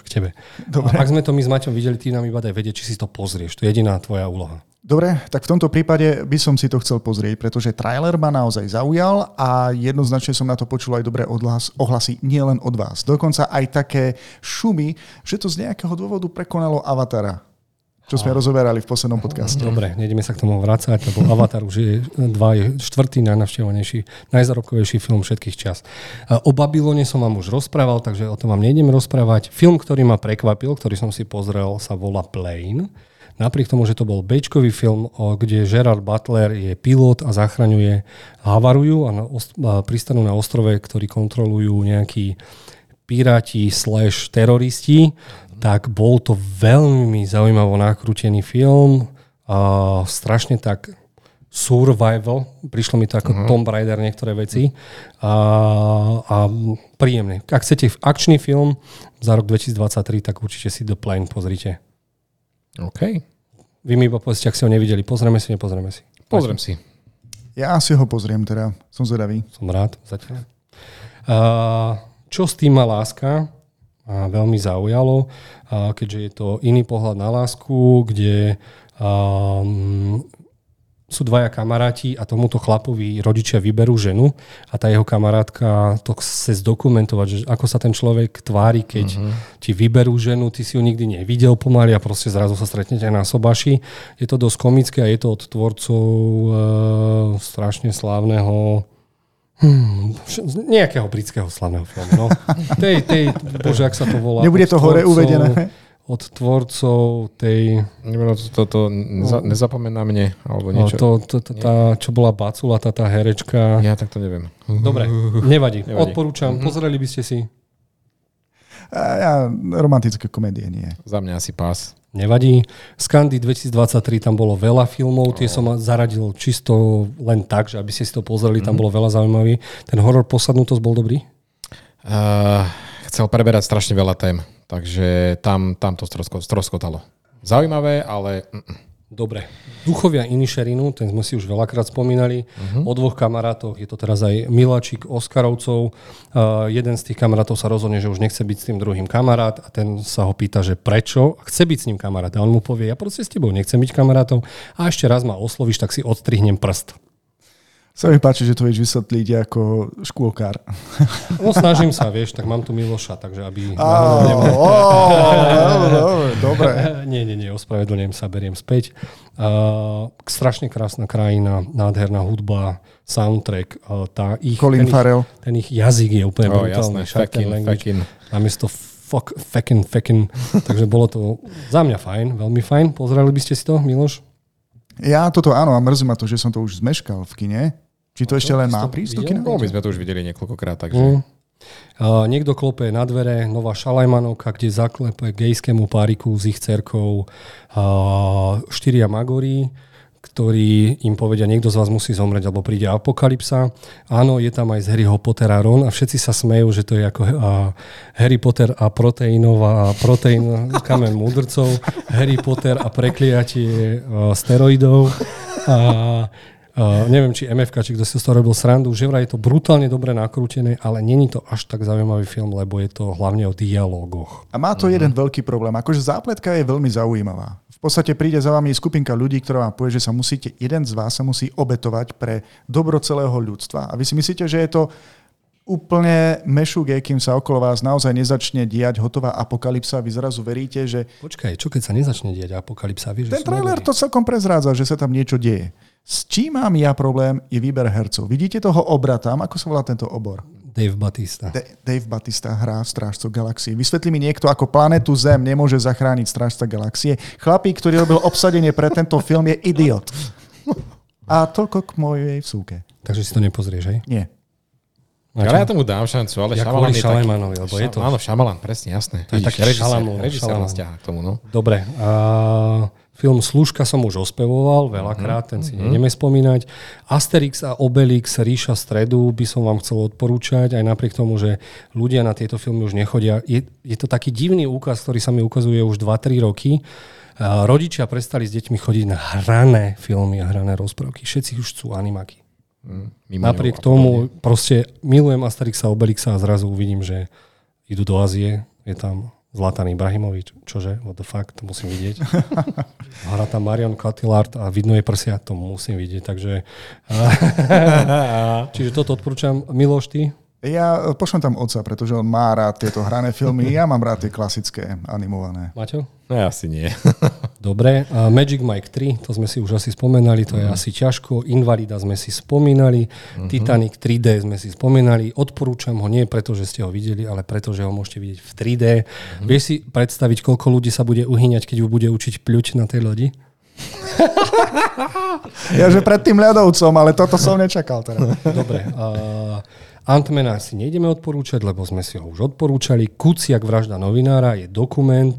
tebe. Dobre. Ak sme to my s Maťom videli, ty nám iba daj vedieť, či si to pozrieš. To je jediná tvoja úloha. Dobre, tak v tomto prípade by som si to chcel pozrieť, pretože trailer ma naozaj zaujal a jednoznačne som na to počul aj dobré ohlasy nielen od vás. Dokonca aj také šumy, že to z nejakého dôvodu prekonalo Avatara, čo sme rozoberali v poslednom podcaste. Dobre, nejdeme sa k tomu vrácať, lebo Avatar už je 4. najnavštevovanejší, najzarobkovejší film všetkých čas. O Babylone som vám už rozprával, takže o tom vám nejdem rozprávať. Film, ktorý ma prekvapil, ktorý som si pozrel, sa volá Plane. Napriek tomu, že to bol B-čkový film, kde Gerard Butler je pilot a zachraňuje haváriu a pristanú na ostrove, ktorý kontrolujú nejakí piráti / teroristi, tak bol to veľmi zaujímavo nakrútený film. Strašne tak survival. Prišlo mi to ako Tomb Raider niektoré veci. A príjemné. Ak chcete akčný film za rok 2023, tak určite si The Plane pozrite. OK. Vy mi iba povedzte, ak ste ho nevideli. Pozrieme si, nepozrieme si. Pozriem si. Ja si ho pozriem teda. Som zvedavý. Som rád. Zatiaľ. Čo s tým má láska? A veľmi zaujalo, keďže je to iný pohľad na lásku, kde sú dvaja kamaráti a tomuto chlapovi rodičia vyberú ženu a tá jeho kamarátka to chce zdokumentovať, že ako sa ten človek tvári, keď ti vyberú ženu, ty si ju nikdy nevidel pomaly a proste zrazu sa stretnete na sobaši. Je to dosť komické a je to od tvorcov strašne slávneho nejakého britského slavného filmu. No. Bože, ak sa to volá. Nebude to hore uvedené? Od tvorcov tej... Nezapomína mne, alebo niečo. Tá, čo bola Bacula, tá herečka. Ja tak to neviem. Dobre, nevadí. Odporúčam. Pozreli by ste si? Romantické komédie nie. Za mňa asi pás. Nevadí. Skandy 2023, tam bolo veľa filmov, tie som zaradil čisto len tak, že aby ste si to pozreli, tam bolo veľa zaujímavých. Ten horor Posadnutosť bol dobrý? Chcel preberať strašne veľa tém, takže tam to stroskotalo. Zaujímavé, ale... Dobre. Duchovia Inisherinu, ten sme si už veľakrát spomínali. O dvoch kamarátoch, je to teraz aj miláčik Oscarovcov. Jeden z tých kamarátov sa rozhodne, že už nechce byť s tým druhým kamarát a ten sa ho pýta, že prečo a chce byť s ním kamarát. A on mu povie, ja proste s tebou nechcem byť kamarátom a ešte raz ma oslovíš, tak si odstrihnem prst. Sa mi páči, že to vieš vysvetliť ako škôlkár. No snažím sa, vieš, tak mám tu Miloša, takže aby... Dobre. Nie, ospravedlňujem sa, beriem späť. Strašne krásna krajina, nádherná hudba, soundtrack. Colin Farrell. Ten ich jazyk je úplne brutálny. Fucking. Namiesto fucking. Takže bolo to za mňa fajn, veľmi fajn. Pozerali by ste si to, Miloš? Ja toto áno, a mrzí ma to, že som to už zmeškal v kine. Či to ešte len má prístup? My sme to už videli niekoľkokrát, takže... Niekto klope na dvere, nová Šalajmanovka, kde zaklepe gejskému páriku s ich dcerkou 4 magorí, ktorí im povedia, niekto z vás musí zomrieť, alebo príde apokalypsa. Áno, je tam aj z Harryho Pottera Ron a všetci sa smejú, že to je ako Harry Potter a proteín kameň múdrcov, Harry Potter a prekliatie steroidov. Neviem, či MFK, či kto si to robil srandu, že vraj je to brutálne dobre nakrútené, ale není to až tak zaujímavý film, lebo je to hlavne o dialógoch. A má to jeden veľký problém. Akože zápletka je veľmi zaujímavá. V podstate príde za vami skupinka ľudí, ktorá vám povie, že sa musíte, jeden z vás sa musí obetovať pre dobro celého ľudstva. A vy si myslíte, že je to úplne mešúge, kým sa okolo vás naozaj nezačne diať hotová apokalypsa a vy zrazu veríte, že... Počkaj, čo keď sa nezačne diať apokalypsa? Vieš, ten trailer to celkom prezrádza, že sa tam niečo deje. S čím mám ja problém, je výber hercov. Vidíte toho obra tam? Ako sa volá tento obor? Dave Bautista. Dave Bautista hrá Strážcu galaxie. Vysvetlí mi niekto, ako planetu Zem nemôže zachrániť Strážca galaxie. Chlapík, ktorý robil obsadenie pre tento film, je idiot. A toľko k mojej vsúke. Takže si to nepozrieš, hej? Nie. Ale ja tomu dám šancu, ale Shyamalan je taký. Lebo je to... Áno, Shyamalan, presne, jasné. To je taký režisérna vzťah k tomu, no. Dobre. Film Služka som už ospevoval veľakrát, ten si nejdeme spomínať. Asterix a Obelix, Ríša stredu by som vám chcel odporúčať, aj napriek tomu, že ľudia na tieto filmy už nechodia. Je to taký divný úkaz, ktorý sa mi ukazuje už 2-3 roky. Rodičia prestali s deťmi chodiť na hrané filmy a hrané rozprávky. Všetci už chcú animáky. Napriek tomu proste milujem Asterixa a Obelixa a zrazu uvidím, že idú do Ázie, je tam Zlatan Ibrahimovič, čože? What the fuck? To musím vidieť. Hrá tam Marion Cotillard a vidno je prsia, to musím vidieť, takže čiže toto odporúčam. Miloš, ty? Ja pošlem tam otca, pretože on má rád tieto hrané filmy, ja mám rád tie klasické animované. Maťo? No, asi nie. Dobre. Magic Mike 3, to sme si už asi spomenali, to je asi ťažko. Invalida sme si spomínali. Titanic 3D sme si spomínali. Odporúčam ho nie preto, že ste ho videli, ale preto, že ho môžete vidieť v 3D. Vieš si predstaviť, koľko ľudí sa bude uhyňať, keď ju bude učiť pľuť na tej lodi? Ja že pred tým ľadovcom, ale toto som nečakal teraz. Dobre. Antmana si nejdeme odporúčať, lebo sme si ho už odporúčali. Kuciak vražda novinára je dokument,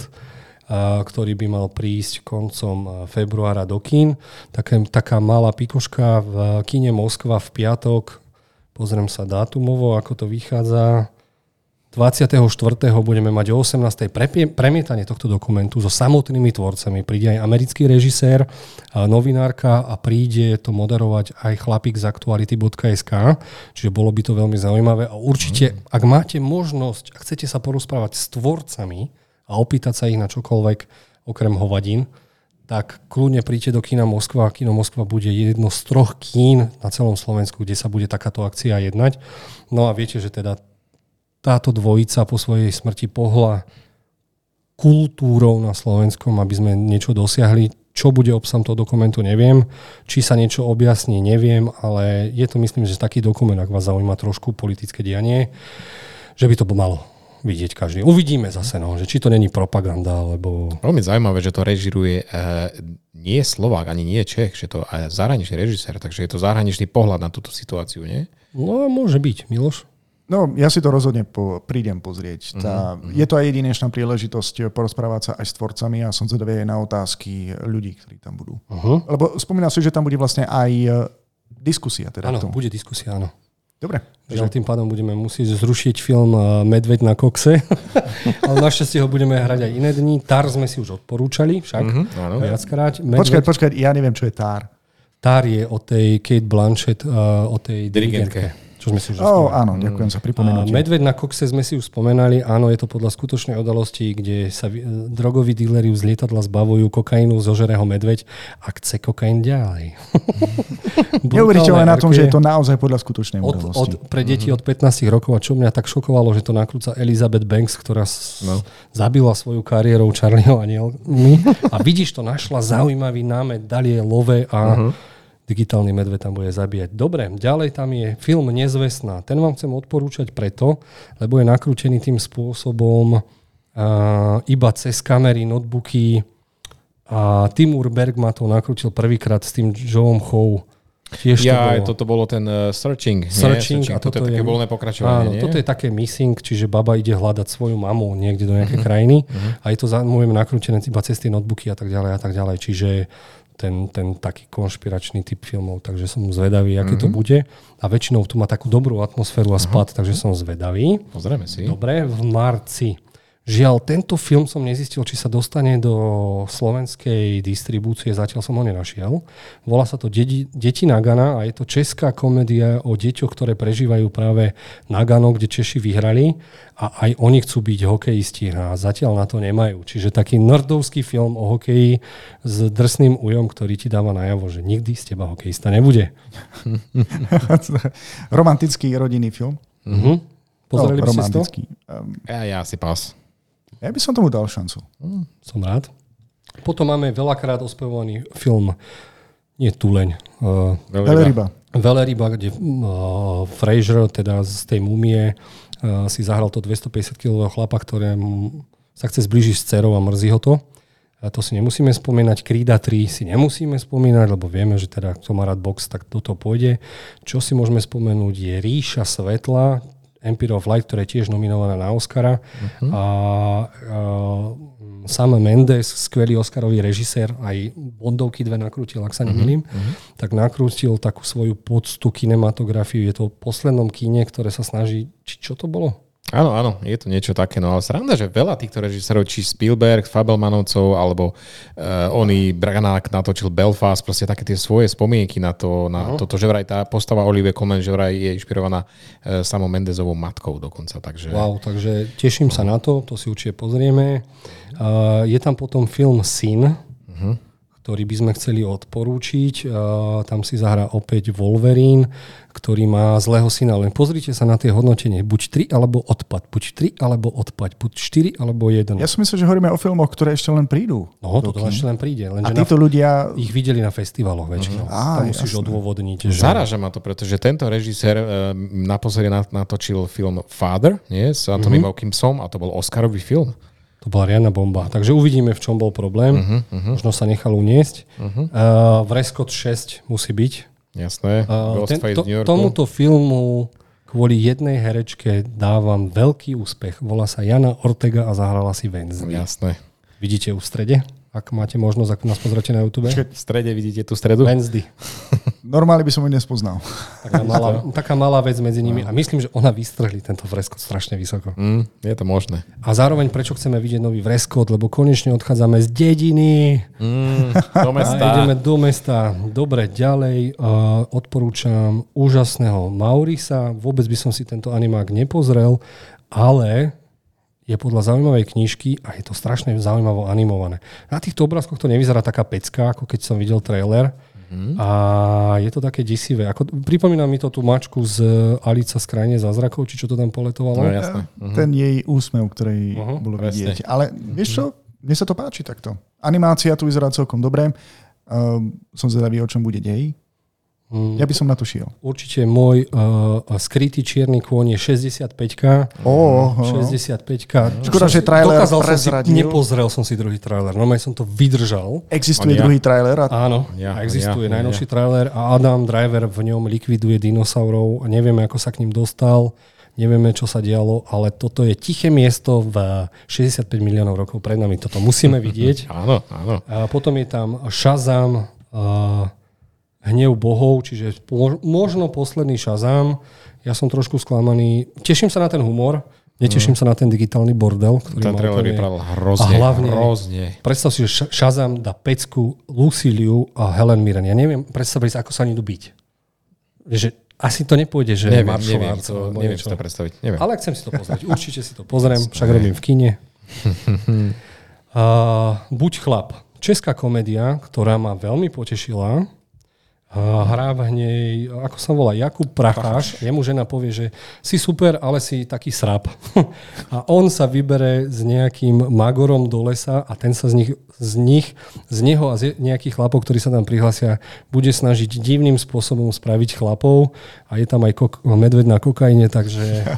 ktorý by mal prísť koncom februára do kín. Taká malá pikoška v kíne Moskva v piatok. Pozriem sa dátumovo, ako to vychádza. 24. budeme mať o 18. premietanie tohto dokumentu so samotnými tvorcami. Príde aj americký režisér, novinárka a príde to moderovať aj chlapík z aktuality.sk. Čiže bolo by to veľmi zaujímavé. A určite, ak máte možnosť a chcete sa porozprávať s tvorcami a opýtať sa ich na čokoľvek okrem hovadín, tak kľudne príďte do kína Moskva. Kino Moskva bude jedno z 3 kín na celom Slovensku, kde sa bude takáto akcia jednať. No a viete, že teda táto dvojica po svojej smrti pohla kultúrou na Slovenskom, aby sme niečo dosiahli. Čo bude obsahom toho dokumentu, neviem. Či sa niečo objasní, neviem, ale je to, myslím, že taký dokument, ak vás zaujíma trošku politické dianie, že by to malo vidieť každý. Uvidíme zase, no, že či to není propaganda, alebo... Veľmi zaujímavé, že to režiruje nie Slovák, ani nie Čech, že to zahraničný režisér, takže je to zahraničný pohľad na túto situáciu, nie? No, môže byť, Miloš. No, ja si to rozhodne prídem pozrieť. Je to aj jedinečná príležitosť porozprávať sa aj s tvorcami a som zvedavý aj na otázky ľudí, ktorí tam budú. Lebo spomínal si, že tam bude vlastne aj diskusia. Teda áno, bude diskusia, áno. Dobre. Takže tým pádom budeme musieť zrušiť film Medveď na kokse. Ale našťastie ho budeme hrať aj iné dni. Tár sme si už odporúčali však. Viackrát. Počkaj, ja neviem, čo je Tár. Tár je o tej Kate Blanchett, o tej dirigentke. Čo sme si už áno, ďakujem za pripomenutie. Medveď na kokse sme si už spomenali. Áno, je to podľa skutočnej udalosti, kde sa drogoví díleri z lietadla zbavujú kokainu, zožere ho medveď a chce kokain ďalej. Neuveriteľné na tom, že je to naozaj podľa skutočnej udalosti. Pre deti od 15 rokov a čo mňa tak šokovalo, že to nakrúca Elizabeth Banks, ktorá zabila svoju kariérou Charlieho anielmi a vidíš to, našla zaujímavý námet, dali jej love a digitálny medveď tam bude zabíjať. Dobre, ďalej tam je film Nezvestná. Ten vám chcem odporúčať preto, lebo je nakrútený tým spôsobom iba cez kamery, notebooky. A Timur Berg ma to nakrútil prvýkrát s tým Joom Chou. Toto bolo ten Searching a toto je také voľné pokračovanie. Áno, toto je také Missing, čiže baba ide hľadať svoju mamu niekde do nejakej krajiny a je to môžeme nakrútené iba cez tie notebooky a tak ďalej. Čiže ten taký konšpiračný typ filmov, takže som zvedavý, aké to bude. A väčšinou tu má takú dobrú atmosféru a spad, takže som zvedavý. Pozrieme si. Dobre, v marci Žiaľ, tento film som nezistil, či sa dostane do slovenskej distribúcie, zatiaľ som ho nenašiel. Volá sa to Deti Nagana a je to česká komédia o deťoch, ktoré prežívajú práve Nagano, kde Češi vyhrali a aj oni chcú byť hokejisti a zatiaľ na to nemajú. Čiže taký nerdovský film o hokeji s drsným ujom, ktorý ti dáva najavo, že nikdy z teba hokejista nebude. Romantický rodinný film. Mhm. Pozerali by ste to? Ja si pas. Ja by som tomu dal šancu. Som rád. Potom máme veľakrát ospevovaný film nie Tuleň. Veleryba, kde Fraser, teda z tej Múmie, si zahral to 250-kilového chlapa, ktorému sa chce zblížiť s dcerou a mrzí ho to. A to si nemusíme spomínať. Krída 3 si nemusíme spomínať, lebo vieme, že teda kto má rád box, tak do toho pôjde. Čo si môžeme spomenúť je Ríša svetla, Empire of Light, ktorá je tiež nominovaná na Oscara. Uh-huh. A Sam Mendes, skvelý Oscarový režisér, aj Bondovky 2 nakrútil, ak sa nemýlim, tak nakrútil takú svoju poctu kinematografiu. Je to v poslednom kine, ktoré sa snaží... Čo to bolo? Áno, je to niečo také, no ale sranda, že veľa týchto režisérov, či Spielberg, Fabelmanovcov, alebo oný Branagh natočil Belfast, proste také tie svoje spomienky na to, na toto, že vraj tá postava Olivia Colman, že vraj je inšpirovaná samou Mendezovou matkou dokonca, takže... Wow, takže teším sa na to, to si určite pozrieme. Je tam potom film Syn, ktorý by sme chceli odporúčiť. Tam si zahrá opäť Wolverine, ktorý má zlého syna. Len pozrite sa na tie hodnotenie. Buď 3 alebo odpad. Buď 3 alebo odpad. Buď 4 alebo 1. Ja som myslel, že hovoríme o filmoch, ktoré ešte len prídu. No, toto ešte len príde. A títo ľudia... Ich videli na festivaloch väčšinou. Tam musíš odôvodniť. Že... Zaráža ma to, pretože tento režisér naposledy natočil film Father, nie? S Anthony Hopkinsom a to bol Oscarový film. To bola riadna bomba. Takže uvidíme, v čom bol problém. Možno sa nechal uniesť. Vrescott 6 musí byť. Jasné. Tomuto filmu kvôli jednej herečke dávam veľký úspech. Volá sa Jana Ortega a zahrala si Wednesday. Jasné. Vidíte ju v strede? Ak máte možnosť, ak nás pozrite na YouTube. V strede vidíte tú stredu? Wednesday. Normálne by som ju nespoznal. Taká malá vec medzi nimi. A myslím, že ona vystrhli tento Vrescott strašne vysoko. Je to možné. A zároveň, prečo chceme vidieť nový Vrescott? Lebo konečne odchádzame z dediny. Do mesta. A ideme do mesta. Dobre, ďalej. Odporúčam úžasného Maurisa. Vôbec by som si tento animák nepozrel, ale... je podľa zaujímavej knižky a je to strašne zaujímavo animované. Na týchto obrázkoch to nevyzerá taká pecka, ako keď som videl trailer. A je to také desivé. Pripomína mi to tú mačku z Alica z krajine zázrakov, či čo to tam poletovalo. No, jasné. Ten jej úsmev, ktorý bolo vidieť. Ale vieš čo? Mne sa to páči takto. Animácia tu vyzerá celkom dobre. Som zvedavý, o čom bude dej. Ja by som na to šiel. Určite môj skrytý čierny kôň je 65-ka. 65-ka. Škoda, že trailer prezradil. Nepozrel som si druhý trailer. Normálne som to vydržal. Existuje druhý trailer? Áno, existuje najnovší trailer a Adam Driver v ňom likviduje dinosaurov. Nevieme, ako sa k ním dostal. Nevieme, čo sa dialo, ale toto je tiché miesto v 65 miliónov rokov pred nami. Toto musíme vidieť. Áno. A potom je tam Shazam... Hnev bohov, čiže možno posledný Shazam. Ja som trošku sklamaný. Teším sa na ten humor, neteším sa na ten digitálny bordel, ktorý ten trailer vypadal hrozne. Predstav si, že Shazam dá pecku Lucy Liu a Helen Mirren. Ja neviem, predstav si, ako sa ani idú byť. Že asi to nepôjde, že... Neviem si to predstaviť. Neviem. Ale chcem si to pozrieť. Určite si to pozriem, však robím v kine. Buď chlap. Česká komédia, ktorá ma veľmi potešila. Hrá v nej, ako sa volá, Jakub Pracháš. Jemu žena povie, že si super, ale si taký srap. A on sa vybere s nejakým magorom do lesa a ten sa z neho a z nejakých chlapov, ktorí sa tam prihlásia, bude snažiť divným spôsobom spraviť chlapov. A je tam aj medveď na kokaine, takže,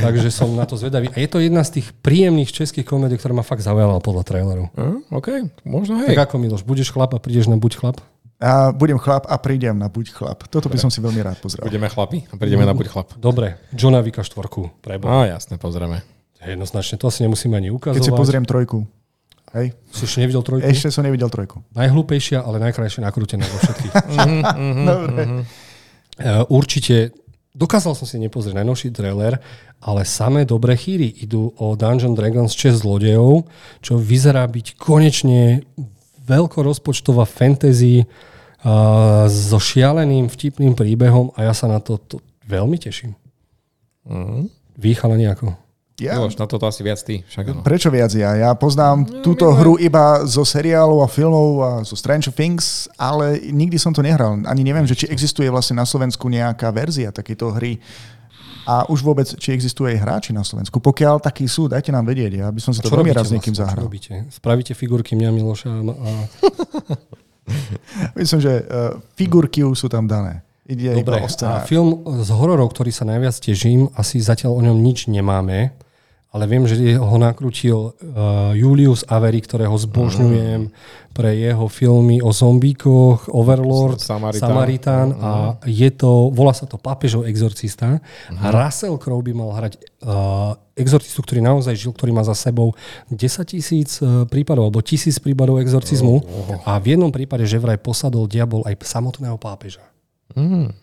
takže som na to zvedavý. A je to jedna z tých príjemných českých komédií, ktorá ma fakt zaujala podľa traileru. OK, možno hej. Tak ako, Miloš, budeš chlap a prídeš na Buď chlap? A budem chlap a prídem na Buď chlap. Toto by som si veľmi rád pozrel. Budeme chlapi a prídeme na Buď chlap. Dobre, Johna Vicka 4. Preboha. Jasne, pozrieme. Jednoznačne, to asi nemusíme ani ukazovať. Keď si pozriem 3. Hej. Si ešte nevidel 3? Ešte som nevidel 3. Najhlúpejšia, ale najkrajšia nakrútená vo všetkých. Dobre. Určite Dokázal som si nepozrieť najnovší trailer, ale samé dobré chýry idú o Dungeons & Dragons 6 zlodejov, čo vyzerá byť konečne veľkorozpočtová fantasy so šialeným vtipným príbehom a ja sa na to veľmi teším. Mm. Výchala nejako. Ja. No, na toto asi viac ty. Však, no. Prečo viac ja? Ja poznám túto hru iba zo seriálov a filmov a zo Stranger Things, ale nikdy som to nehral. Ani neviem, že či existuje vlastne na Slovensku nejaká verzia takéto hry. A už vôbec, či existuje aj hráči na Slovensku. Pokiaľ takí sú, dajte nám vedieť. Ja by som si to veľmi raz niekým zahral. Spravíte figurky mňa, Miloša? A... Myslím, že figurky sú tam dané. Ide dobre, a film z hororov, ktorý sa najviac teším, asi zatiaľ o ňom nič nemáme. Ale viem, že ho nakrútil Julius Avery, ktorého zbožňujem pre jeho filmy o zombíkoch, Overlord, Samaritán a je to, volá sa to Pápežov exorcista. A Russell Crowe by mal hrať exorcistu, ktorý naozaj žil, ktorý má za sebou 10,000 prípadov alebo 1000 prípadov exorcizmu a v jednom prípade že vraj posadol diabol aj samotného pápeža.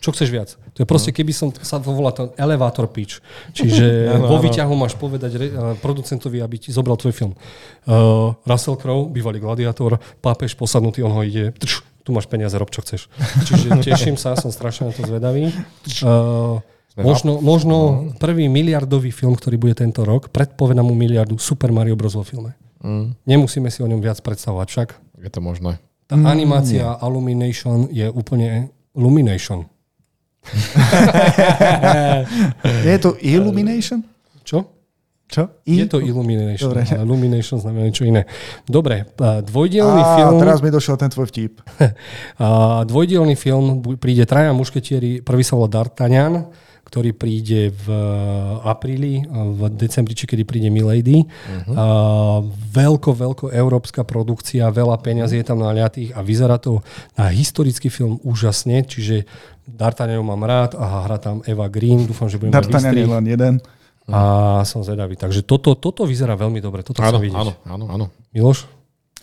Čo chceš viac? To je proste, keby som sa volal ten elevator pitch. Čiže vo výťahu máš povedať producentovi, aby ti zobral tvoj film. Russell Crowe, bývalý gladiátor, pápež posadnutý, on ho ide, tu máš peniaze, rob čo chceš. Čiže teším sa, som strašne na to zvedavý. Možno prvý miliardový film, ktorý bude tento rok, predpovedá mu miliardu Super Mario Bros. Vo filme. Nemusíme si o ňom viac predstavovať však. Je to možné. Tá animácia Illumination je úplne... Illumination. Je to Illumination? Čo? Je to Illumination. Dobre. Ale Illumination znamená niečo iné. Dobre, dvojdielný film... Teraz mi došiel ten tvoj vtip. Dvojdielný film, príde traja mušketieri, prvý sa volá D'Artagnan, ktorý príde v apríli, v decembri, či kedy príde Milady. Veľko európska produkcia, veľa peňazí je tam naliatých a vyzerá to na historický film úžasne, čiže D'Artagnanu mám rád a hrá tam Eva Green, dúfam, že budem mať výstrih. D'Artagnan je len jeden. A som zvedavý. Takže toto vyzerá veľmi dobre, toto chcem vidieť. Áno. Miloš?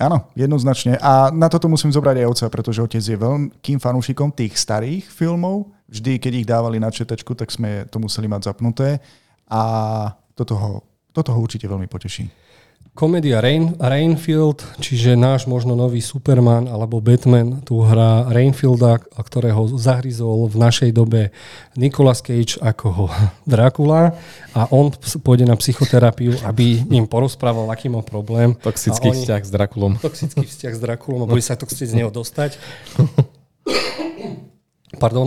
Áno, jednoznačne. A na toto musím zobrať aj oca, pretože otec je veľkým fanúšikom tých starých filmov. Vždy, keď ich dávali na četečku, tak sme to museli mať zapnuté a toto ho určite veľmi poteší. Komédia Rainfield, čiže náš možno nový Superman alebo Batman, tu hrá Rainfielda, ktorého zahryzol v našej dobe Nicolas Cage ako ho Dracula a on pôjde na psychoterapiu, aby im porozprával, aký má problém. Toxický vzťah s Draculom a bude sa to chcieť z neho dostať.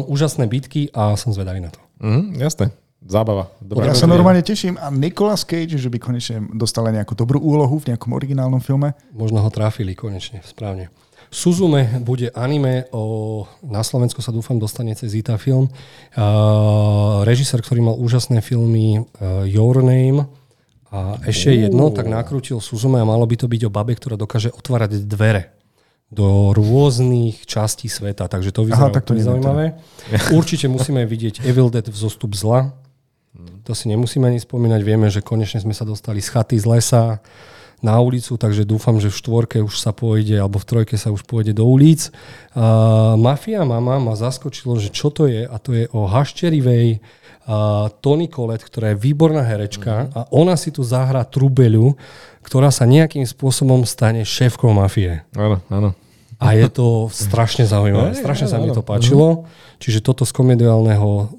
Úžasné bitky a som zvedavý na to. Jasné, zábava. Dobrá ja sa normálne teším a Nicolas Cage, že by konečne dostal nejakú dobrú úlohu v nejakom originálnom filme. Možno ho tráfili konečne, správne. Suzume bude anime, na Slovensku sa dúfam dostane cez Zita film. Režisér, ktorý mal úžasné filmy Your Name a ešte jedno, tak nakrútil Suzume a malo by to byť o babe, ktorá dokáže otvárať dvere do rôznych častí sveta. Takže to vyzerá úplne zaujímavé. Určite musíme vidieť Evil Dead vzostup zla. To si nemusíme ani spomínať. Vieme, že konečne sme sa dostali z chaty, z lesa na ulicu, takže dúfam, že v 4 už sa pôjde, alebo v 3 sa už pôjde do ulic. Mafia mama ma zaskočilo, že čo to je, a to je o haščerivej Toni Collette, ktorá je výborná herečka a ona si tu zahrá trubeľu, ktorá sa nejakým spôsobom stane šéfkou mafie. Áno. A je to strašne zaujímavé. Strašne sa mi to páčilo. Čiže toto z komediálneho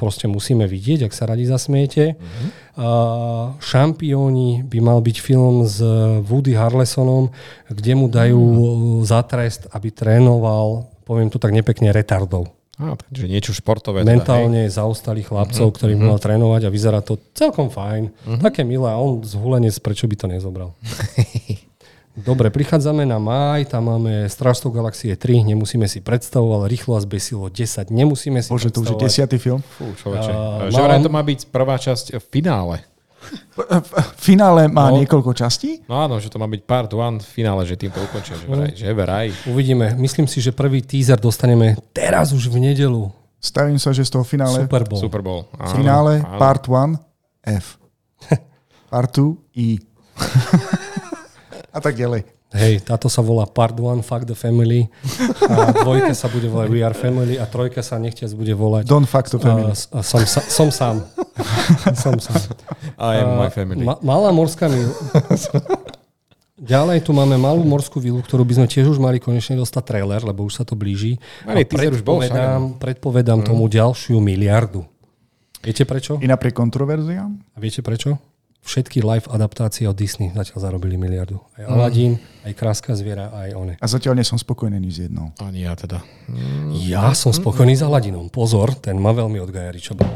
proste musíme vidieť, ak sa radi zasmiete. Šampióni by mal byť film s Woody Harrelsonom, kde mu dajú za trest, aby trénoval, poviem to tak nepekne, retardov. Takže niečo športové. Mentálne zaostalých chlapcov, ktorí by mal trénovať a vyzerá to celkom fajn. Také milé. A on zhulenec, prečo by to nezobral? Dobre, prichádzame na máj, tam máme Strážcov galaxie 3, nemusíme si predstavovať, Rýchlo a zbesilo 10, nemusíme si predstavovať. Bože, to už je 10. film. Fú, človeče. Že to má byť prvá časť v finále. V finále má niekoľko častí? No áno, že to má byť part 1 v finále, že tým to ukončia, že veraj. Uvidíme. Myslím si, že prvý teaser dostaneme teraz už v nedeľu. Stavím sa, že z toho finále... Super Bowl. Áno, finále áno. Part 1 F. Part 2 I. A tak ďalej. Hej, táto sa volá Part 1, Fuck the Family. A dvojka sa bude volať We Are Family a trojka sa nechtiac bude volať Don't Fuck the Family. Som sám. I am my family. Malá morská milu. Ďalej tu máme malú morskú vilu, ktorú by sme tiež už mali konečne dostať trailer, lebo už sa to blíži. Predpovedám tomu ďalšiu miliardu. Viete prečo? I napriek kontroverziám. A viete prečo? Všetky live adaptácie od Disney zatiaľ zarobili miliardu. Aj Aladín, aj Kráska zviera, aj one. A zatiaľ nie som spokojný ani s jednou. Ani ja teda. Ja som spokojný s Aladinom. Pozor, ten ma veľmi odgajari, čo bolo.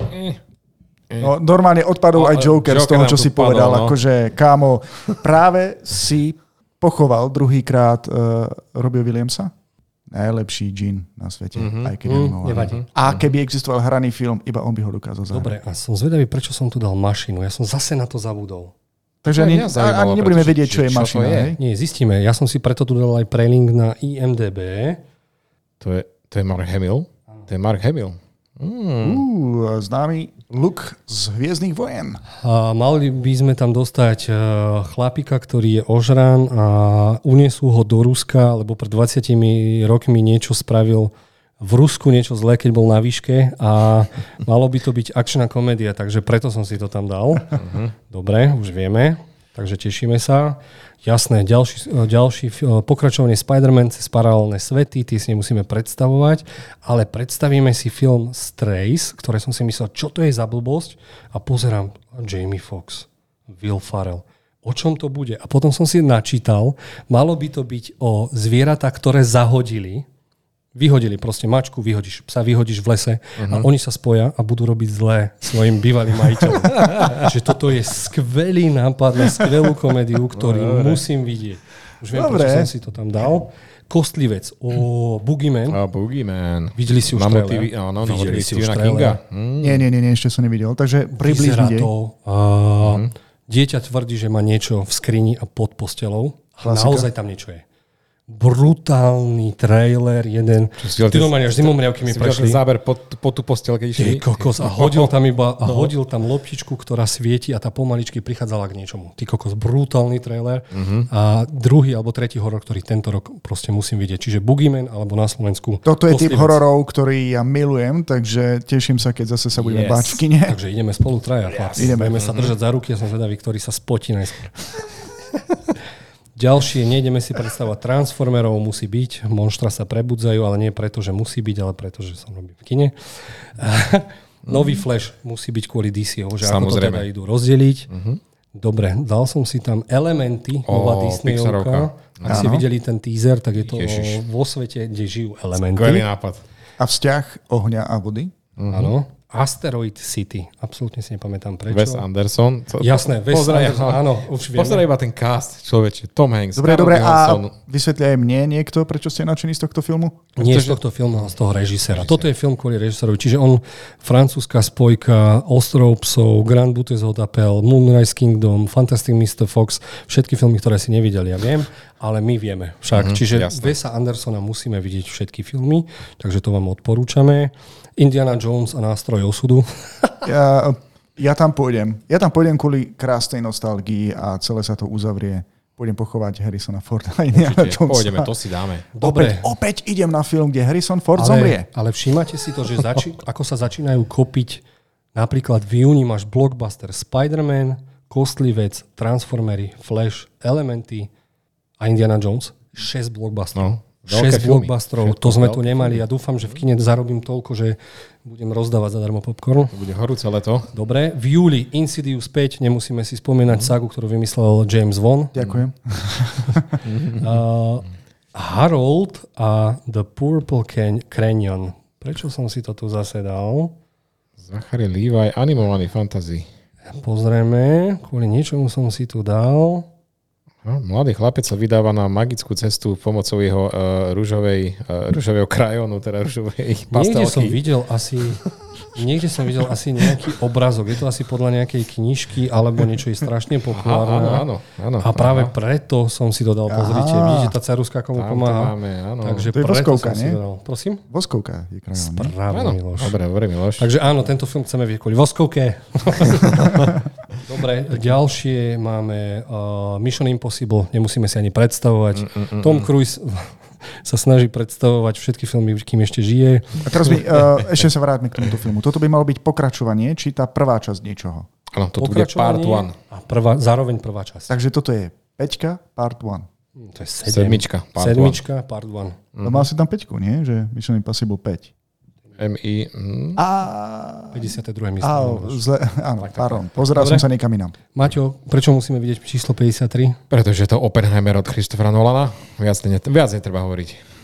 No, normálne odpadol aj Joker z toho, čo si povedal. No. Akože, kámo, práve si pochoval druhýkrát Robbie Williamsa. Najlepší džin na svete, aj keď nevadí. A keby existoval hraný film, iba on by ho dokázal zahrať. Dobre, a som zvedavý, prečo som tu dal mašinu. Ja som zase na to zabudol. Takže ani nebudeme vedieť, čo je mašina. Je? Nie, zistíme. Ja som si preto tu dal aj prelink na IMDb. To je Mark Hamill. To je Mark Hamill. Známy Luke z Hviezdnych vojen. A mali by sme tam dostať chlapika, ktorý je ožran a uniesú ho do Ruska, lebo pred 20 rokmi niečo spravil v Rusku, niečo zlé, keď bol na výške a malo by to byť akčná komédia, takže preto som si to tam dal. Dobre, už vieme. Takže tešíme sa. Jasné, ďalší pokračovanie Spider-Man cez paralelné svety, tie si nemusíme predstavovať, ale predstavíme si film Strays, ktoré som si myslel, čo to je za blbosť a pozerám Jamie Foxx, Will Ferrell. O čom to bude? A potom som si načítal, malo by to byť o zvieratách, ktoré vyhodili proste mačku, vyhodíš psa, vyhodíš v lese a oni sa spoja a budú robiť zlé svojim bývalým majiteľom. Že toto je skvelý nápad na skvelú komédiu, ktorú musím vidieť. Už viem, prečo som si to tam dal. Kostlivec o Boogeyman. Videli si už trailer? Videli si už trailer? Nie, ešte som nevidel. Takže približne dej. Dieťa tvrdí, že má niečo v skrini a pod postelou. Naozaj tam niečo je. Brutálny trailer, jeden. Ty normálne až zimomriavky mi prešli. Záber pod tú postel, keď išli. Ty kokos, hodil tam loptičku, ktorá svieti a tá pomaličky prichádzala k niečomu. Ty kokos, brutálny trailer. A druhý alebo tretí horor, ktorý tento rok proste musím vidieť. Čiže Boogeyman alebo na Slovensku. Toto je typ hororov, ktorý ja milujem, takže teším sa, keď zase sa budeme báť v kine. Takže ideme spolu traja. Yes. Ideme sa držať za ruky, ja som zvedavý, ktorý sa spotí najskôr. Ďalšie, nejdeme si predstavovať Transformerov, musí byť. Monštra sa prebudzajú, ale nie preto, že musí byť, ale preto, že som robím v kine. Nový Flash musí byť kvôli DC, že ako to teda idú rozdeliť. Dobre, dal som si tam Elementy, nová Disneyovka. Ak ste videli ten teaser, tak je to vo svete, kde žijú elementy. Skvelý nápad. A vzťah ohňa a vody. Áno. Asteroid City. Absolútne si nepamätám prečo. Wes Anderson. Jasné, Wes Anderson, áno, už vieme. Pozeraj iba ten cast, človeče. Tom Hanks. Dobre, a vysvetli aj mne niekto, prečo ste nadšení z tohto filmu? Nie z tohto filmu, ale z toho režisera. Toto je film kvôli režisérovi. Čiže on, francúzska spojka, Ostrov psov, Grand Budapest Hotel, Moonrise Kingdom, Fantastic Mr. Fox, všetky filmy, ktoré si nevideli, ja viem, ale my vieme však. Čiže Wesa Andersona musíme vidieť všetky filmy, takže to vám odporúčame. Indiana Jones a nástroj osudu. Ja tam pôjdem. Ja tam pôjdem kvôli krásnej nostalgii a celé sa to uzavrie. Pôjdem pochovať Harrisona Forda. Pôjdeme, to si dáme. Dobre. Opäť idem na film, kde Harrison Ford zomrie. Ale všímate si to, že ako sa začínajú kopiť, napríklad v júni máš blockbuster Spider-Man, Kostlivec, Transformery, Flash, Elementy a Indiana Jones. 6 blockbusterov. 6 blockbusterov, to sme tu nemali. Ja dúfam, že v kine zarobím toľko, že budem rozdávať zadarmo popcorn. To bude horúce leto. Dobre, v júli Insidious 5, nemusíme si spomínať ságu, ktorú vymyslel James Gunn. Ďakujem. Harold a The Purple Canyon. Prečo som si to tu zase dal? Zachary Levi, animovaný fantasy. Pozrieme, kvôli niečomu som si tu dal. Mladý chlapec sa vydáva na magickú cestu pomocou jeho rúžového krajonu, teda rúžovej pastelky. Niekde som videl asi nejaký obrázok. Je to asi podľa nejakej knižky, alebo niečo je strašne populárne. Áno. A práve preto som si to dal. Pozrite, vidíte, tá ceruzka komu pomáha. Máme. Takže to je voskovka, nie? Prosím? Voskovka je krajoná. Správne, Miloš. Dobre, Miloš. Takže áno, tento film chceme vidieť kvôli voskovke. Dobre, ďalšie máme Mission Impossible, nemusíme si ani predstavovať. Tom Cruise sa snaží predstavovať všetky filmy, kým ešte žije. A teraz by, ešte sa vráťme k tomuto filmu. Toto by malo byť pokračovanie, či tá prvá časť niečoho? Áno, toto bude part 1. A zároveň prvá časť. Takže toto je 5, part 1. To je 7. 7, part 1. No mal si tam 5, nie? Že Mission Impossible 5. M.I. A... 52. myslím. Áno, pardon. Pozeral som sa niekam inám. Maťo, prečo musíme vidieť číslo 53? Pretože to Oppenheimer od Christophera Nolana. Viac netreba hovoriť.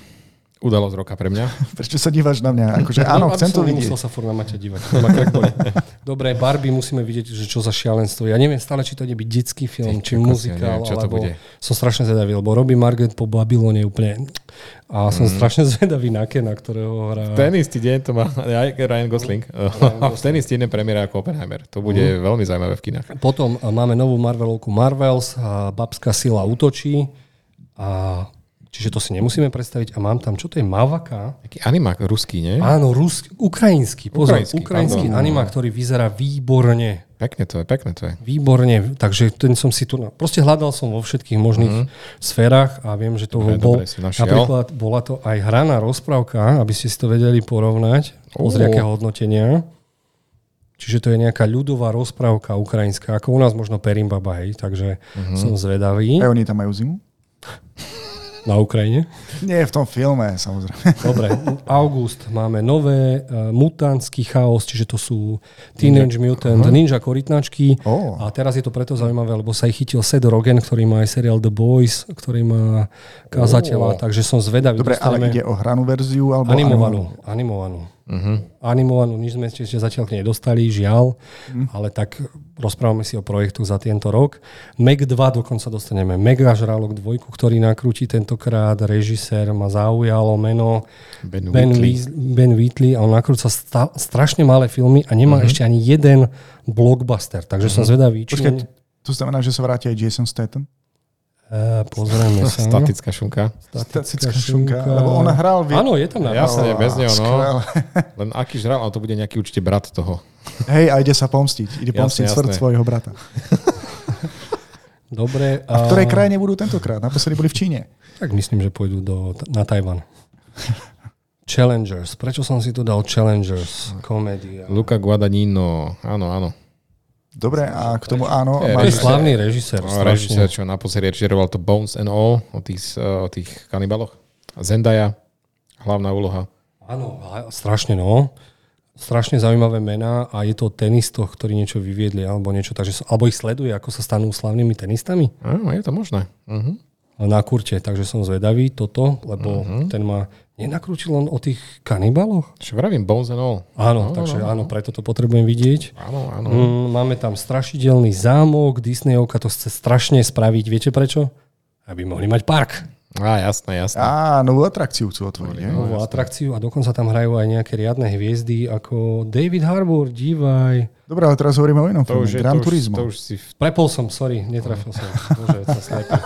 Udalosť roka pre mňa. Prečo sa dívaš na mňa? Akože, áno, chcem to vidieť. Musel sa furt na Maťa dívať. Dobre, Barbie musíme vidieť, že čo za šialenstvo. Ja neviem stále, či to ide byť detský film, či muzikál, alebo... Som strašne zvedavý, lebo robí Margaret po Babylone úplne... A som strašne zvedavý na Kena, ktorého hrá... V ten istý deň to má aj Ryan Gosling. A v ten istý deň premiéra ako Oppenheimer. To bude veľmi zaujímavé v kinách. Potom máme novú Marvelovku Marvels, Babská sila útočí a... Čiže to si nemusíme predstaviť. A mám tam, čo to je, Mavaka? Taký animák ruský, nie? Áno, ukrajinský. Pozor, ukrajinský animák, ktorý vyzerá výborne. Pekne to je. Výborne. Takže ten som si tu... Proste hľadal som vo všetkých možných sférach a viem, že to bol... Napríklad bola to aj hraná rozprávka, aby ste si to vedeli porovnať. Pozri, akého hodnotenia. Čiže to je nejaká ľudová rozprávka ukrajinská. Ako u nás možno Perimbaba, hej. Takže som zvedavý. A oni tam majú zimu? Na Ukrajine? Nie, v tom filme, samozrejme. Dobre, august máme nové mutantský chaos, čiže to sú Teenage Mutant Ninja korytnačky. A teraz je to preto zaujímavé, lebo sa ich chytil Seth Rogen, ktorý má aj seriál The Boys, ktorý má kazateľa, takže som zvedavý. Dobre, ale ide o hranú verziu? Alebo animovanú. Animovanú nič sme ešte zatiaľ nedostali, žiaľ, ale tak rozprávame si o projektu za tento rok. Meg 2 dokonca dostaneme. Mega Žralok 2, ktorý nakrúti tentokrát, režisér ma zaujalo meno Ben Wheatley a on nakrúca strašne malé filmy a nemá ešte ani jeden blockbuster, takže som zvedavý. Počkaj, to znamená, že sa vráti aj Jason Statham? Pozrieme sa. Statická šunka. Lebo on hral... Áno, je tam na... Jasne, bez neho, no. Len aký žral, ale to bude nejaký určite brat toho. Hej, a ide sa pomstiť. Ide pomstiť smrť svojho brata. Dobre. A v ktorej krajine budú tentokrát? Naposledy boli v Číne. Tak myslím, že pôjdu na Tajvan. Challengers. Prečo som si tu dal Challengers? Komédia. Luca Guadagnino. Áno. Dobre, a k tomu áno... To je slavný režisér. Režisér, čo naposledy režiroval to Bones and All o tých kanibaloch. Zendaya, hlavná úloha. Áno, strašne no. Strašne zaujímavé mená a je to tenistoch, ktorí niečo vyviedli alebo niečo, takže, alebo ich sleduje, ako sa stanú slavnými tenistami. Áno, je to možné. Na kurte, takže som zvedavý toto, lebo ten ma... Nenakrúčil on o tých kanibaloch? Čo vravím, Bones and All. Áno, takže áno, preto to potrebujem vidieť. Áno. Máme tam strašidelný zámok, Disneyovka to chce strašne spraviť. Viete prečo? Aby mohli mať park. Á, jasné. Á, novú atrakciu chcú otvoriť. Novú atrakciu a dokonca tam hrajú aj nejaké riadne hviezdy ako David Harbour, dívaj. Dobre, ale teraz hovoríme o inom filme. Gran Turismo. Prepol som, sorry, netrafil som. Bože, sa slepil.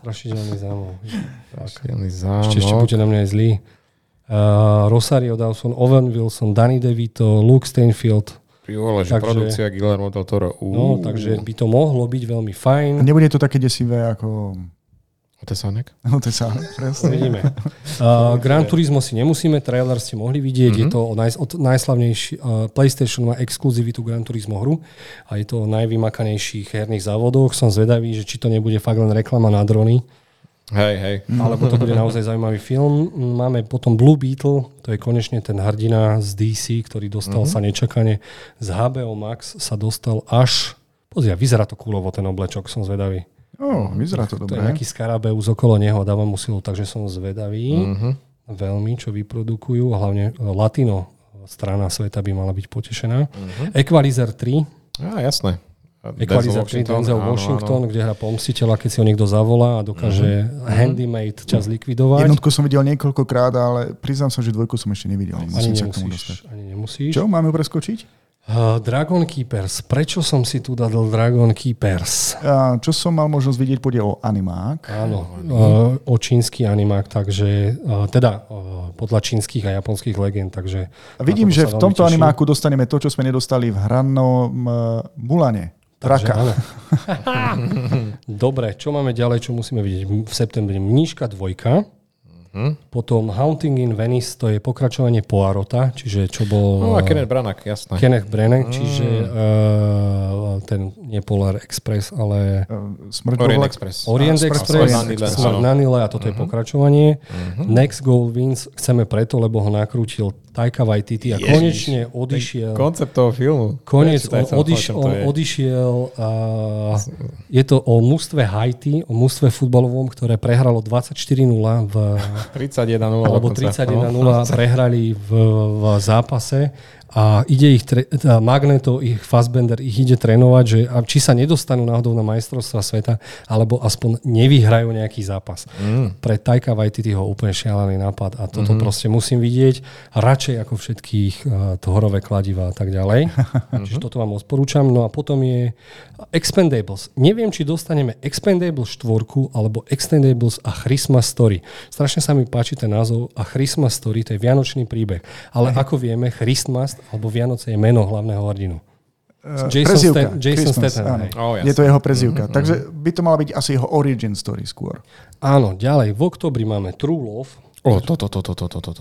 Strašidelný zámok. Ešte bude na mňa aj zlý. Rosario Dawson, Owen Wilson, Danny DeVito, Luke Steinfeld. Takže, produkcia Guillermo del Toro. No, takže by to mohlo byť veľmi fajn. A nebude to také desivé ako... Otesánek, presne. Vidíme. Gran Turismo si nemusíme, trailer ste mohli vidieť, je to najslavnejší, PlayStation má exkluzivitu Gran Turismo hru a je to o najvymakanejších herných závodoch. Som zvedavý, že či to nebude fakt len reklama na drony. Hej. Alebo to bude naozaj zaujímavý film. Máme potom Blue Beetle, to je konečne ten hrdina z DC, ktorý dostal sa nečakane. Z HBO Max sa dostal až... Pozri, vyzerá to kúlovo ten oblečok, som zvedavý. Vyzerá to dobre. To je nejaký skarabeus okolo neho, dávam mu silu, takže som zvedavý. Veľmi, čo vyprodukujú. Hlavne latino strana sveta by mala byť potešená. Equalizer 3. Jasné. Equalizer 3, Denzel Washington, kde hrá pomstiteľa, keď si ho niekto zavolá a dokáže handymade čas likvidovať. Jednotku som videl niekoľkokrát, ale priznám sa, že dvojku som ešte nevidel. Ani nemusíš. Čo, máme preskočiť? Dragon Keepers. Prečo som si tu dal Dragon Keepers? Čo som mal možnosť vidieť, pôjde o animák. Áno, o čínsky animák, takže podľa čínskych a japonských legend. Takže vidím, že v tomto animáku dostaneme to, čo sme nedostali v hranom Mulane. Traka. Dobre, čo máme ďalej, čo musíme vidieť? V septembri Mníška 2. Potom Haunting in Venice, to je pokračovanie Poirota, čiže čo bol... No a Kenneth Branagh, jasné. Kenneth Branagh, čiže ten nie Polar Express, ale... Orient Express. Smrt na Nile a toto je pokračovanie. Next Goal Wins chceme preto, lebo ho nakrútil Taika Waititi a konečne odišiel... Koncept toho filmu. Odišiel a je to o mužstve Haiti, o mužstve futbalovom, ktoré prehralo 24-0 v 31-0 alebo 31-0 prehrali v zápase a ide ich Magneto, ich Fassbender ich ide trénovať, že či sa nedostanú náhodou na majstrovstva sveta alebo aspoň nevyhrajú nejaký zápas. Pre Taika Waititiho úplne šialený nápad a toto proste musím vidieť radšej ako všetkých horové kladiva a tak ďalej. Čiže toto vám odporúčam. No a potom je Expendables. Neviem, či dostaneme Expendables 4 alebo Expendables a Christmas Story. Strašne sa mi páči ten názov a Christmas Story, to je vianočný príbeh. Ale ako vieme, Christmas alebo Vianoce je meno hlavného hrdinu. Jason Statham. Je to jeho prezývka. Takže by to mala byť asi jeho origin story skôr. Áno, ďalej. V oktobri máme True Love. Toto.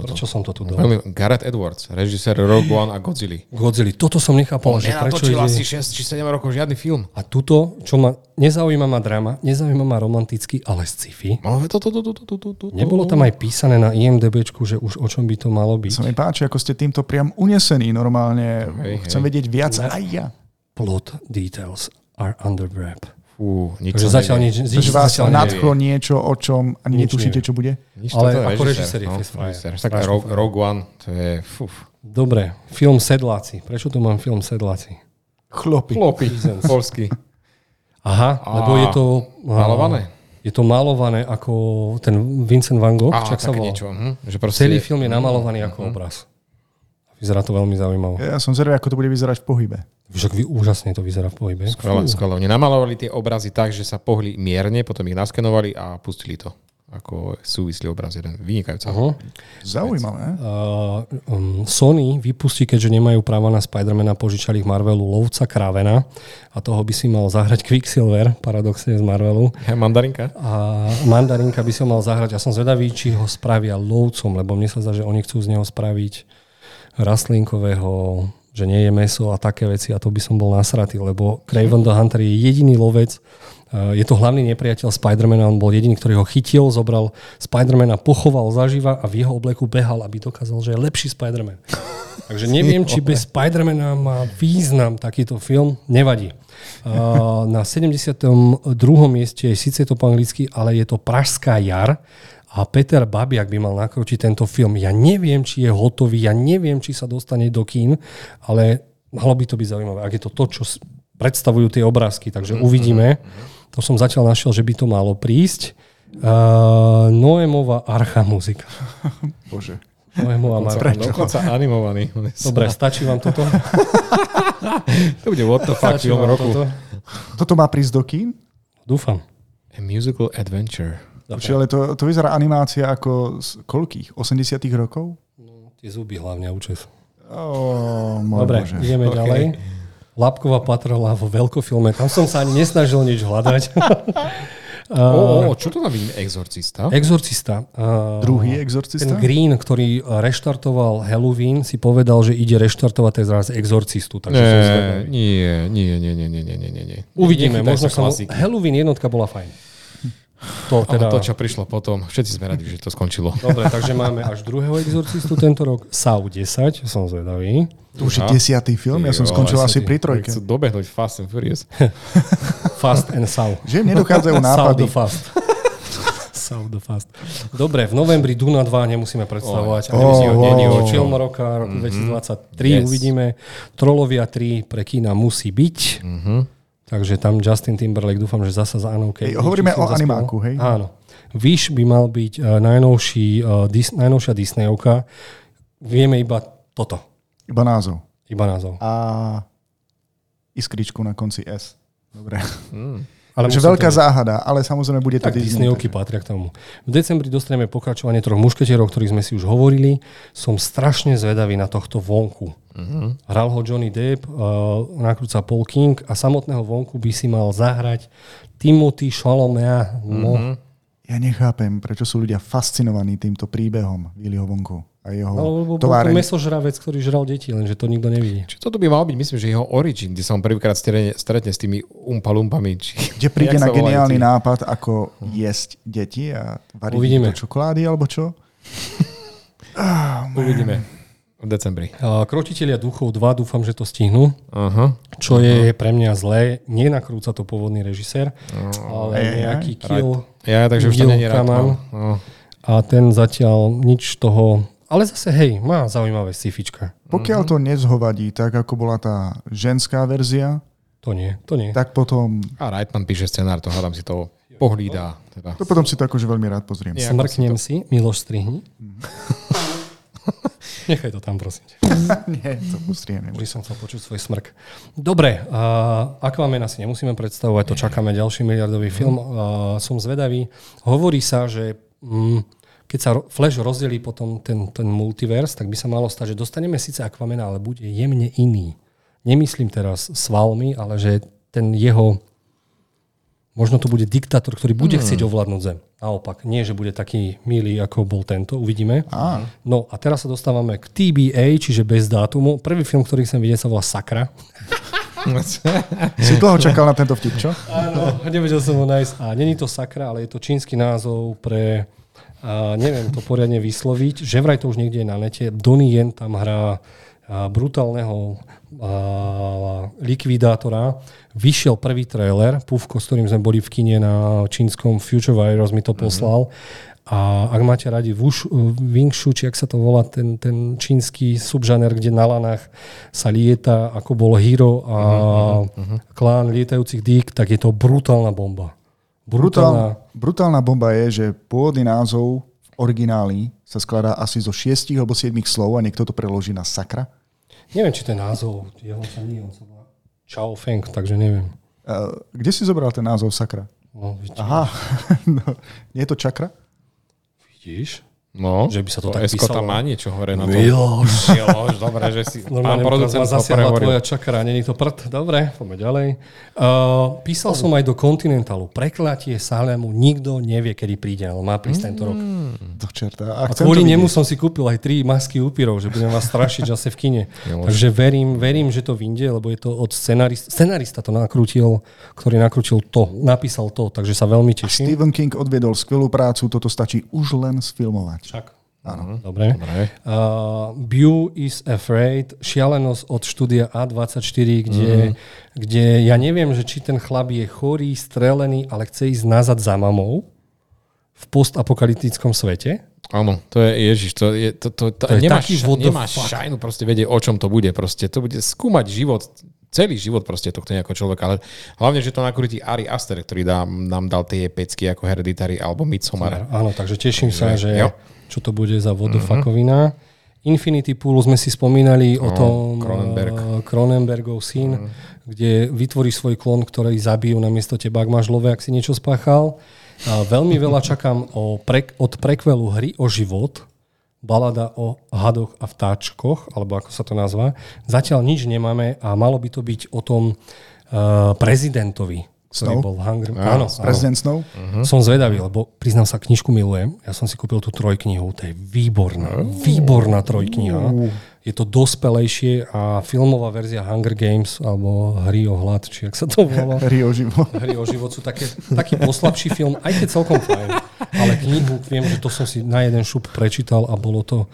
Prečo som to tu dal? Gareth Edwards, režisér Rogue One a Godzilla. Toto som nechápal, že prečo ide... Natočil asi 6 či 7 rokov žiadny film. A tuto, čo ma... Nezaujíma ma drama, nezaujíma ma romantický, ale sci-fi. Nebolo tam aj písané na IMDbčku, že už o čom by to malo byť. Sa mi páči, ako ste týmto priam unesení normálne. Chcem vedieť viac aj ja. Plot details are under wrap. Zatiaľ nadchlo niečo, o čom ani netušíte, čo bude? Ale ako režisér je Fast Fire. Rogue One, to je... Dobre, film Sedláci. Prečo tu mám film Sedláci? Chlopy. Polský. Aha, lebo je to... Malované? Je to malované ako ten Vincent van Gogh, čak sa volá. Celý film je namalovaný ako obraz. Vyzerá to veľmi zaujímavo. Ja som zvedavý, ako to bude vyzerať v pohybe. Však úžasne to vyzerá v pohybe. Skvelé. Oni namalovali tie obrazy tak, že sa pohli mierne, potom ich naskenovali a pustili to ako súvislý obraz jeden. Vynikajúca. Zaujímavé. Sony vypustí, keďže nemajú práva na Spidermana, požičali ich Marvelu Lovca Kravena a toho by si mal zahrať Quicksilver, paradoxne z Marvelu. Mandarinka. A Mandarinka by si ho mal zahrať. Ja som zvedavý, či ho spravia lovcom, lebo mne sa zdá, že oni chcú z neho spraviť rastlinkového, že nie je mäso a také veci a to by som bol nasratý, lebo Craven the Hunter je jediný lovec, je to hlavný nepriateľ Spidermana, on bol jediný, ktorý ho chytil, zobral Spidermana, pochoval zaživa a v jeho obleku behal, aby dokázal, že je lepší Spiderman. Takže neviem, či bez Spidermana má význam takýto film, nevadí. Na 72. mieste je síce to po anglicky, ale je to Pražská jar. A Peter Babiak by mal nakrútiť tento film. Ja neviem, či je hotový, ja neviem, či sa dostane do kín, ale malo by to byť zaujímavé, ak je to to, čo predstavujú tie obrázky. Takže uvidíme. To som zatiaľ našiel, že by to malo prísť. Noémova archa muzika. Bože. Noémova archa. Dokonca animovaný. Dobre, stačí vám toto? To bude what the fuck film roku. Toto má prísť do kín? Dúfam. A musical adventure. Dobre. To vyzerá animácia ako z koľkých? 80 rokov? No, tie zuby hlavne účes. Dobre, Bože. Ideme ďalej. Labková patrola vo veľkofilme. Tam som sa ani nesnažil nič hľadať. Čo to tam vidíme? Exorcista? Exorcista. Druhý exorcista? Ten Green, ktorý reštartoval Halloween, si povedal, že ide reštartovať ten zraz exorcistu. Nie. Uvidíme. Možno Halloween jednotka bola fajn. To, čo prišlo potom. Všetci sme radi, že to skončilo. Dobre, takže máme až druhého exorcistu tento rok. Saw 10, som zvedavý. To už je 10. film, ja som skončil asi pri 3. Chcú dobehnúť Fast and Furious. Fast and Saw. Že im nedochádzajú nápady. Saw the Fast. Dobre, v novembri Duna 2 nemusíme predstavovať. Film roka 2023 uvidíme. Trollovia 3 pre kína musí byť. Takže tam Justin Timberlake, dúfam, že zasa za Anovke. Hovoríme o animáku, hej? Áno. Wish by mal byť najnovšia Disneyovka. Vieme iba toto. Iba názov. A iskričku na konci S. Dobre. Takže veľká záhada, ale samozrejme bude to Disney. Disneyovky patria k tomu. V decembri dostaneme pokračovanie Troch mušketierov, o ktorých sme si už hovorili. Som strašne zvedavý na tohto vonku. Uh-huh. Hral ho Johnny Depp, nakrúca Paul King a samotného vonku by si mal zahrať Timothy Chalamet. No. Uh-huh. Ja nechápem, prečo sú ľudia fascinovaní týmto príbehom Willyho vonku. A jeho továreň. Bol to mesožravec, ktorý žral deti, lenže to nikto nevidí. Čiže toto by mal byť, myslím, že jeho origin, kde sa on prvýkrát stretne s tými umpalumpami. Kde príde na geniálny nápad, ako jesť deti a variť to čokolády, alebo čo? Uvidíme. V decembri. Krotitelia duchov 2, dúfam, že to stihnú. Uh-huh. Čo je pre mňa zlé. Nenakrúca to pôvodný režisér, ale nejaký kill. Ja, takže už to nie je rád. A ten zatiaľ nič toho. Ale zase, hej, má zaujímavé sci-fička. Pokiaľ to nezhovadí, tak ako bola tá ženská verzia, to nie. Tak potom... A Reitman píše scenár, to hádam si to pohlídá. Teda. To potom si to akože veľmi rád pozriem. Smrknem si, Miloš, strihni. Nechaj to tam, prosím. Nie, to pustriem. Vždy som chcel počuť svoj smrk. Dobre, Aquaman asi nemusíme predstavovať, to čakáme ďalší miliardový film. Som zvedavý. Hovorí sa, že keď sa Flash rozdelí potom ten multiverz, tak by sa malo stať, že dostaneme síce Aquamana, ale bude jemne iný. Nemyslím teraz svalmi, ale že ten jeho... Možno to bude diktátor, ktorý bude chcieť ovládnuť zem. Naopak, nie, že bude taký milý, ako bol tento, uvidíme. Ah. No a teraz sa dostávame k TBA, čiže bez dátumu. Prvý film, ktorý som videl, sa volá Sakra. Si dlho čakal na tento vtip, čo? Áno, nevedel som ho nájsť. A není to Sakra, ale je to čínsky názov pre... neviem to poriadne vysloviť. Že vraj to už niekde je na nete. Donnie Yen tam hrá brutálneho likvidátora. Vyšiel prvý trailer, Pufko, s ktorým sme boli v kine na čínskom Future Virus, mi to poslal. A ak máte radi Wing Shu, či ak sa to volá, ten čínsky subžaner, kde na lanách sa lieta, ako bol Hero a klán lietajúcich dýk, tak je to brutálna bomba. Brutálna bomba je, že pôvodný názov v origináli sa skladá asi zo 6 alebo 7 slov a niekto to preloží na Sakra. Neviem, či ten názov, jeho sa nie, on sa volá Chao Feng, takže neviem. Kde si zobral ten názov Sakra? No, aha, no, nie je to Čakra? Vidíš? No, že by sa to tak písalo. Esko tam má niečo hore na to. Miloš, dobre, že si... Normálne vás zasiahla tvoja čakra, nie je to prd. Dobre, poďme ďalej. Písal som aj do Continentalu. Preklátie Salému nikto nevie, kedy príde, ale má prísť tento rok. Do čerta. A kvôli nemu som si kúpil aj 3 masky upírov, že budem vás strašiť zase v kine. Takže verím, že to vyjde, lebo je to od scenarista. Scenarista to nakrútil, ktorý nakrútil to. Napísal to, takže sa veľmi teším. Stephen King odvedol skvelú prácu, toto stačí už len sfilmovať. Však. Áno. Dobre. Beau is Afraid, šialenosť od štúdia A24, kde ja neviem, že či ten chlap je chorý, strelený, ale chce ísť nazad za mamou v postapokalyptickom svete. Áno, to je, Ježiš, to je nemáš šajnu proste vedieť, o čom to bude. Proste to bude skúmať život, celý život proste tohto nejakého človeka. Ale hlavne, že to nakrúti Ari Aster, ktorý nám dal tie pecky ako Hereditary alebo Midsommar. Áno, takže teším sa, že... Jo. Čo to bude za vodofakovina. Infinity Pool sme si spomínali o tom Cronenbergov syn, kde vytvorí svoj klon, ktorý zabijú namiesto teba, ak máš love, ak si niečo spáchal. Veľmi veľa čakám od prequelu Hry o život, balada o hadoch a vtáčkoch, alebo ako sa to nazvá. Zatiaľ nič nemáme a malo by to byť o tom prezidentovi. Ktorý bol Hunger... Áno, Prezident Snow. Som zvedavý, lebo priznám sa, knižku milujem. Ja som si kúpil tú trojknihu. To je výborná trojkniha. Je to dospelejšie a filmová verzia Hunger Games alebo Hry o hlad, či jak sa to volá. Hry o život. Hry o život sú taký poslabší film, aj keď celkom fajn. Ale knihu, viem, že to som si na jeden šup prečítal a bolo to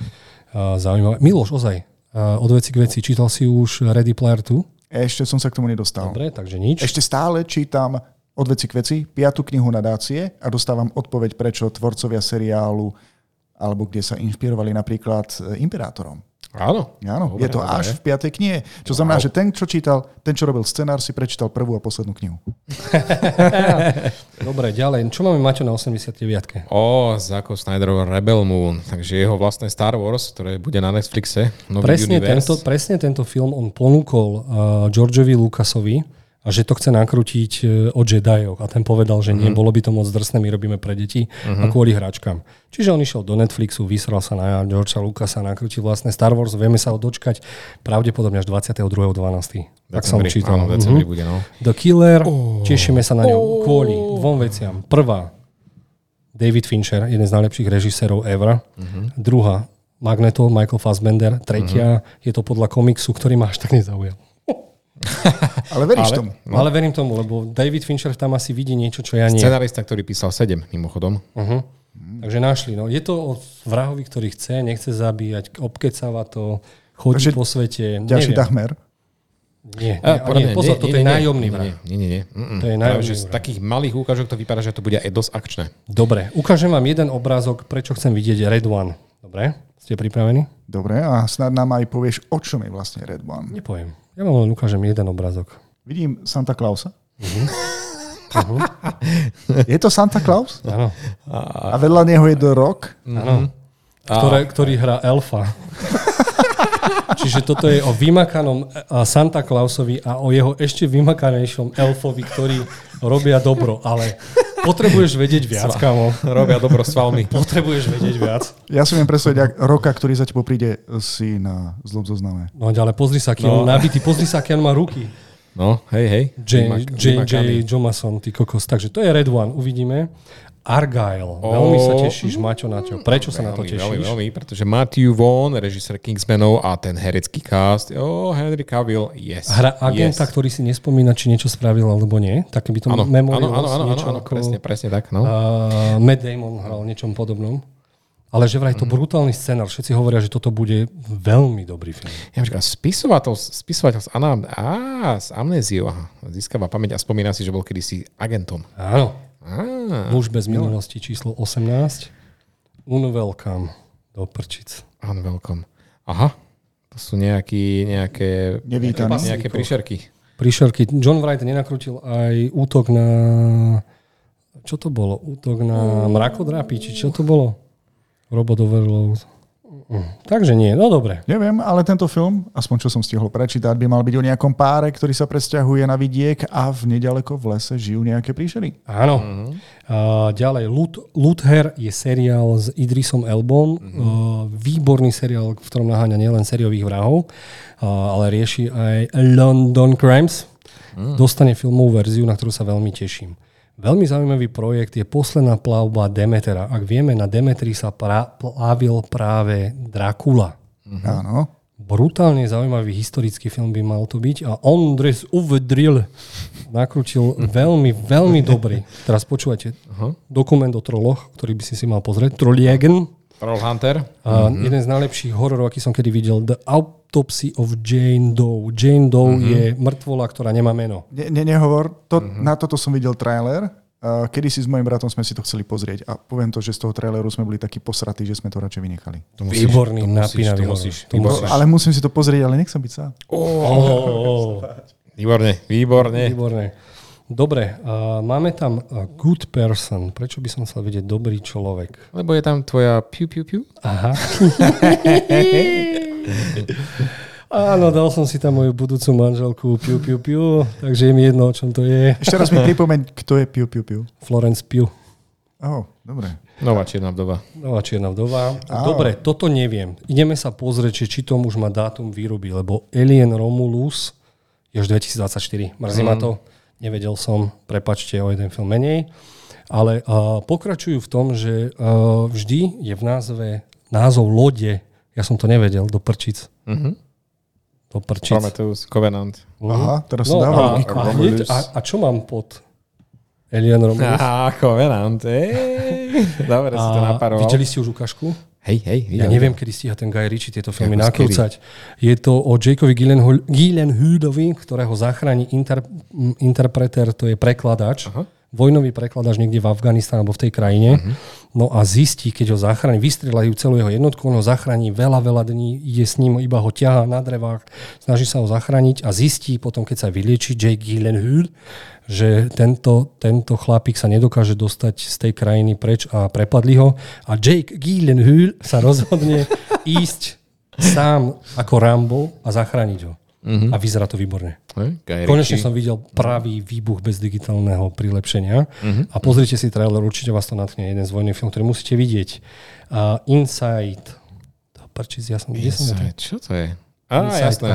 zaujímavé. Miloš, ozaj, Od veci k veci, čítal si už Ready Player 2? Ešte som sa k tomu nedostal. Dobre, takže nič. Ešte stále čítam Od veci k veci, 5. knihu nadácie a dostávam odpoveď, prečo tvorcovia seriálu alebo kde sa inšpirovali napríklad Imperátorom. Áno. Dobre, je to až v 5. knihe. Čo znamená, že ten, čo robil scenár, si prečítal prvú a poslednú knihu. Dobre, ďalej. Čo máme, Maťo, na 89-ke? Zack Snyderov Rebel Moon. Takže jeho vlastné Star Wars, ktoré bude na Netflixe. Presne tento film on ponúkol Georgeovi Lucasovi a že to chce nakrútiť o Jediok. A ten povedal, že nie, bolo by to moc drsné, my robíme pre deti a kvôli hráčkam. Čiže on išiel do Netflixu, vysral sa na Georgea Lucasa, nakrútil vlastne Star Wars, vieme sa ho dočkať pravdepodobne až 22.12. Tak som čítal. Áno, decembri bude, no. The Killer, tešíme sa na ňu kvôli dvom veciam. Prvá, David Fincher, jeden z najlepších režisérov ever. Druhá, Magneto, Michael Fassbender. Tretia, je to podľa komiksu, ktorý ma až tak nezaujal. Ale veríš tomu. No. Ale verím tomu, lebo David Fincher tam asi vidí niečo, čo ja nie. Scenarista, ktorý písal 7, mimochodom. Takže našli. No. Je to o vrahovi, ktorý chce, nechce zabíjať, obkecáva to, chodí po svete. Ďalší Dachmer. Nie, pozor, toto je nájomný vrah. To je nájomný vrah. Z takých malých úkážok to vypadá, že to bude aj dosť akčné. Dobre, ukážem vám jeden obrázok, prečo chcem vidieť Red One. Dobre, ste pripravení? Dobre, a snad nám aj povieš, o čom je vlastne Red One. Nepoviem. Ja vám len ukážem jeden obrázok. Vidím Santa Clausa. Je to Santa Claus? Áno. A vedľa neho je The Rock? Áno. Ktorý hrá elfa. Čiže toto je o vymakanom Santa Clausovi a o jeho ešte vymakanejšom elfovi, ktorí robia dobro, ale potrebuješ vedieť viac, kamo. Robia dobro s valmi. Potrebuješ vedieť viac. Ja som viem predstaviť Roka, ktorý za tebou príde, si na zlom zozname. No ale pozri sa, aký on nabitý, pozri sa, aký on má ruky. No, hej. J.J. Jomason, ty kokos. Takže to je Red One, uvidíme. Argyle. Veľmi sa tešíš, Maťo, na to. Prečo sa na to tešíš? Veľmi, pretože Matthew Vaughn, režisér Kingsmanov a ten herecký cast. Henry Cavill, yes. Hra agenta, ktorý si nespomína, či niečo spravil, alebo nie. Tak by to memorial. Áno, presne tak. No. Matt Damon hral niečom podobnom. Ale že vraj to brutálny scenár. Všetci hovoria, že toto bude veľmi dobrý film. Ja počkám, spisovateľ s amnéziou získava pamäť a spomína si, že bol kedysi agentom. Áno. Muž bez minulosti číslo 18. Unwelcome do prčic. Unwelcome. Aha. To sú nejaké príšerky. Príšerky. John Wright nenakrutil aj útok na... Čo to bolo? Útok na mrakodrápy? Či čo to bolo? Robot Overlord. Takže nie, no dobre. Neviem, ale tento film, aspoň čo som stihol prečítať, by mal byť o nejakom páre, ktorý sa presťahuje na vidiek a v nedaleko v lese žijú nejaké príšery. Áno. Ďalej, Luther je seriál s Idrisom Elbom. Výborný seriál, v ktorom naháňa nielen sériových vrahov, ale rieši aj London Crimes. Dostane filmovú verziu, na ktorú sa veľmi teším. Veľmi zaujímavý projekt je posledná plavba Demetera. Ak vieme, na Demetri sa plavil práve Drákula. Áno. Brutálne zaujímavý historický film by mal to byť. A Ondres Uvedril nakrútil veľmi, veľmi dobrý. Teraz počúvajte. Dokument o troloch, ktorý by si mal pozrieť. Trolljägen. Trollhunter. Jeden z najlepších hororov, aký som kedy videl. The Autopsy of Jane Doe. Jane Doe je mŕtvola, ktorá nemá meno. Nehovor. Na toto som videl trailer. Kedysi s mojim bratom sme si to chceli pozrieť. A poviem to, že z toho traileru sme boli takí posratí, že sme to radšej vynechali. Výborný, napínavý. Ale musím si to pozrieť, ale nechcem byť sám. Výborné. Dobre, máme tam good person. Prečo by som chcel vedieť dobrý človek? Lebo je tam tvoja piu. Aha. Áno, dal som si tam moju budúcu manželku piu. Takže je mi jedno, o čom to je. Ešte raz mi pripomeň, kto je piu. Florence Pugh. Dobre. Nová čierna vdova. Dobre, toto neviem. Ideme sa pozrieť, či to už má dátum výroby, lebo Alien Romulus je už 2024. Mrzí ma to. Nevedel som, prepáčte, o jeden film menej, ale pokračujú v tom, že vždy je v názov lode, ja som to nevedel, do prčic. Do prčic. Prometheus, Covenant. Aha, teraz som dával. A čo mám pod Alien Romulus? Covenant, Dobre, si to naparoval. Videli ste už ukážku? Hej. Ja neviem, kedy stíha ten Guy Ritchie tieto filmy nakrúcať. Je to o Jakeovi Gyllenhaalovi, ktorého zachráni interpreter, to je prekladač. Vojnový prekladač niekde v Afganistane alebo v tej krajine. No a zistí, keď ho zachráni, vystrieľajú celú jeho jednotku, on ho zachráni veľa dní, ide s ním, iba ho ťahá na drevách, snaží sa ho zachrániť a zistí potom, keď sa vylieči Jake Gyllenhaal, že tento chlapík sa nedokáže dostať z tej krajiny preč a prepadli ho. A Jake Gyllenhaal sa rozhodne ísť sám ako Rambo a zachrániť ho. a vyzerá to výborne. Konečne som videl pravý výbuch bez digitálneho prilepšenia a pozrite si trailer, určite vás to natkne, jeden z vojných film, ktorý musíte vidieť. Inside. Čo to je? Jasné.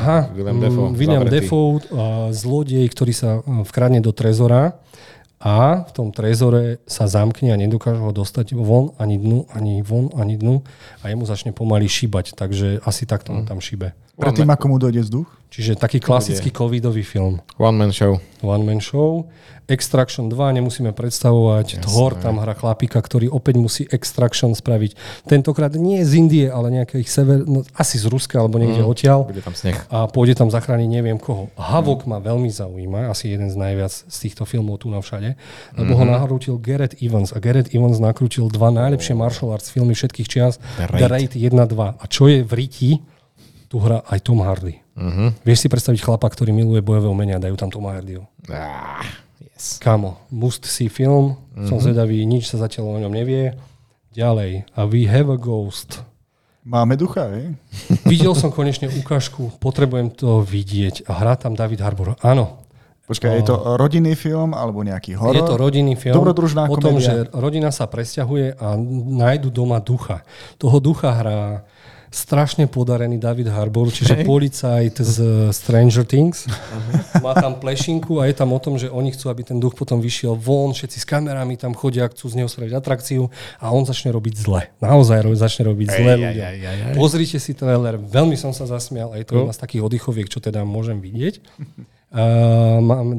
William Defoe, zlodej, ktorý sa vkradne do trezora a v tom trezore sa zamkne a nedokáže ho dostať von ani dnu, a jemu začne pomaly šíbať, takže asi takto tam šíbe. Predtým, ako mu dojde vzduch? Čiže taký klasický covidový film. One man show. Extraction 2, nemusíme predstavovať. Tár tam hrá chlapíka, ktorý opäť musí Extraction spraviť. Tentokrát nie z Indie, ale nejakých asi z Ruska, alebo niekde odtiaľ. Bude tam sneh. A pôjde tam zachrániť neviem koho. Havok ma veľmi zaujíma, asi jeden z najviac z týchto filmov tu na všade, lebo ho nahrútil Gareth Evans. A Gareth Evans nakrútil dva najlepšie martial arts filmy všetkých čias. The Raid 1, 2. A čo je v Riti? Tu hrá aj Tom Hardy. Vieš si predstaviť chlapa, ktorý miluje bojové umenia a dajú tam Toma Hardyho? Yes. Kamo, must see film. Som zvedavý, nič sa zatiaľ o ňom nevie. Ďalej. A We Have a Ghost. Máme ducha, je? Videl som konečne ukážku, potrebujem to vidieť. A hrá tam David Harbour. Áno. Počkaj, je to rodinný film alebo nejaký horor? Je to rodinný film. Dobrodružná komédia. O tom, že rodina sa presťahuje a nájdu doma ducha. Toho ducha hrá strašne podarený David Harbour, čiže policajt z Stranger Things. Má tam plešinku a je tam o tom, že oni chcú, aby ten duch potom vyšiel von, všetci s kamerami tam chodia, chcú z neho spraviť atrakciu a on začne robiť zle. Naozaj začne robiť zle ľudia. Pozrite si trailer, veľmi som sa zasmial, a je to jedna z takých oddychoviek, čo teda môžem vidieť.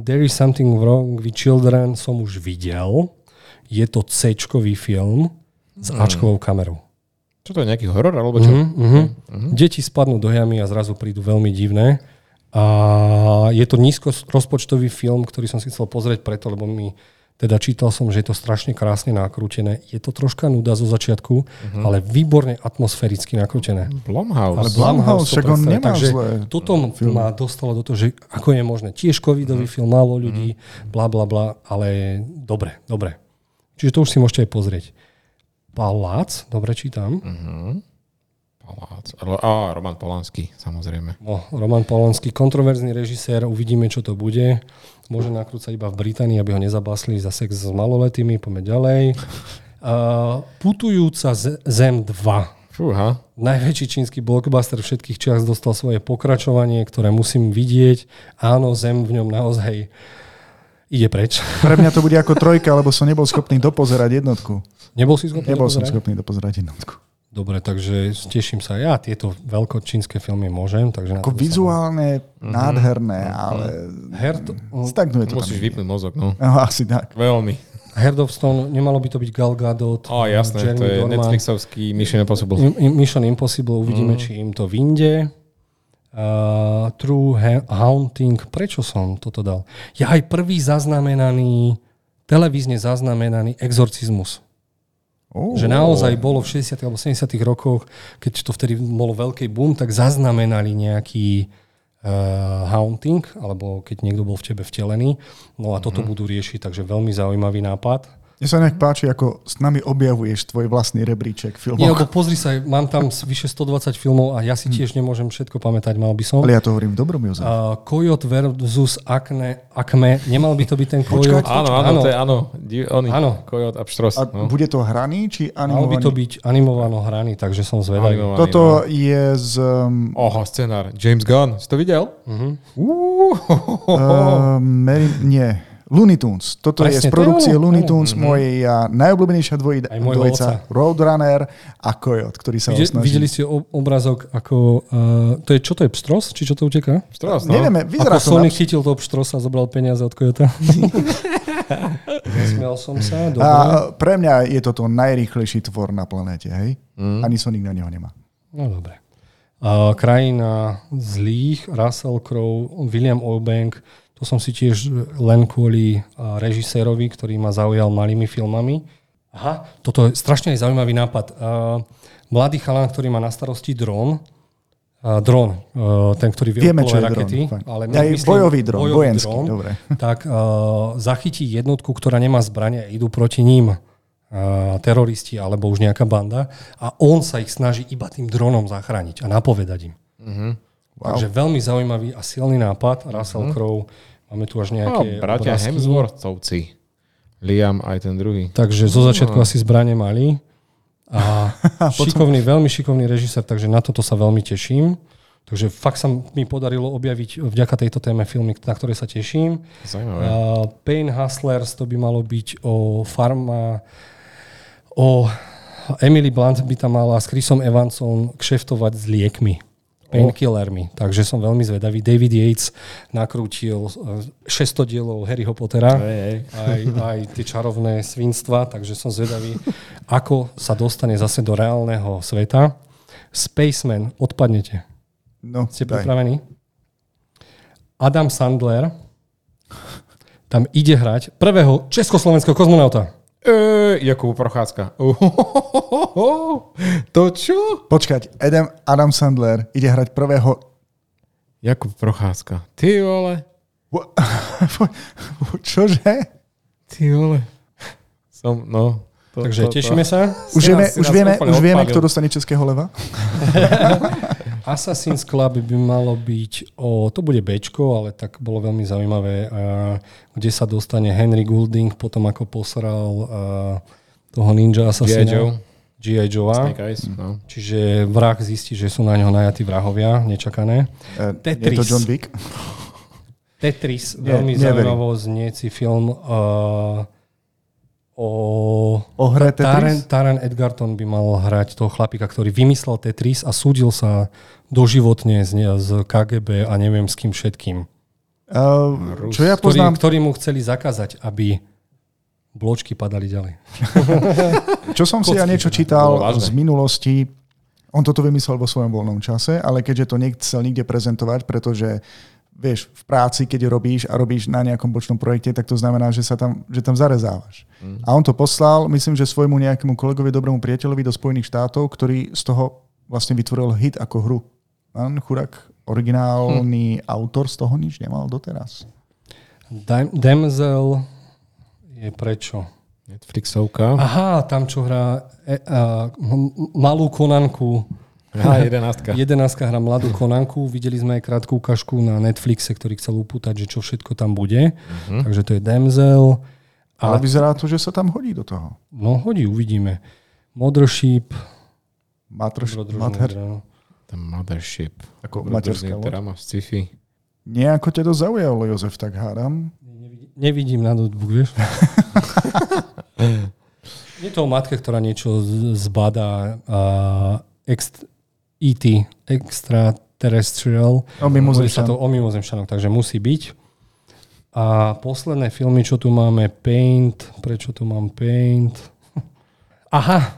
There is something wrong with children som už videl. Je to C-čkový film s A-čkovou kamerou. Čo to je, nejaký horor alebo čo? Deti spadnú do jamy a zrazu prídu veľmi divné. A je to nízko rozpočtový film, ktorý som si chcel pozrieť preto, lebo mi teda čítal som, že je to strašne krásne nakrútené. Je to troška nuda zo začiatku, ale výborne atmosféricky nakrútené. Blumhouse však on nemá zle. Toto ma dostalo do toho, že ako je možné. Tiež covidový film, málo ľudí, ale dobre. Čiže to už si môžete aj pozrieť. Palác, dobre čítam. Palác. Roman Polanský, samozrejme. Roman Polanský, kontroverzný režisér, uvidíme, čo to bude. Môže nakrúcať iba v Británii, aby ho nezabásli za sex s maloletými, poďme ďalej. Putujúca zem 2. Fúha. Najväčší čínsky blockbuster všetkých čias dostal svoje pokračovanie, ktoré musím vidieť. Áno, zem v ňom naozaj ide preč. Pre mňa to bude ako trojka, lebo som nebol schopný dopozerať jednotku. Nebol som schopný dopozerať jednotku. Dobre, takže teším sa. Ja tieto veľkočínske filmy môžem. Takže ako vizuálne, nádherné, ale stagnuje to. Musíš vypnúť mozog. Asi tak. Veľmi. Herdovstone, nemalo by to byť Gal Gadot. Jasné, Jeremy to je Dorman. Netflixovský Mission Impossible. Mission Impossible, uvidíme, či im to vyjde. True Haunting. Prečo som toto dal? Je aj prvý televízne zaznamenaný exorcizmus. Že naozaj bolo v 60. alebo 70. rokoch, keď to vtedy bolo veľký boom, tak zaznamenali nejaký haunting, alebo keď niekto bol v tebe vtelený. No a toto budú riešiť, takže veľmi zaujímavý nápad. Mne sa nejak páči, ako s nami objavuješ tvoj vlastný rebríček filmov. Nie, lebo pozri sa, mám tam vyše 120 filmov a ja si tiež nemôžem všetko pamätať, mal by som. Ale ja to hovorím v dobrom, Jozef. Coyote versus Acme, nemal by to byť ten Coyote? Áno, Coyote a Pštros. A bude to hraný, či animovaný? Mal by to byť animovano hraný, takže som zvedavý. Toto je z... scenár. James Gunn, si to videl? Nie. Looney Tunes. Toto presne, je z produkcie Looney Tunes, moja najobľúbenejšia dvojica Roadrunner a Coyote, ktorý sa osnaží. Videli ste obrázok ako... čo to je, pštros? Či čo to uteká? Pštros, no. Nevieme, vyzerá to. Ako Sonic chytil toho pštrosa a zobral peniaze od Coyota. Nesmiel som sa. Dobre. A pre mňa je toto najrýchlejší tvor na planéte, hej? Ani Sonic na neho nemá. No dobre. Krajina zlých, Russell Crowe, William Eubank. To som si tiež len kvôli režisérovi, ktorý ma zaujal malými filmami. Toto je strašne zaujímavý nápad. Mladý chalán, ktorý má na starosti dron. Ten, ktorý vie okolo rakety. Bojový dron. Dobre. Tak zachytí jednotku, ktorá nemá zbrania, idú proti ním teroristi alebo už nejaká banda a on sa ich snaží iba tým dronom zachrániť a napovedať im. Wow. Takže veľmi zaujímavý a silný nápad. Russell Crowe. Máme tu až nejaké bratia obrázky. Hemsworthovci. Liam aj ten druhý. Takže zo začiatku asi zbrane mali. A šikovný, veľmi šikovný režisér, takže na toto sa veľmi teším. Takže fakt sa mi podarilo objaviť vďaka tejto téme filmy, na ktoré sa teším. Zajímavé. Pain Hustlers, to by malo byť o farma, o Emily Blunt by tam mala s Chrisom Evansom kšeftovať s liekmi. Painkillermi. Takže som veľmi zvedavý. David Yates nakrútil 600 dielov Harryho Pottera. Aj tie čarovné svinstva. Takže som zvedavý, ako sa dostane zase do reálneho sveta. Spaceman, odpadnete. No, ste pripravení? Adam Sandler tam ide hrať prvého československého kozmonauta. Jakub Procházka. To čo? Počkať, Adam Sandler ide hrať prvého Jakub Procházka. Ty vole. Čože? Ty vole. Takže tešíme sa. Už vieme, kto dostane českého leva. Assassin's Club by malo byť to bude Bčko, ale tak bolo veľmi zaujímavé, kde sa dostane Henry Goulding potom ako posral toho ninja assassina. G.I. Joe. Čiže vrah zistí, že sú na ňo najatí vrahovia, nečakané. Tetris. Je to John Wick? Tetris, veľmi zaujímavý znieci film o hre Tetris? Taron Edgerton by mal hrať toho chlapika, ktorý vymyslel Tetris a súdil sa doživotne z KGB a neviem s kým všetkým. Čo ja poznám? Ktorí mu chceli zakázať, aby bločky padali ďalej. Čo som si ja niečo čítal z minulosti, on toto vymyslel vo svojom voľnom čase, ale keďže to nechcel nikde prezentovať, pretože vieš, v práci, keď robíš a robíš na nejakom bočnom projekte, tak to znamená, že tam zarezávaš. Mm. A on to poslal, myslím, že svojmu nejakému kolegovi, dobrému priateľovi do Spojených štátov, ktorý z toho vlastne vytvoril hit ako hru. Pán Churák, originálny autor, z toho nič nemal doteraz. Damsel je prečo? Netflixovka. Aha, tam čo hrá malú Konanku. Jedenástka hra mladú Konanku. Videli sme aj krátku ukážku na Netflixe, ktorý chcel upútať, že čo všetko tam bude. Uh-huh. Takže to je Damsel. Ale vyzerá to, že sa tam hodí do toho. No hodí, uvidíme. Mothership. Mothership. Ako materská drama v sci-fi. Nejako ťa to zaujalo, Jozef, tak hádam. Nevidím na notebook, vieš? Je to o matke, ktorá niečo zbadá extraterrestrial. O mimozemšťanoch, takže musí byť. A posledné filmy, čo tu máme, Paint. Prečo tu mám Paint? Aha!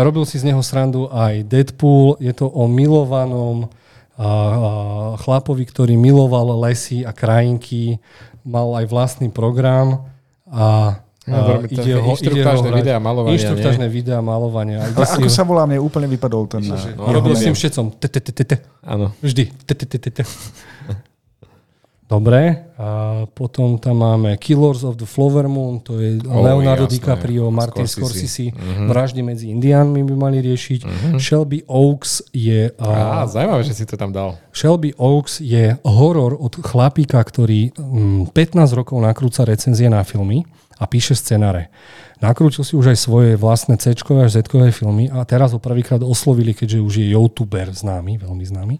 Robil si z neho srandu aj Deadpool. Je to o milovanom chlapovi, ktorý miloval lesy a krajinky. Mal aj vlastný program a inštruktážne videá malovania. Ako sa volá, mne úplne vypadol ten... Robil s tým všetcom. Vždy. Dobre. Potom tam máme Killers of the Flower Moon, to je Leonardo DiCaprio, Martin Scorsese. Vraždy medzi Indiánmi by mali riešiť. Shelby Oaks je... Zaujímavé, že si to tam dal. Shelby Oaks je horor od chlapíka, ktorý 15 rokov nakrúca recenzie na filmy a píše scenáre. Nakrútil si už aj svoje vlastné C-čkové až Z-čkové filmy a teraz ho prvýkrát oslovili, keďže už je youtuber známy, veľmi známy,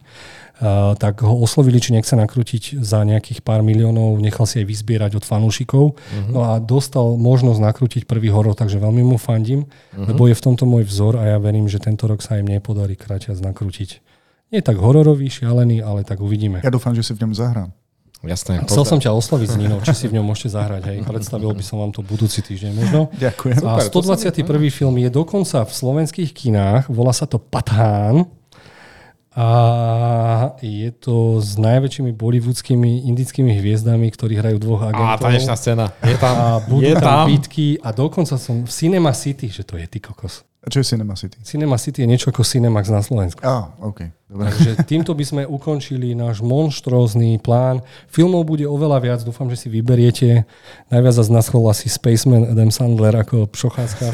tak ho oslovili, či nechce nakrútiť za nejakých pár miliónov, nechal si aj vyzbierať od fanúšikov. Uh-huh. No a dostal možnosť nakrútiť prvý horor, takže veľmi mu fandím, lebo je v tomto môj vzor a ja verím, že tento rok sa im nepodarí kráťac nakrútiť. Nie tak hororový, šialený, ale tak uvidíme. Ja dúfam, že si v ňom zahrám. Jasné, chcel som ťa osloviť s Ninou, či si v ňom môžete zahrať. Hej. Predstavil by som vám to budúci týždeň možno. Ďakujem. A 121. film je dokonca v slovenských kinách. Volá sa to Patán. A je to s najväčšími bollywoodskými indickými hviezdami, ktorí hrajú dvoch agentov. Tanečná scéna. Je tam. A budú tam bitky. A dokonca som v Cinema City, že to je ty kokos. A čo je Cinema City? Cinema City je niečo ako Cinemax na Slovensku. Dobre. Takže týmto by sme ukončili náš monštrózny plán. Filmov bude oveľa viac, dúfam, že si vyberiete. Najviac zase naschol asi Spaceman Adam Sandler ako pšochácká.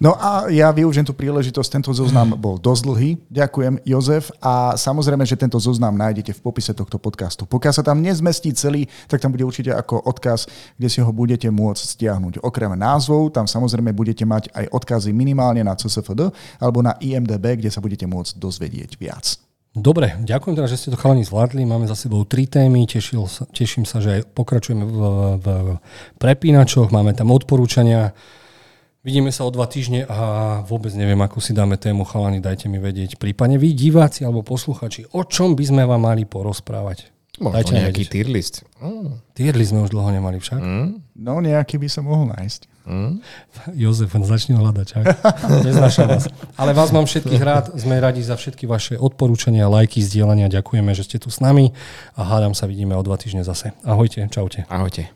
No a ja využijem tú príležitosť, tento zoznam bol dosť dlhý. Ďakujem, Jozef. A samozrejme, že tento zoznam nájdete v popise tohto podcastu. Pokiaľ sa tam nezmestí celý, tak tam bude určite ako odkaz, kde si ho budete môcť stiahnuť. Okrem názvov, tam samozrejme budete mať aj odkazy minimálne na CSFD alebo na IMDB, kde sa budete môcť dozvedieť viac. Dobre, ďakujem teda, že ste to chalani zvládli. Máme za sebou 3 témy. Teším sa, že aj pokračujeme v prepínačoch. Máme tam odporúčania. Vidíme sa o 2 týždne a vôbec neviem, ako si dáme tému. Chalani, dajte mi vedieť. Prípadne vy, diváci alebo posluchači, o čom by sme vám mali porozprávať? Možno nejaký tier list. Tier list sme už dlho nemali však. No nejaký by sa mohol nájsť. Jozef, začne hľadať. Neznášam vás. Ale vás mám všetkých rád. Sme radi za všetky vaše odporúčania, lajky, zdieľania. Ďakujeme, že ste tu s nami a hádam sa vidíme o 2 týždne zase. Ahojte, čaute. Ahojte.